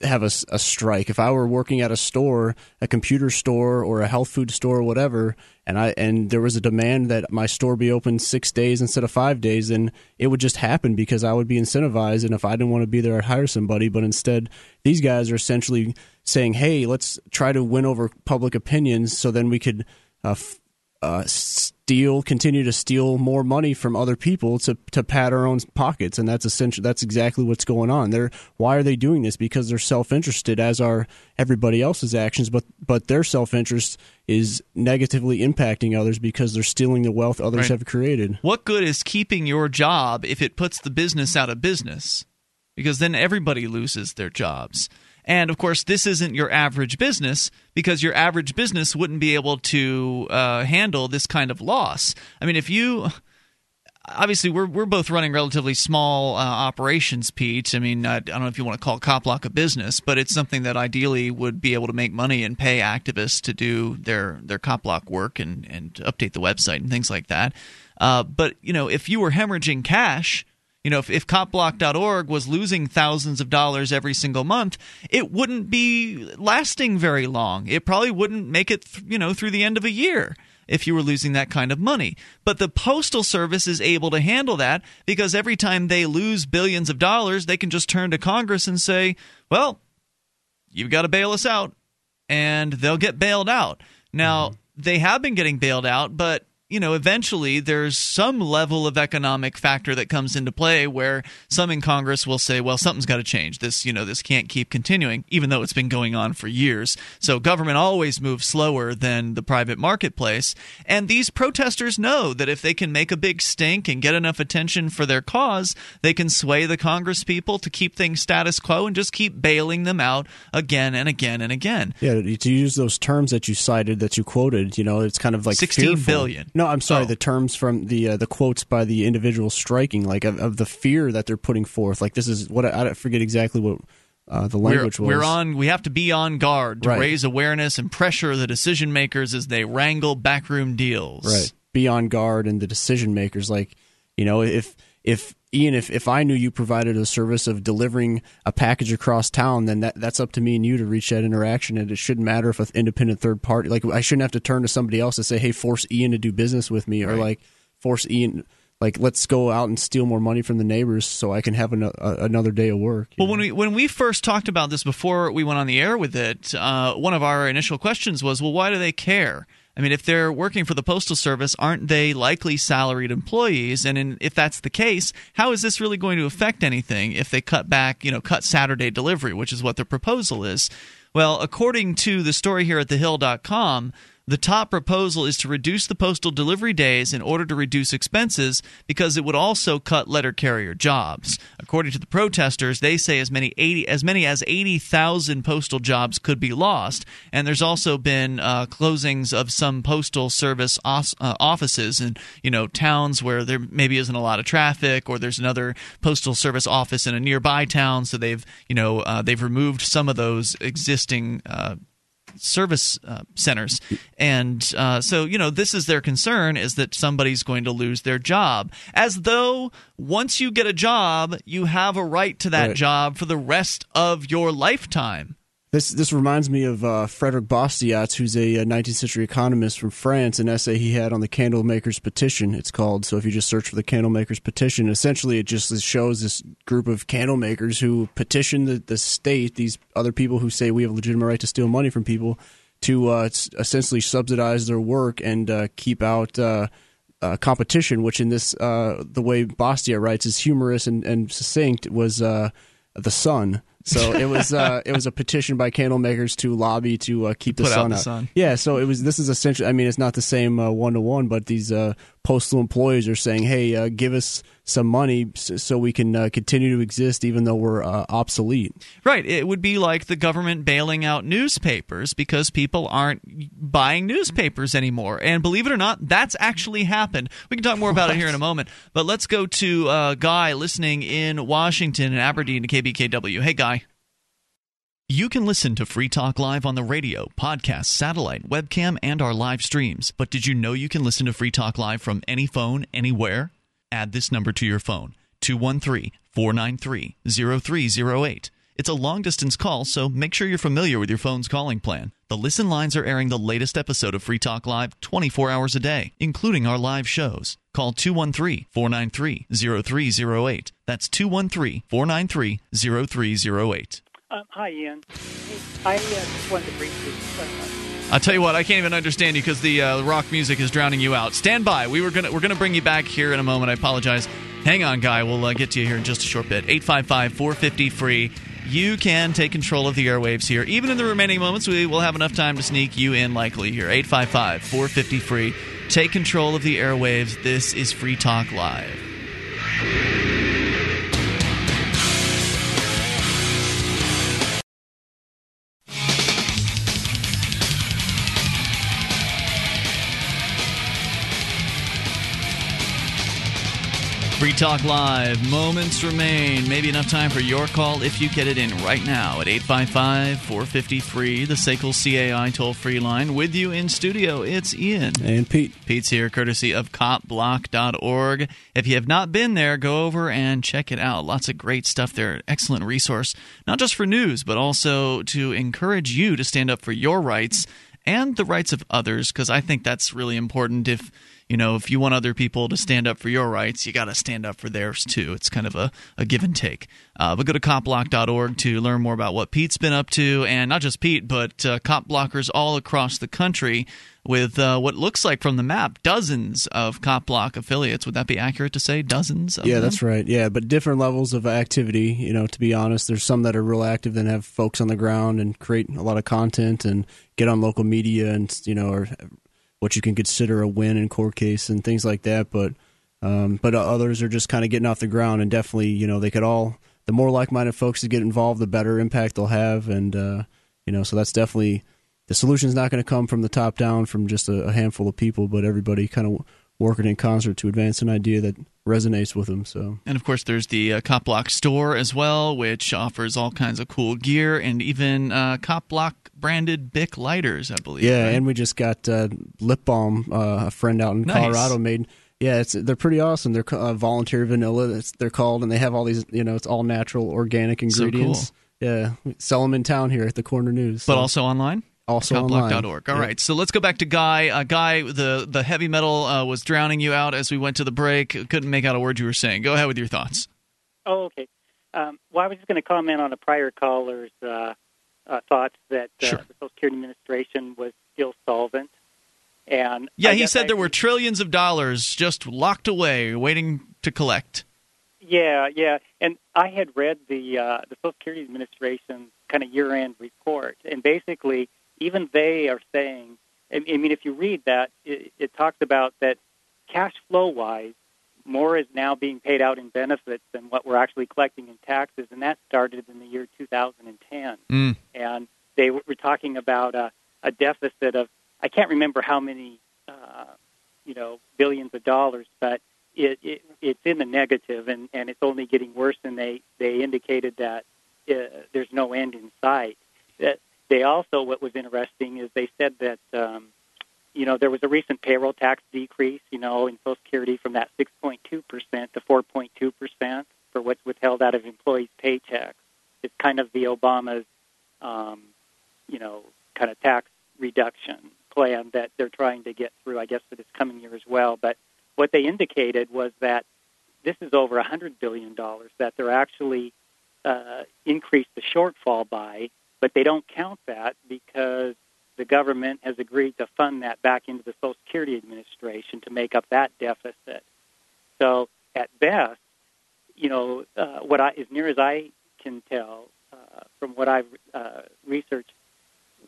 have a, a strike. If I were working at a store, a computer store, or a health food store, or whatever, and I and there was a demand that my store be open six days instead of five days, then it would just happen because I would be incentivized. And if I didn't want to be there, I'd hire somebody. But instead, these guys are essentially saying, hey, let's try to win over public opinions so then we could uh, f- uh, steal, continue to steal more money from other people to to pat our own pockets. And that's essentially, that's exactly what's going on. They're, why are they doing this? Because they're self-interested, as are everybody else's actions, but, but their self-interest is negatively impacting others because they're stealing the wealth others right. have created. What good is keeping your job if it puts the business out of business? because then everybody loses their jobs. And, of course, this isn't your average business, because your average business wouldn't be able to uh, handle this kind of loss. I mean, if you – obviously, we're we're both running relatively small uh, operations, Pete. I mean, I, I don't know if you want to call Cop Block a business, but it's something that ideally would be able to make money and pay activists to do their, their Cop Block work and, and update the website and things like that. Uh, but, you know, if you were hemorrhaging cash – You know, if, if cop block dot org was losing thousands of dollars every single month, it wouldn't be lasting very long. It probably wouldn't make it, th- you know, through the end of a year if you were losing that kind of money. But the Postal Service is able to handle that, because every time they lose billions of dollars, they can just turn to Congress and say, well, you've got to bail us out, and they'll get bailed out. Now, they have been getting bailed out, but you know, eventually there's some level of economic factor that comes into play where some in Congress will say, well, something's got to change. This, you know, this can't keep continuing, even though it's been going on for years. So government always moves slower than the private marketplace. And these protesters know that if they can make a big stink and get enough attention for their cause, they can sway the Congress people to keep things status quo and just keep bailing them out again and again and again. Yeah, to use those terms that you cited, that you quoted, you know, it's kind of like sixteen billion. No, I'm sorry. Oh. The terms from the uh, the quotes by the individual striking, like of, of the fear that they're putting forth. Like this is what I, I forget exactly what uh, the language we're, was. We're on. We have to be on guard to right. raise awareness and pressure the decision makers as they wrangle backroom deals. Right. Be on guard, and the decision makers. Like, you know, if if Ian, if, if I knew you provided a service of delivering a package across town, then that that's up to me and you to reach that interaction, and it shouldn't matter if an independent third party, like I shouldn't have to turn to somebody else to say, hey, force Ian to do business with me, or right. like force Ian, like let's go out and steal more money from the neighbors so I can have an, a, another day of work. Well, know? when we when we first talked about this before we went on the air with it, uh, one of our initial questions was, well, why do they care? I mean, if they're working for the Postal Service, aren't they likely salaried employees? And in, if that's the case, how is this really going to affect anything if they cut back, you know, cut Saturday delivery, which is what their proposal is? Well, according to the story here at the hill dot com, the top proposal is to reduce the postal delivery days in order to reduce expenses, because it would also cut letter carrier jobs. According to the protesters, they say as many eighty as many as eighty thousand postal jobs could be lost, and there's also been uh, closings of some postal service os- uh, offices in, you know, towns where there maybe isn't a lot of traffic, or there's another postal service office in a nearby town, so they've, you know, uh, they've removed some of those existing uh service uh, centers. And uh, so, you know, this is their concern, is that somebody's going to lose their job, as though once you get a job, you have a right to that right. job for the rest of your lifetime. This this reminds me of uh, Frederick Bastiat, who's a nineteenth century economist from France, an essay he had on the Candlemaker's Petition, it's called. So if you just search for the Candlemaker's Petition, essentially it just shows this group of candlemakers who petition the, the state, these other people who say we have a legitimate right to steal money from people, to uh, essentially subsidize their work and uh, keep out uh, uh, competition, which in this, uh, the way Bastiat writes, is humorous and, and succinct, was uh, the sun. So it was uh, it was a petition by candle makers to lobby to uh, keep the Put sun out. The out. Sun. Yeah, so it was. This is essentially. I mean, it's not the same uh, one-to-one, but these uh, postal employees are saying, "Hey, uh, give us some money so we can uh, continue to exist, even though we're uh, obsolete." Right. It would be like the government bailing out newspapers because people aren't buying newspapers anymore. And believe it or not, that's actually happened. We can talk more about what? it here in a moment. But let's go to uh, Guy listening in Washington and Aberdeen to K B K W. Hey, Guy. You can listen to Free Talk Live on the radio, podcast, satellite, webcam, and our live streams. But did you know you can listen to Free Talk Live from any phone, anywhere? Add this number to your phone, two one three, four nine three, zero three zero eight. It's a long-distance call, so make sure you're familiar with your phone's calling plan. The Listen lines are airing the latest episode of Free Talk Live twenty-four hours a day, including our live shows. Call two one three, four nine three, zero three zero eight. That's two one three, four nine three, zero three zero eight. Um, hi, Ian. I uh, just wanted to briefly explain that. I'll tell you what, I can't even understand you because the uh, rock music is drowning you out. Stand by. We were gonna, we're going to bring you back here in a moment. I apologize. Hang on, Guy. We'll uh, get to you here in just a short bit. eight five five, four five zero, free. You can take control of the airwaves here. Even in the remaining moments, we will have enough time to sneak you in likely here. eight five five, four five zero, free. Take control of the airwaves. This is Free Talk Live. Free Talk Live. Moments remain. Maybe enough time for your call if you get it in right now at eight five five, four five three, the S A C L C A I toll-free line. With you in studio, it's Ian. And Pete. Pete's here, courtesy of cop block dot org. If you have not been there, go over and check it out. Lots of great stuff there. Excellent resource, not just for news, but also to encourage you to stand up for your rights and the rights of others, because I think that's really important. If You know, if you want other people to stand up for your rights, you got to stand up for theirs, too. It's kind of a, a give and take. Uh, but go to cop block dot org to learn more about what Pete's been up to, and not just Pete, but uh, cop blockers all across the country with uh, what looks like from the map, dozens of Cop Block affiliates. Would that be accurate to say? Dozens of Yeah, them? That's right. Yeah, but different levels of activity. You know, to be honest, there's some that are real active and have folks on the ground and create a lot of content and get on local media and, you know, are what you can consider a win in court case and things like that. But um, but others are just kind of getting off the ground, and definitely, you know, they could all, the more like-minded folks that get involved, the better impact they'll have. And, uh, you know, so that's definitely, the solution's not going to come from the top down from just a, a handful of people, but everybody kind of working in concert to advance an idea that resonates with them. So, and of course, there's the uh, Cop Block store as well, which offers all kinds of cool gear and even uh, Cop Block branded Bic lighters, I believe. Yeah, right? And we just got uh, lip balm. Uh, a friend out in nice. Colorado made. Yeah, it's they're pretty awesome. They're uh, volunteer vanilla. It's, they're called, and they have all these. You know, it's all natural, organic ingredients. So cool. Yeah, we sell them in town here at the Corner News. So. But also online. Also cop block dot org. All yep. right, so let's go back to Guy. Uh, Guy, the, the heavy metal uh, was drowning you out as we went to the break. Couldn't make out a word you were saying. Go ahead with your thoughts. Oh, okay. Um, well, I was just going to comment on a prior caller's uh, uh, thoughts that uh, sure. the Social Security Administration was still solvent. And yeah, I he said I there were trillions of dollars just locked away waiting to collect. Yeah, yeah, and I had read the, uh, the Social Security Administration kind of year-end report, and basically even they are saying, I mean, if you read that, it, it talks about that cash flow-wise, more is now being paid out in benefits than what we're actually collecting in taxes, and that started in the year two thousand ten. Mm. And they were talking about a, a deficit of, I can't remember how many, uh, you know, billions of dollars, but it, it, it's in the negative, and, and it's only getting worse, and they, they indicated that uh, there's no end in sight. That, They also, what was interesting is they said that, um, you know, there was a recent payroll tax decrease, you know, in Social Security from that six point two percent to four point two percent for what's withheld out of employees' paychecks. It's kind of the Obama's, um, you know, kind of tax reduction plan that they're trying to get through, I guess, for this coming year as well. But what they indicated was that this is over one hundred billion dollars that they're actually uh, increased the shortfall by. But they don't count that because the government has agreed to fund that back into the Social Security Administration to make up that deficit. So at best, you know, uh, what I, as near as I can tell uh, from what I've uh, researched,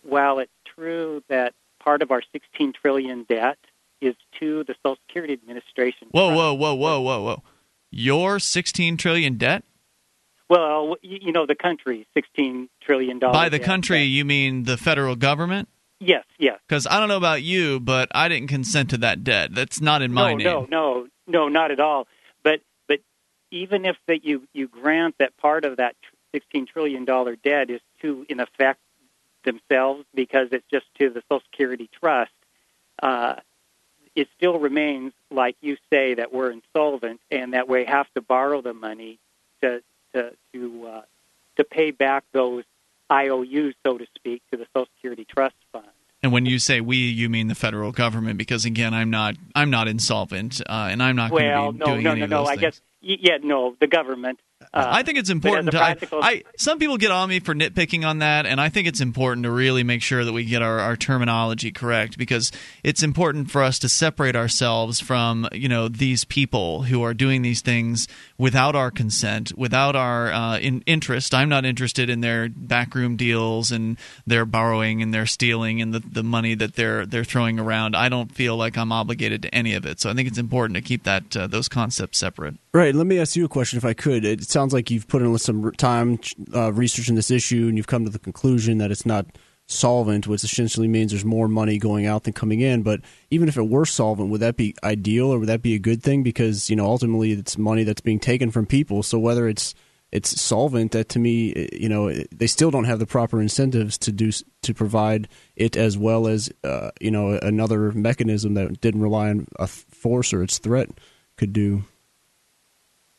while it's true that part of our sixteen trillion dollars debt is to the Social Security Administration. Whoa, whoa, whoa, whoa, whoa, whoa. Your sixteen trillion dollars debt? Well, you know, the country, sixteen trillion dollars. By the country, you mean the federal government? Yes, yes. Because I don't know about you, but I didn't consent to that debt. That's not in my no, name. No, no, no, not at all. But but even if that you, you grant that part of that sixteen trillion dollars debt is to, in effect, themselves, because it's just to the Social Security Trust, uh, it still remains, like you say, that we're insolvent and that we have to borrow the money to to to, uh, to pay back those I O Us, so to speak, to the Social Security Trust Fund. And when you say we, you mean the federal government, because again, I'm not I'm not insolvent, uh, and I'm not well, going to be no, doing no, any no, of those no. things. I guess yeah, no, the government. Uh, I think it's important. To, practical... I, I some people get on me for nitpicking on that, and I think it's important to really make sure that we get our, our terminology correct, because it's important for us to separate ourselves from, you know, these people who are doing these things without our consent, without our uh, in, interest. I'm not interested in their backroom deals and their borrowing and their stealing and the, the money that they're they're throwing around. I don't feel like I'm obligated to any of it. So I think it's important to keep that uh, those concepts separate. Right. Let me ask you a question, if I could. It sounds like you've put in some time uh, researching this issue, and you've come to the conclusion that it's not solvent, which essentially means there's more money going out than coming in. But even if it were solvent, would that be ideal, or would that be a good thing? Because, you know, ultimately it's money that's being taken from people. So whether it's it's solvent, that to me, you know, they still don't have the proper incentives to do to provide it, as well as uh, you know, another mechanism that didn't rely on a force or its threat could do.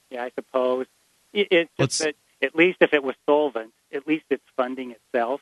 Yeah, I suppose it, it's just that at least if it was solvent, at least it's funding itself,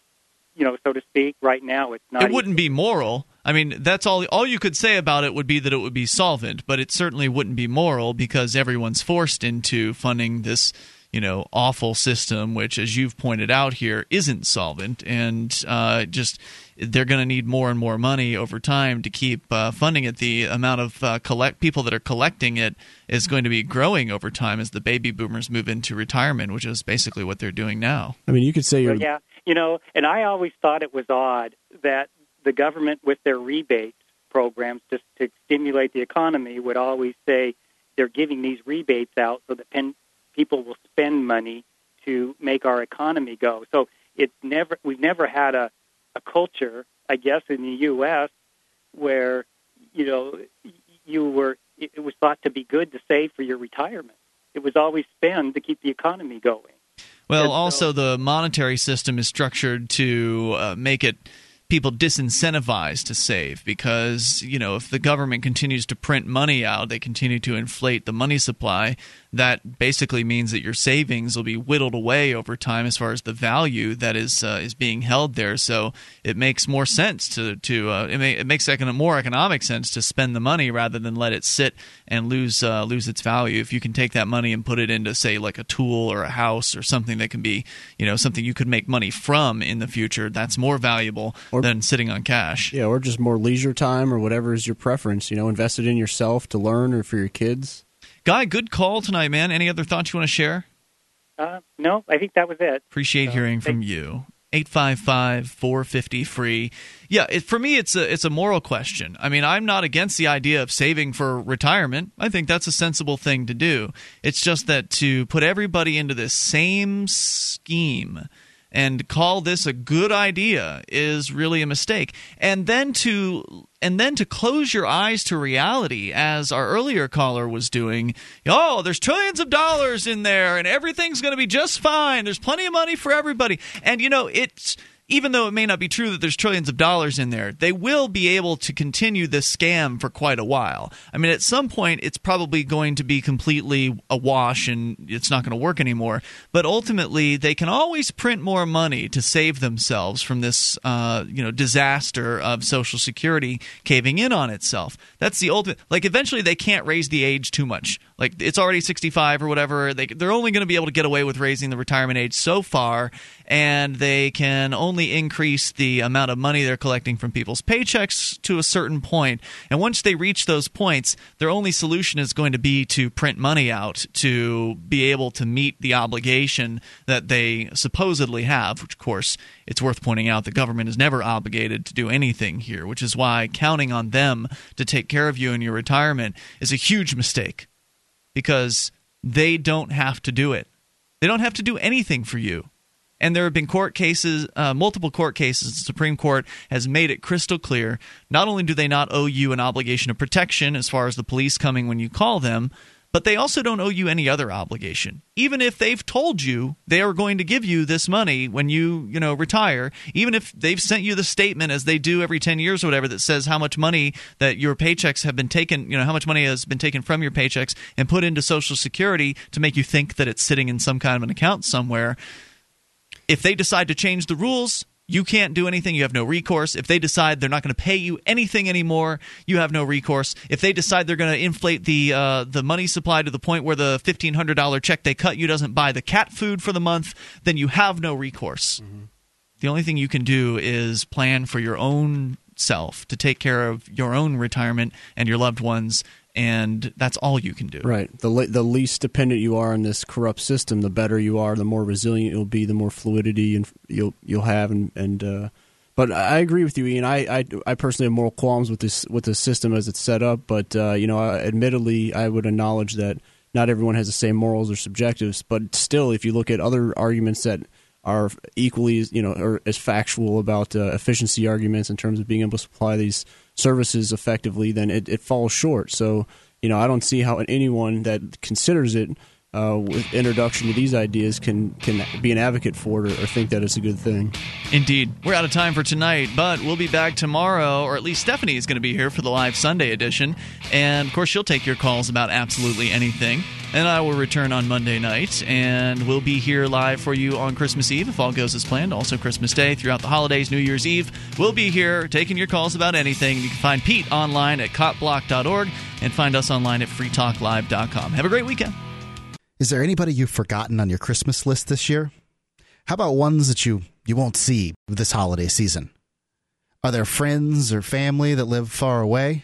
you know, so to speak. Right now, it's not. It wouldn't be moral. I mean, that's all. All you could say about it would be that it would be solvent, but it certainly wouldn't be moral because everyone's forced into funding this, you know, awful system, which, as you've pointed out here, isn't solvent, and uh, just they're going to need more and more money over time to keep uh, funding it. The amount of uh, collect people that are collecting it is going to be growing over time as the baby boomers move into retirement, which is basically what they're doing now. I mean, you could say, you're... yeah, you know, and I always thought it was odd that the government, with their rebate programs just to stimulate the economy, would always say they're giving these rebates out so that pen. people will spend money to make our economy go. So it's never we've never had a, a culture, I guess, in the U S where, you know, you were it was thought to be good to save for your retirement. It was always spend to keep the economy going. Well, and also so, the monetary system is structured to uh, make it people disincentivized to save because, you know, if the government continues to print money out, they continue to inflate the money supply. That basically means that your savings will be whittled away over time as far as the value that is uh, is being held there. So it makes more sense to to uh, it, may, it makes econo- more economic sense to spend the money rather than let it sit and lose uh, lose its value. If you can take that money and put it into, say, like a tool or a house or something that can be, you know, something you could make money from in the future, that's more valuable or, than sitting on cash. Yeah, or just more leisure time or whatever is your preference. You know, invest it in yourself to learn or for your kids. Guy, good call tonight, man. Any other thoughts you want to share? Uh, no, I think that was it. Appreciate uh, hearing from you. eight five five, four five zero, free. Yeah, it, for me, it's a it's a moral question. I mean, I'm not against the idea of saving for retirement. I think that's a sensible thing to do. It's just that to put everybody into this same scheme and call this a good idea is really a mistake. And then to and then to close your eyes to reality, as our earlier caller was doing, oh, there's trillions of dollars in there, and everything's going to be just fine. There's plenty of money for everybody. And, you know, it's even though it may not be true that there's trillions of dollars in there, they will be able to continue this scam for quite a while. I mean, at some point, it's probably going to be completely awash and it's not going to work anymore. But ultimately, they can always print more money to save themselves from this uh, you know, disaster of Social Security caving in on itself. That's the ultimate. Like, eventually, they can't raise the age too much. Like, it's already sixty-five or whatever. They, they're only going to be able to get away with raising the retirement age so far, and they can only increase the amount of money they're collecting from people's paychecks to a certain point. And once they reach those points, their only solution is going to be to print money out to be able to meet the obligation that they supposedly have, which, of course, it's worth pointing out the government is never obligated to do anything here, which is why counting on them to take care of you in your retirement is a huge mistake. Because they don't have to do it. They don't have to do anything for you. And there have been court cases, uh, multiple court cases. The Supreme Court has made it crystal clear. Not only do they not owe you an obligation of protection as far as the police coming when you call them, but they also don't owe you any other obligation. Even if they've told you they are going to give you this money when you, you know, retire, even if they've sent you the statement, as they do every ten years or whatever, that says how much money that your paychecks have been taken, you know, how much money has been taken from your paychecks and put into Social Security to make you think that it's sitting in some kind of an account somewhere. If they decide to change the rules, you can't do anything. You have no recourse. If they decide they're not going to pay you anything anymore, you have no recourse. If they decide they're going to inflate the uh, the money supply to the point where the fifteen hundred dollars check they cut you doesn't buy the cat food for the month, then you have no recourse. Mm-hmm. The only thing you can do is plan for your own self to take care of your own retirement and your loved ones, and that's all you can do. Right. The le- the least dependent you are on this corrupt system, the better you are, the more resilient you'll be, the more fluidity and you'll you'll have. And, and uh, but I agree with you, Ian. I, I, I personally have moral qualms with this with the system as it's set up. But uh, you know, I, admittedly, I would acknowledge that not everyone has the same morals or subjectives. But still, if you look at other arguments that are equally, you know, or as factual about uh, efficiency arguments in terms of being able to supply these services effectively, then it, it falls short. So, you know, I don't see how anyone that considers it uh, with introduction to these ideas can can be an advocate for it or, or think that it's a good thing. Indeed. We're out of time for tonight, but we'll be back tomorrow, or at least Stephanie is going to be here for the live Sunday edition. And, of course, she'll take your calls about absolutely anything. And I will return on Monday night, and we'll be here live for you on Christmas Eve, if all goes as planned. Also Christmas Day, throughout the holidays, New Year's Eve. We'll be here taking your calls about anything. You can find Pete online at cop block dot org and find us online at free talk live dot com. Have a great weekend. Is there anybody you've forgotten on your Christmas list this year? How about ones that you, you won't see this holiday season? Are there friends or family that live far away?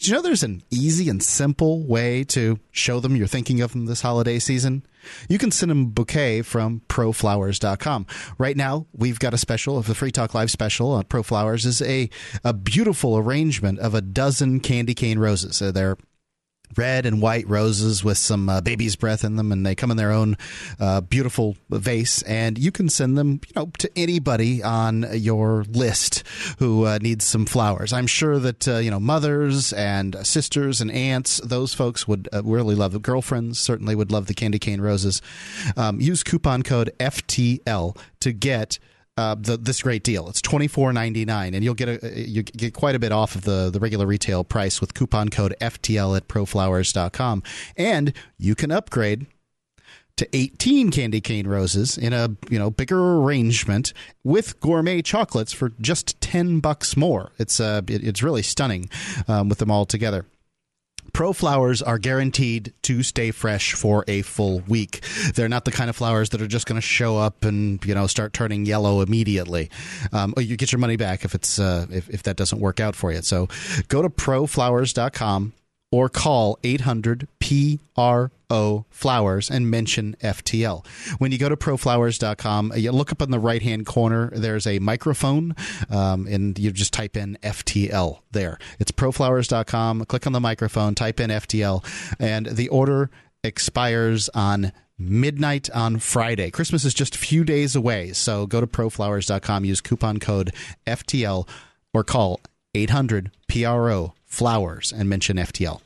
Do you know there's an easy and simple way to show them you're thinking of them this holiday season? You can send them a bouquet from pro flowers dot com. Right now, we've got a special of the Free Talk Live special on Pro Flowers. Is a, a beautiful arrangement of a dozen candy cane roses. So they're red and white roses with some uh, baby's breath in them, and they come in their own uh, beautiful vase. And you can send them, you know, to anybody on your list who uh, needs some flowers. I'm sure that uh, you know, mothers and sisters and aunts, those folks would uh, really love it. Girlfriends certainly would love the candy cane roses. Um, use coupon code F T L to get Uh, the, this great deal. It's twenty-four ninety-nine, and you'll get a you get quite a bit off of the, the regular retail price with coupon code F T L at pro flowers dot com. And you can upgrade to eighteen candy cane roses in a, you know, bigger arrangement with gourmet chocolates for just ten bucks more. It's uh it, it's really stunning um, with them all together. Pro flowers are guaranteed to stay fresh for a full week. They're not the kind of flowers that are just going to show up and, you know, start turning yellow immediately. Um, or you get your money back if it's uh, if, if that doesn't work out for you. So go to pro flowers dot com or call eight hundred P R O flowers and mention F T L. When you go to pro flowers dot com, you look up in the right-hand corner, there's a microphone, um, and you just type in F T L there. It's pro flowers dot com. Click on the microphone, type in F T L, and the order expires on midnight on Friday. Christmas is just a few days away, so go to pro flowers dot com, use coupon code F T L, or call eight hundred P R O flowers and mention F T L.